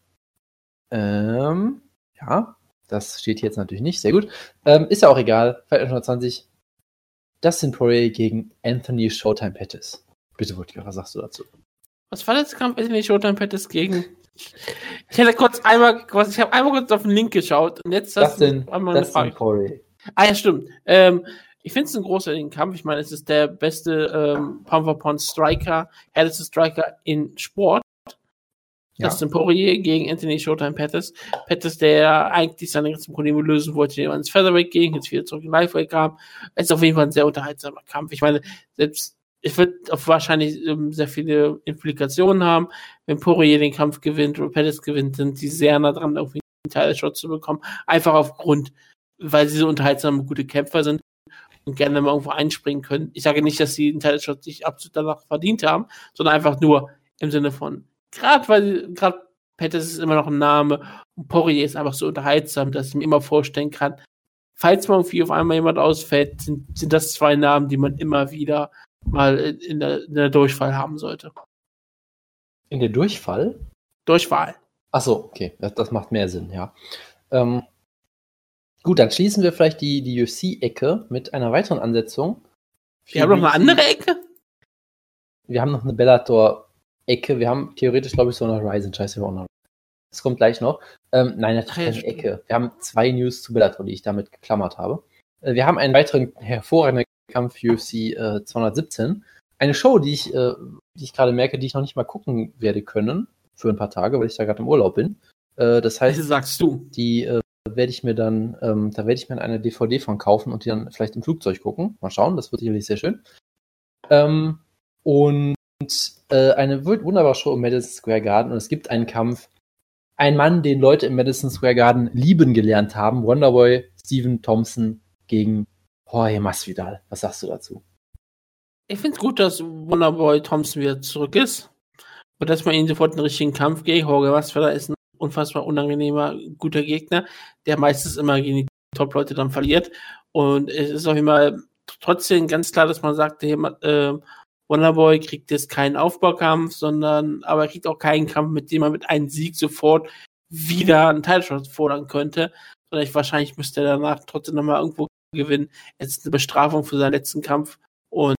ähm, ja, das steht hier jetzt natürlich nicht, sehr gut, ähm, ist ja auch egal, Fight Night hundertzwanzig Dustin Poirier gegen Anthony Showtime Pettis. Bitte, Wutke, was sagst du dazu? Was war das Kampf Anthony Showtime Pettis gegen... Ich hätte kurz einmal, ich habe einmal kurz auf den Link geschaut und jetzt hast du einmal eine Frage. Corey. Ah ja, stimmt. Ähm, ich finde es einen großartigen Kampf. Ich meine, es ist der beste ähm, Pump-Upon-Striker, härteste Striker in Sport. Ja. Dustin Poirier gegen Anthony Showtime Pettis. Pettis, der eigentlich seine ganzen Probleme lösen wollte, der ins Featherweight ging, jetzt wieder zurück in Lightweight kam. Es ist auf jeden Fall ein sehr unterhaltsamer Kampf. Ich meine, selbst es wird auch wahrscheinlich ähm, sehr viele Implikationen haben, wenn Poirier den Kampf gewinnt oder Pettis gewinnt, sind die sehr nah dran, irgendwie einen Title-Shot zu bekommen. Einfach aufgrund, weil sie so unterhaltsame, gute Kämpfer sind und gerne mal irgendwo einspringen können. Ich sage nicht, dass sie einen Title-Shot sich absolut danach verdient haben, sondern einfach nur im Sinne von, gerade weil gerade Pettis ist immer noch ein Name und Poirier ist einfach so unterhaltsam, dass ich mir immer vorstellen kann, falls mal irgendwie auf einmal jemand ausfällt, sind, sind das zwei Namen, die man immer wieder mal in der, in der Durchfall haben sollte. In der Durchfall? Durchfall. Achso, okay, das, das macht mehr Sinn, ja. Ähm, gut, dann schließen wir vielleicht die, die U F C-Ecke mit einer weiteren Ansetzung. Wir haben noch eine andere Ecke? Wir haben noch eine Bellator-Ecke. Wir haben theoretisch, glaube ich, so eine Horizon. Scheiße, wir haben auch noch. Das kommt gleich noch. Ähm, nein, natürlich keine Ecke. Wir haben zwei News zu Bellator, die ich damit geklammert habe. Wir haben einen weiteren hervorragenden Kampf U F C äh, zweihundertsiebzehn. Eine Show, die ich, äh, die ich gerade merke, die ich noch nicht mal gucken werde können für ein paar Tage, weil ich da gerade im Urlaub bin. Äh, das heißt, das sagst du. Die äh, werde ich mir dann, ähm, da werde ich mir eine D V D von kaufen und die dann vielleicht im Flugzeug gucken. Mal schauen, das wird sicherlich sehr schön. Ähm, und äh, eine wunderbare Show im Madison Square Garden und es gibt einen Kampf. Ein Mann, den Leute im Madison Square Garden lieben gelernt haben. Wonderboy Steven Thompson gegen Jorge Masvidal. Was sagst du dazu? Ich finde es gut, dass Wonderboy Thompson wieder zurück ist und dass man ihn sofort einen richtigen Kampf gegen Jorge Masvidal ist ein unfassbar unangenehmer, guter Gegner, der meistens immer gegen die Top-Leute dann verliert und es ist auch immer trotzdem ganz klar, dass man sagt, hey, äh, Wonderboy kriegt jetzt keinen Aufbaukampf, sondern aber er kriegt auch keinen Kampf, mit dem man mit einem Sieg sofort wieder einen Title-Shot fordern könnte, sondern ich, wahrscheinlich müsste er danach trotzdem nochmal irgendwo gewinnen. Es ist eine Bestrafung für seinen letzten Kampf und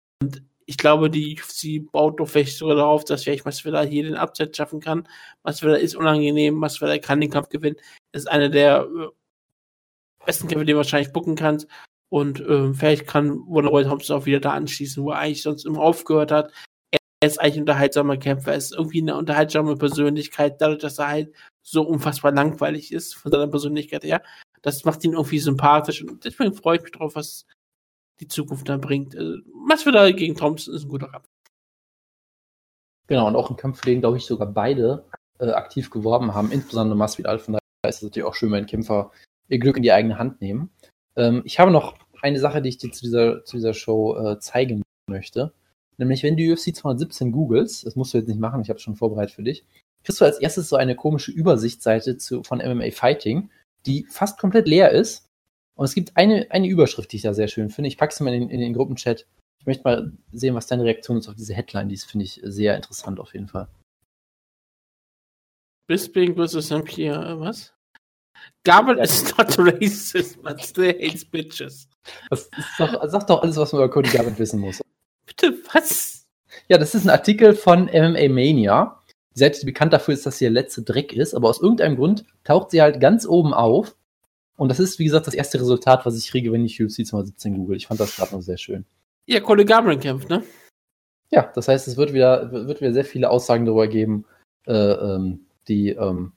ich glaube, die U F C baut doch vielleicht sogar darauf, dass vielleicht Masvidal hier den Upset schaffen kann. Masvidal ist unangenehm, Masvidal kann den Kampf gewinnen. Das ist einer der äh, besten Kämpfe, den du wahrscheinlich booken kannst und äh, vielleicht kann Wonderboy Thompson auch wieder da anschließen, wo er eigentlich sonst immer aufgehört hat. Er, er ist eigentlich ein unterhaltsamer Kämpfer, er ist irgendwie eine unterhaltsame Persönlichkeit, dadurch, dass er halt so unfassbar langweilig ist von seiner Persönlichkeit her. Das macht ihn irgendwie sympathisch und deswegen freue ich mich drauf, was die Zukunft dann bringt. Also, Masvidal gegen Thompson ist ein guter Kampf. Genau, und auch ein Kampf, für den, glaube ich, sogar beide äh, aktiv geworben haben, insbesondere Masvidal. Von daher ist es natürlich auch schön, wenn Kämpfer ihr Glück in die eigene Hand nehmen. Ähm, ich habe noch eine Sache, die ich dir zu dieser, zu dieser Show äh, zeigen möchte. Nämlich, wenn du U F C zweihundertsiebzehn googelst, das musst du jetzt nicht machen, ich habe es schon vorbereitet für dich, kriegst du als erstes so eine komische Übersichtsseite zu, von M M A Fighting, die fast komplett leer ist. Und es gibt eine, eine Überschrift, die ich da sehr schön finde. Ich packe sie mal in, in den Gruppenchat. Ich möchte mal sehen, was deine Reaktion ist auf diese Headline. Die ist, finde ich, sehr interessant auf jeden Fall. Bisping versus Saint Pierre, was? Garbrandt is not racist, but still hates bitches. Das doch, sagt doch alles, was man über Cody Garbrandt wissen muss. Bitte, was? Ja, das ist ein Artikel von M M A Mania. Selbst bekannt dafür ist, dass sie der letzte Dreck ist, aber aus irgendeinem Grund taucht sie halt ganz oben auf. Und das ist, wie gesagt, das erste Resultat, was ich kriege, wenn ich U F C zweihundertsiebzehn google. Ich fand das gerade noch sehr schön. Ja, Cody Garbrandt kämpft, ne? Ja, das heißt, es wird wieder, wird wieder sehr viele Aussagen darüber geben, äh, ähm, die ähm,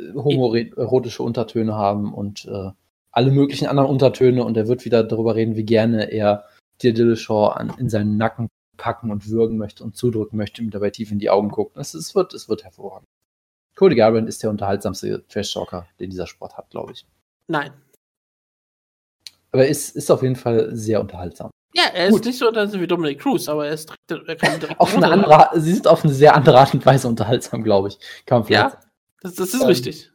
homoerotische Untertöne haben und äh, alle möglichen anderen Untertöne. Und er wird wieder darüber reden, wie gerne er Dear Dillashaw an, in seinen Nacken packen und würgen möchte und zudrücken möchte und dabei tief in die Augen gucken. Es, es, wird, es wird hervorragend. Cody Garbrandt ist der unterhaltsamste Trash-Talker, den dieser Sport hat, glaube ich. Nein. Aber er ist, ist auf jeden Fall sehr unterhaltsam. Ja, er Gut. ist nicht so unterhaltsam wie Dominick Cruz, aber er ist direkt... Er kann direkt auf eine andere, sie sind auf eine sehr andere Art und Weise unterhaltsam, glaube ich. Kann man vielleicht ja, das, das ist ähm, richtig.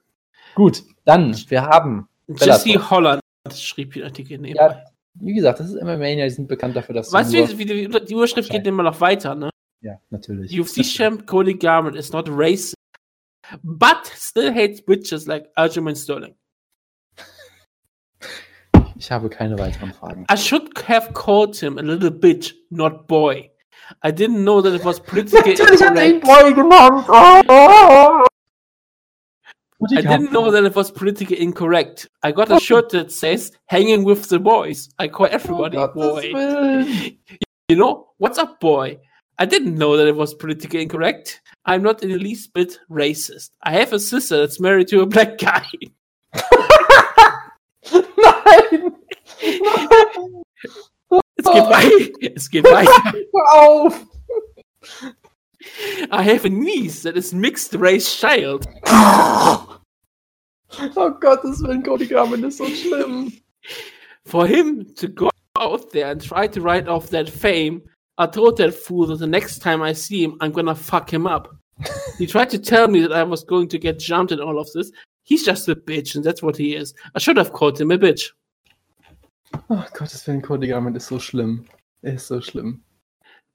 Gut, dann, wir haben... Jesse Holland schrieb den Artikel nebenbei. Ja. Wie gesagt, das ist M M A, die sind bekannt dafür, dass... Weißt du, wie die, die Überschrift geht immer noch weiter, ne? Ja, natürlich. U F C-Champ Cody Garbrandt is not racist, but still hates bitches like Aljamain Sterling. Ich habe keine weiteren Fragen. I should have called him a little bitch, not boy. I didn't know that it was politically incorrect. Natürlich hat er ihn Boy genannt. Oh, oh, oh. I didn't know that it was politically incorrect. I got a shirt that says, hanging with the boys. I call everybody oh, boy. You know, what's up, boy? I didn't know that it was politically incorrect. I'm not in the least bit racist. I have a sister that's married to a black guy. Nein! Nein! Es geht weiter. Es geht weiter. Hör auf! I have a niece that is mixed race child. Oh, oh Gottes Willen, Cody Garbrandt ist so schlimm. For him to go out there and try to write off that fame, I told that fool that the next time I see him, I'm gonna fuck him up. He tried to tell me that I was going to get jumped and all of this. He's just a bitch, and that's what he is. I should have called him a bitch. Oh, Gottes Willen, Cody Garbrandt ist so schlimm. Er ist so schlimm.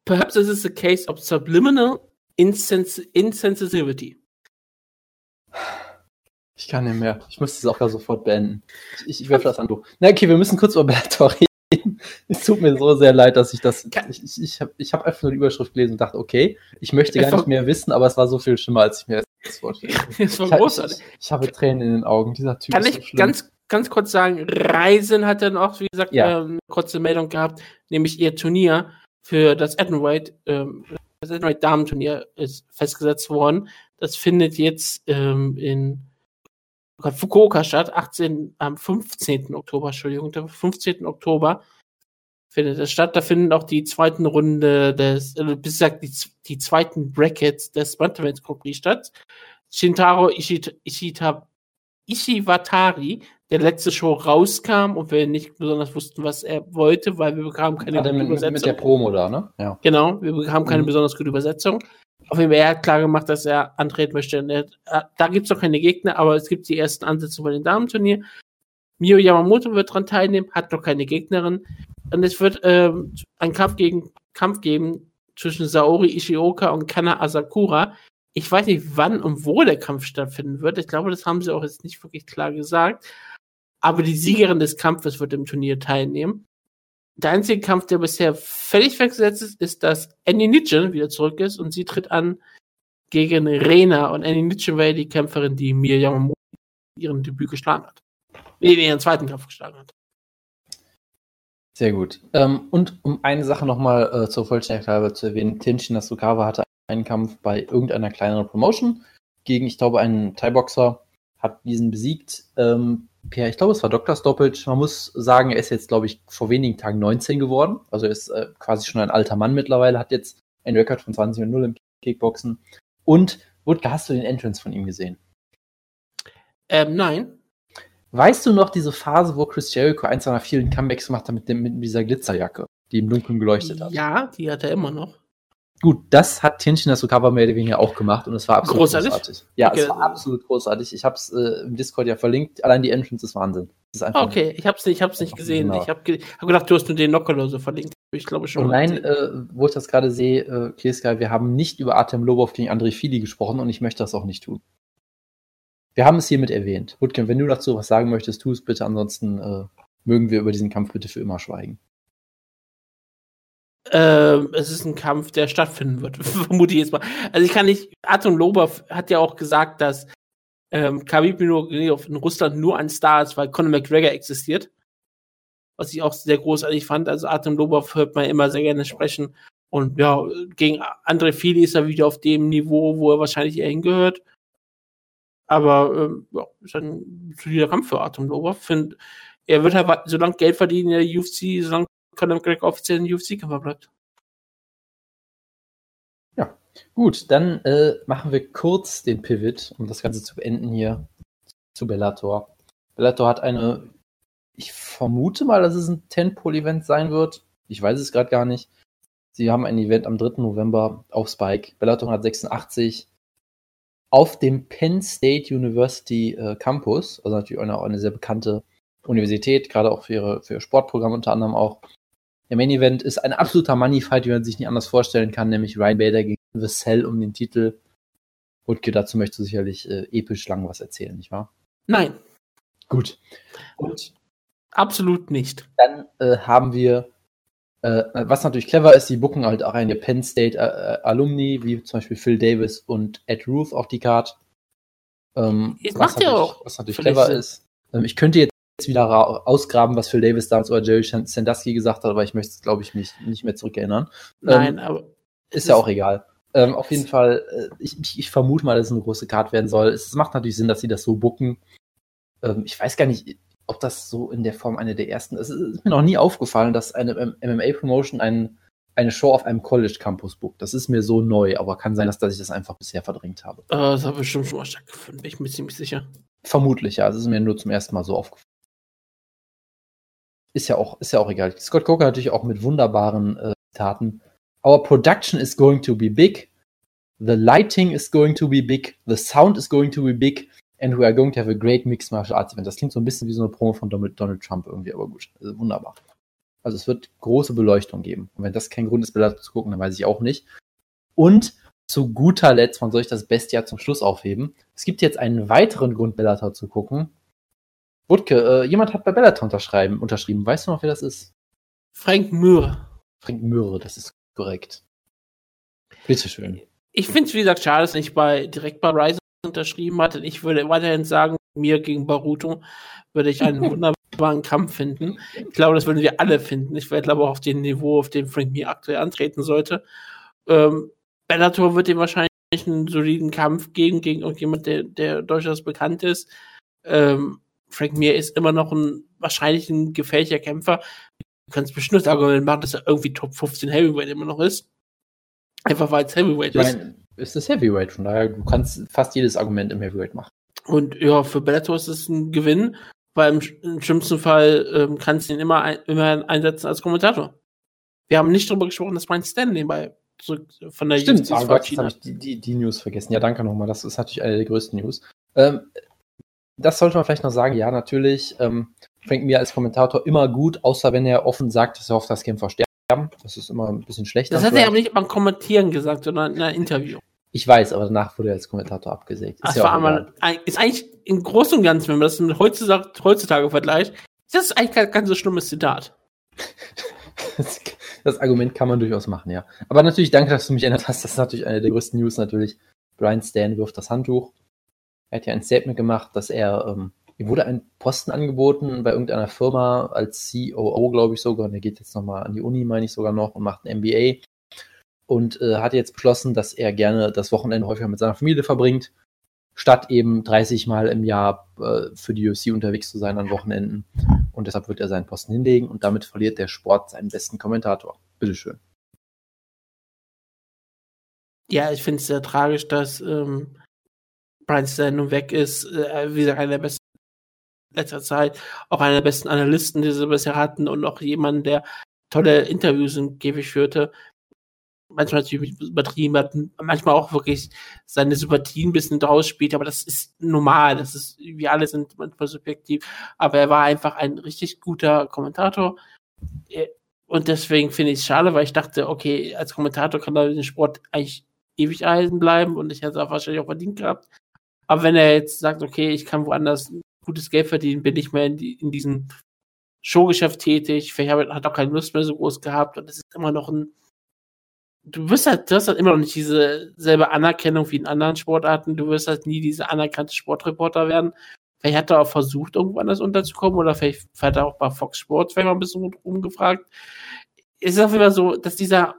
Perhaps this is a case of subliminal insens- insensitivity. Ich kann nicht mehr. Ich muss die Sache sofort beenden. Ich, ich werfe das an du. Na, okay, wir müssen kurz über Bellator reden. Es tut mir so sehr leid, dass ich das... Ich, ich, ich habe ich hab einfach nur die Überschrift gelesen und dachte, okay, ich möchte gar nicht mehr wissen, aber es war so viel schlimmer, als ich mir das vorstelle. Das war großartig. Ich, ich, ich habe Tränen in den Augen. Dieser Typ kann ist so ich schlimm. Ganz ganz kurz sagen, Reisen hat dann auch, wie gesagt, ja. ähm, kurze Meldung gehabt, nämlich ihr Turnier für das Attenweight, ähm, das Attenweight-Damen-Turnier ist festgesetzt worden. Das findet jetzt ähm, in Fukuoka statt, achtzehn, am fünfzehnten Oktober, Entschuldigung, der fünfzehnten Oktober findet es statt. Da finden auch die zweiten Runde des, äh, bis gesagt, die, die zweiten Brackets des Bantamweight Grand Prix statt. Shintaro Ishita, Ishita, Ishiwatari, der letzte Show rauskam und wir nicht besonders wussten, was er wollte, weil wir bekamen keine gute mit, Übersetzung. Mit der Promo da, ne? Ja. Genau, wir bekamen keine mhm. besonders gute Übersetzung. Auf jeden Fall, er hat klar gemacht, dass er antreten möchte. Er, da gibt es noch keine Gegner, aber es gibt die ersten Ansätze bei dem Damenturnier. Miyu Yamamoto wird dran teilnehmen, hat noch keine Gegnerin. Und es wird ähm, einen Kampf, gegen, Kampf geben zwischen Saori Ishioka und Kana Asakura. Ich weiß nicht, wann und wo der Kampf stattfinden wird. Ich glaube, das haben sie auch jetzt nicht wirklich klar gesagt. Aber die Siegerin des Kampfes wird im Turnier teilnehmen. Der einzige Kampf, der bisher völlig weggesetzt ist, ist, dass Andy Nitschen wieder zurück ist und sie tritt an gegen Rena. Und Andy Nitschen war ja die Kämpferin, die Miyu Yamamoto in ihrem Debüt geschlagen hat. Nee, in ihren zweiten Kampf geschlagen hat. Sehr gut. Ähm, und um eine Sache nochmal äh, zur Vollständigkeit zu erwähnen, Tenshin Nasukawa hatte einen Kampf bei irgendeiner kleineren Promotion gegen, ich glaube, einen Thai-Boxer, hat diesen besiegt. Ähm, ja, ich glaube, es war Doktor Stoppage. Man muss sagen, er ist jetzt, glaube ich, vor wenigen Tagen neunzehn geworden. Also er ist äh, quasi schon ein alter Mann mittlerweile, hat jetzt einen Rekord von zwanzig und null im Kickboxen. Und, Wutke, hast du den Entrance von ihm gesehen? Ähm, nein. Weißt du noch diese Phase, wo Chris Jericho eins seiner vielen Comebacks gemacht hat mit, dem, mit dieser Glitzerjacke, die im Dunkeln geleuchtet hat? Ja, die hat er immer noch. Gut, das hat Tenshin Nasukawa mehr oder weniger auch gemacht und es war absolut großartig. großartig. Ja, okay. Es war absolut großartig. Ich habe es äh, im Discord ja verlinkt. Allein die Entrance ist Wahnsinn. Ist okay, ich habe es ich hab's nicht gesehen. Genau. Ich habe ge- hab gedacht, du hast nur den Knockout so verlinkt. Ich glaube schon. Und nein, äh, wo ich das gerade sehe, äh, Kleska, wir haben nicht über Artem Lobov gegen Andrei Fili gesprochen und ich möchte das auch nicht tun. Wir haben es hiermit erwähnt. Wutke, wenn du dazu was sagen möchtest, tu es bitte. Ansonsten äh, mögen wir über diesen Kampf bitte für immer schweigen. Ähm, es ist ein Kampf, der stattfinden wird, vermute ich jetzt mal. Also ich kann nicht, Artem Lobov hat ja auch gesagt, dass ähm, Khabib in Russland nur ein Star ist, weil Conor McGregor existiert. Was ich auch sehr großartig fand. Also Artem Lobov hört man immer sehr gerne sprechen. Und ja, gegen Andrei Fili ist er wieder auf dem Niveau, wo er wahrscheinlich eher hingehört. Aber ähm, ja, ist ein solider Kampf für Artem Lobov. Find, er wird halt, solange Geld verdienen in der U F C, solange Conor McGregor offiziell in U F C-Kampf bleibt. Ja, gut, dann äh, machen wir kurz den Pivot, um das Ganze zu beenden hier, zu Bellator. Bellator hat eine, ich vermute mal, dass es ein Tentpole-Event sein wird. Ich weiß es gerade gar nicht. Sie haben ein Event am dritten November auf Spike. Bellator hundertsechsundachtzig auf dem Penn State University äh, Campus, also natürlich eine, eine sehr bekannte Universität, gerade auch für ihre, für ihr Sportprogramm unter anderem auch. Der Main Event ist ein absoluter Money-Fight, wie man sich nicht anders vorstellen kann, nämlich Ryan Bader gegen The Cell um den Titel. Wutke, dazu möchtest du sicherlich äh, episch lang was erzählen, nicht wahr? Nein. Gut. Gut. Absolut nicht. Dann äh, haben wir, äh, was natürlich clever ist, die booken halt auch eine Penn State äh, Alumni, wie zum Beispiel Phil Davis und Ed Ruth auf die Card. Ähm, was, macht natürlich, auch was natürlich clever Sinn. Ist. Ähm, ich könnte jetzt wieder ra- ausgraben, was Phil Davis damals oder Jerry Sandusky gesagt hat, aber ich möchte es, glaube ich, nicht, nicht mehr zurückerinnern. Ähm, Nein, aber... Ist ja auch egal. Ähm, auf jeden Fall, äh, ich, ich, ich vermute mal, dass es eine große Card werden soll. Es macht natürlich Sinn, dass sie das so booken. Ähm, ich weiß gar nicht, ob das so in der Form eine der ersten ist. Es ist mir noch nie aufgefallen, dass eine M M A-Promotion ein, eine Show auf einem College-Campus bookt. Das ist mir so neu, aber kann sein, dass, dass ich das einfach bisher verdrängt habe. Äh, das habe ich bestimmt schon mal stattgefunden, bin ich mir ziemlich sicher. Vermutlich, ja. Es ist mir nur zum ersten Mal so aufgefallen. Ist ja auch, ist ja auch egal. Scott Coker natürlich auch mit wunderbaren äh, Taten. Our production is going to be big. The lighting is going to be big. The sound is going to be big. And we are going to have a great mixed martial arts event. Das klingt so ein bisschen wie so eine Promo von Donald, Donald Trump irgendwie, aber gut. Also wunderbar. Also es wird große Beleuchtung geben. Und wenn das kein Grund ist, Bilder zu gucken, dann weiß ich auch nicht. Und zu guter Letzt, man soll ich das Beste ja zum Schluss aufheben. Es gibt jetzt einen weiteren Grund, Bellator zu gucken. Wutke, äh, jemand hat bei Bellator unterschreiben, unterschrieben. Weißt du noch, wer das ist? Frank Mir. Frank Mir, das ist korrekt. Bitteschön. Ich finde es, wie gesagt, schade, dass er nicht bei, direkt bei Ryzen unterschrieben hat. Ich würde weiterhin sagen, Mir gegen Baruto würde ich einen wunderbaren Kampf finden. Ich glaube, das würden wir alle finden. Ich werde, glaube ich, auf dem Niveau, auf dem Frank Mir aktuell antreten sollte. Ähm, Bellator wird ihm wahrscheinlich einen soliden Kampf geben gegen irgendjemand, der, der durchaus bekannt ist. Ähm, Frank Mir ist immer noch ein wahrscheinlich ein gefährlicher Kämpfer. Du kannst bestimmt das Argument machen, dass er irgendwie Top fünfzehn Heavyweight immer noch ist. Einfach weil es Heavyweight ist. Nein, ist das Heavyweight, von daher, du kannst fast jedes Argument im Heavyweight machen. Und ja, für Bellator ist es ein Gewinn, weil im, im schlimmsten Fall ähm, kannst du ihn immer, ein, immer einsetzen als Kommentator. Wir haben nicht darüber gesprochen, dass mein Stan nebenbei zurück von der Stimmt, Justiz verabschiedet hat. Stimmt, habe ich die, die, die News vergessen. Ja, danke nochmal, das ist natürlich eine der größten News. Ähm, das sollte man vielleicht noch sagen, ja, natürlich, ähm, Frank Mir als Kommentator immer gut, außer wenn er offen sagt, dass er hofft, dass Kämpfer sterben. Das ist immer ein bisschen schlechter. Das hat er aber nicht beim Kommentieren gesagt, sondern in einem Interview. Ich weiß, aber danach wurde er als Kommentator abgesägt. Ist das ja war einmal, ist eigentlich im Großen und Ganzen, wenn man das mit heutzutage, heutzutage vergleicht, das ist eigentlich kein, kein so schlimmes Zitat. das, das Argument kann man durchaus machen, ja. Aber natürlich, danke, dass du mich erinnert hast. Das ist natürlich eine der größten News, natürlich. Brian Stan wirft das Handtuch. Er hat ja ein Statement gemacht, dass er... Ähm, ihm wurde ein Posten angeboten bei irgendeiner Firma als C O O, glaube ich sogar. Und er geht jetzt nochmal an die Uni, meine ich sogar noch, und macht ein M B A. Und äh, hat jetzt beschlossen, dass er gerne das Wochenende häufiger mit seiner Familie verbringt, statt eben dreißig Mal im Jahr äh, für die U F C unterwegs zu sein an Wochenenden. Und deshalb wird er seinen Posten hinlegen und damit verliert der Sport seinen besten Kommentator. Bitteschön. Ja, ich finde es sehr tragisch, dass ähm, Brian Stan nun weg ist. Äh, wie gesagt, einer der besten letzter Zeit, auch einer der besten Analysten, die sie bisher hatten und auch jemand, der tolle Interviews und Käfig führte. Manchmal natürlich übertrieben hat, manchmal auch wirklich seine Sympathien ein bisschen draus spielt, aber das ist normal, das ist, wir alle sind manchmal subjektiv, aber er war einfach ein richtig guter Kommentator und deswegen finde ich es schade, weil ich dachte, okay, als Kommentator kann er den Sport eigentlich ewig erhalten bleiben und ich hätte es auch wahrscheinlich auch verdient gehabt, aber wenn er jetzt sagt, okay, ich kann woanders gutes Geld verdienen, bin ich mehr in, die, in diesem Showgeschäft tätig, vielleicht habe, hat auch keine Lust mehr so groß gehabt und es ist immer noch ein, du wirst halt, du hast halt immer noch nicht diese selbe Anerkennung wie in anderen Sportarten, du wirst halt nie diese anerkannte Sportreporter werden, vielleicht hat er auch versucht, irgendwo anders unterzukommen oder vielleicht hat er auch bei Fox Sports vielleicht mal ein bisschen rumgefragt. Es ist auf jeden Fall so, dass dieser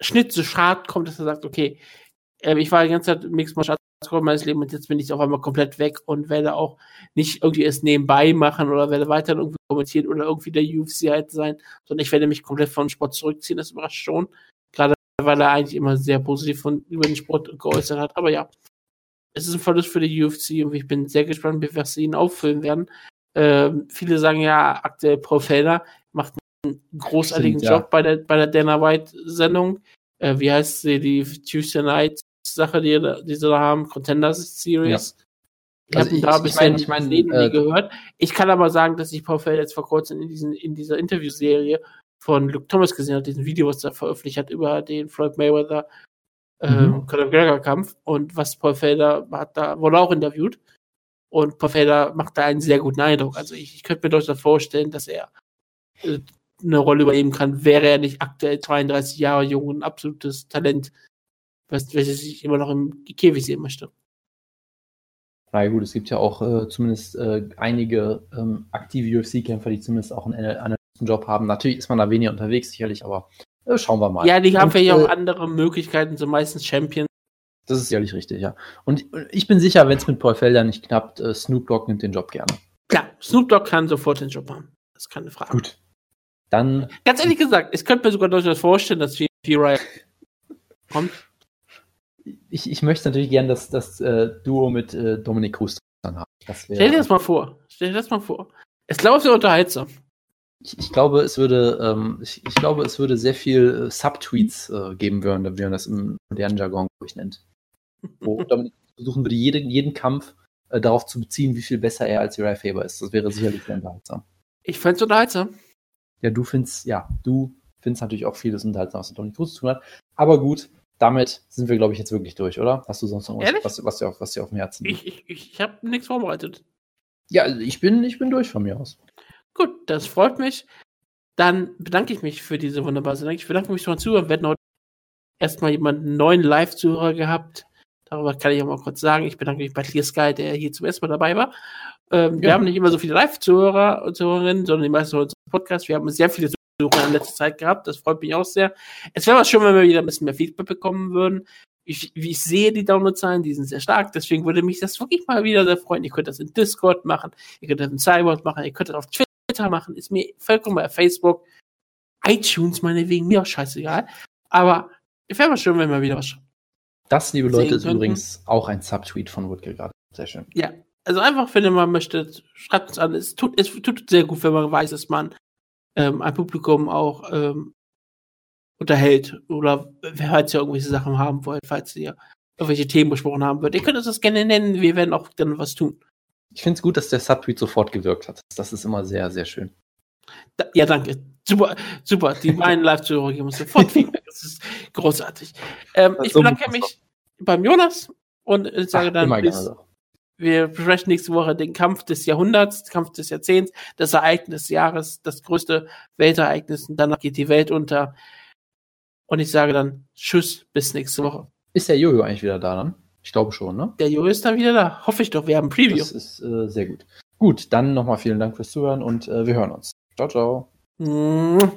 Schnitt so schad kommt, dass er sagt, okay, ich war die ganze Zeit Mixed Martial Arts meines Lebens und jetzt bin ich auf einmal komplett weg und werde auch nicht irgendwie es nebenbei machen oder werde weiter irgendwie kommentieren oder irgendwie der U F C halt sein, sondern ich werde mich komplett vom Sport zurückziehen, das überrascht schon, gerade weil er eigentlich immer sehr positiv von, über den Sport geäußert hat, aber ja, es ist ein Verlust für die U F C und ich bin sehr gespannt, wie wir sie ihn auffüllen werden. Ähm, viele sagen ja, aktuell Paul Felder macht einen großartigen Stimmt, Job ja. bei der bei der Dana White-Sendung, äh, wie heißt sie, die Tuesday Night Sache, die, die sie da haben, Contenders Series. Ja. Ich also habe da bisher nicht mein Leben äh, nie gehört. Ich kann aber sagen, dass ich Paul Felder jetzt vor kurzem in, diesen, in dieser Interviewserie von Luke Thomas gesehen habe, diesen Video, was er veröffentlicht hat über den Floyd Mayweather ähm, mhm. Conor McGregor Kampf und was Paul Felder hat, da wurde auch interviewt. Und Poirier macht da einen sehr guten Eindruck. Also ich, ich könnte mir durchaus vorstellen, dass er äh, eine Rolle übernehmen kann, wäre er nicht aktuell zweiunddreißig Jahre jung und ein absolutes Talent, was, welches ich immer noch im Käfig sehen möchte. Na gut, es gibt ja auch äh, zumindest äh, einige ähm, aktive U F C-Kämpfer, die zumindest auch einen Analystenjob haben. Natürlich ist man da weniger unterwegs, sicherlich, aber äh, schauen wir mal. Ja, die haben vielleicht äh, auch andere Möglichkeiten, so meistens Champions. Das ist sicherlich richtig, ja. Und ich bin sicher, wenn es mit Paul Felder nicht knappt, äh, Snoop Dogg nimmt den Job gerne. Klar, Snoop Dogg kann sofort den Job haben. Das ist keine Frage. Gut. Dann. Ganz ehrlich gesagt, ich könnte mir sogar durchaus vorstellen, dass Fury kommt. Ich, ich möchte natürlich gerne das, das äh, Duo mit äh, Dominick Cruz dann haben. Das wär, Stell dir das mal vor. Stell dir das mal vor. Es glaube, es wäre unterhaltsam. Ich, ich glaube, es würde, ähm, ich, ich glaube, es würde sehr viel äh, Subtweets äh, geben, würden, wie man das im modernen Jargon nennt. Wo Dominick versuchen würde, jede, jeden Kampf äh, darauf zu beziehen, wie viel besser er als Uriah Faber ist. Das wäre sicherlich sehr unterhaltsam. Ich fände es unterhaltsam. Ja, du findest, ja, du findest natürlich auch vieles unterhaltsam, was mit Dominick Cruz zu tun hat. Aber gut. Damit sind wir, glaube ich, jetzt wirklich durch, oder? Hast du sonst noch was, was, was, dir, auf, was dir auf dem Herzen liegt? Ich, ich, ich habe nichts vorbereitet. Ja, ich bin, ich bin durch von mir aus. Gut, das freut mich. Dann bedanke ich mich für diese wunderbare Sendung. Ich bedanke mich für den Zuhörer. Wir hatten heute erstmal jemanden neuen Live-Zuhörer gehabt. Darüber kann ich auch mal kurz sagen. Ich bedanke mich bei Clear Sky, der hier zum ersten Mal dabei war. Ähm, ja. Wir haben nicht immer so viele Live-Zuhörer und Zuhörerinnen, sondern die meisten von uns im Podcast. Wir haben sehr viele Zuhörer in letzter Zeit gehabt, das freut mich auch sehr. Es wäre was schön, wenn wir wieder ein bisschen mehr Feedback bekommen würden. Ich, wie ich sehe, die Downloadzahlen, die sind sehr stark, deswegen würde mich das wirklich mal wieder sehr freuen. Ihr könnt das in Discord machen, ihr könnt das in Cyborg machen, ihr könnt das auf Twitter machen, ist mir vollkommen bei Facebook, iTunes meinetwegen, mir auch scheißegal, aber es wäre was schön, wenn wir wieder was schauen. Das, liebe Leute, ist könnten. Übrigens auch ein Subtweet von Woodkill gerade, sehr schön. Ja, also einfach, wenn ihr mal möchtet, schreibt uns an, es tut, es tut sehr gut, wenn man weiß, dass man Ähm, ein Publikum auch ähm, unterhält oder falls ihr irgendwelche Sachen haben wollt, falls ihr irgendwelche Themen besprochen haben wollt. Ihr könnt uns das gerne nennen, wir werden auch dann was tun. Ich finde es gut, dass der Subtweet sofort gewirkt hat. Das ist immer sehr, sehr schön. Da, ja, danke. Super, super. Die beiden Live-Zuhörer geben uns sofort Feedback. Das ist großartig. Ähm, ich bedanke mich beim Jonas und äh, sage Ach, dann bis... Wir besprechen nächste Woche den Kampf des Jahrhunderts, den Kampf des Jahrzehnts, das Ereignis des Jahres, das größte Weltereignis und danach geht die Welt unter. Und ich sage dann tschüss, bis nächste Woche. Ist der Jojo eigentlich wieder da dann? Ich glaube schon, ne? Der Jojo ist dann wieder da. Hoffe ich doch, wir haben ein Preview. Das ist äh, sehr gut. Gut, dann nochmal vielen Dank fürs Zuhören und äh, wir hören uns. Ciao, ciao. Mm.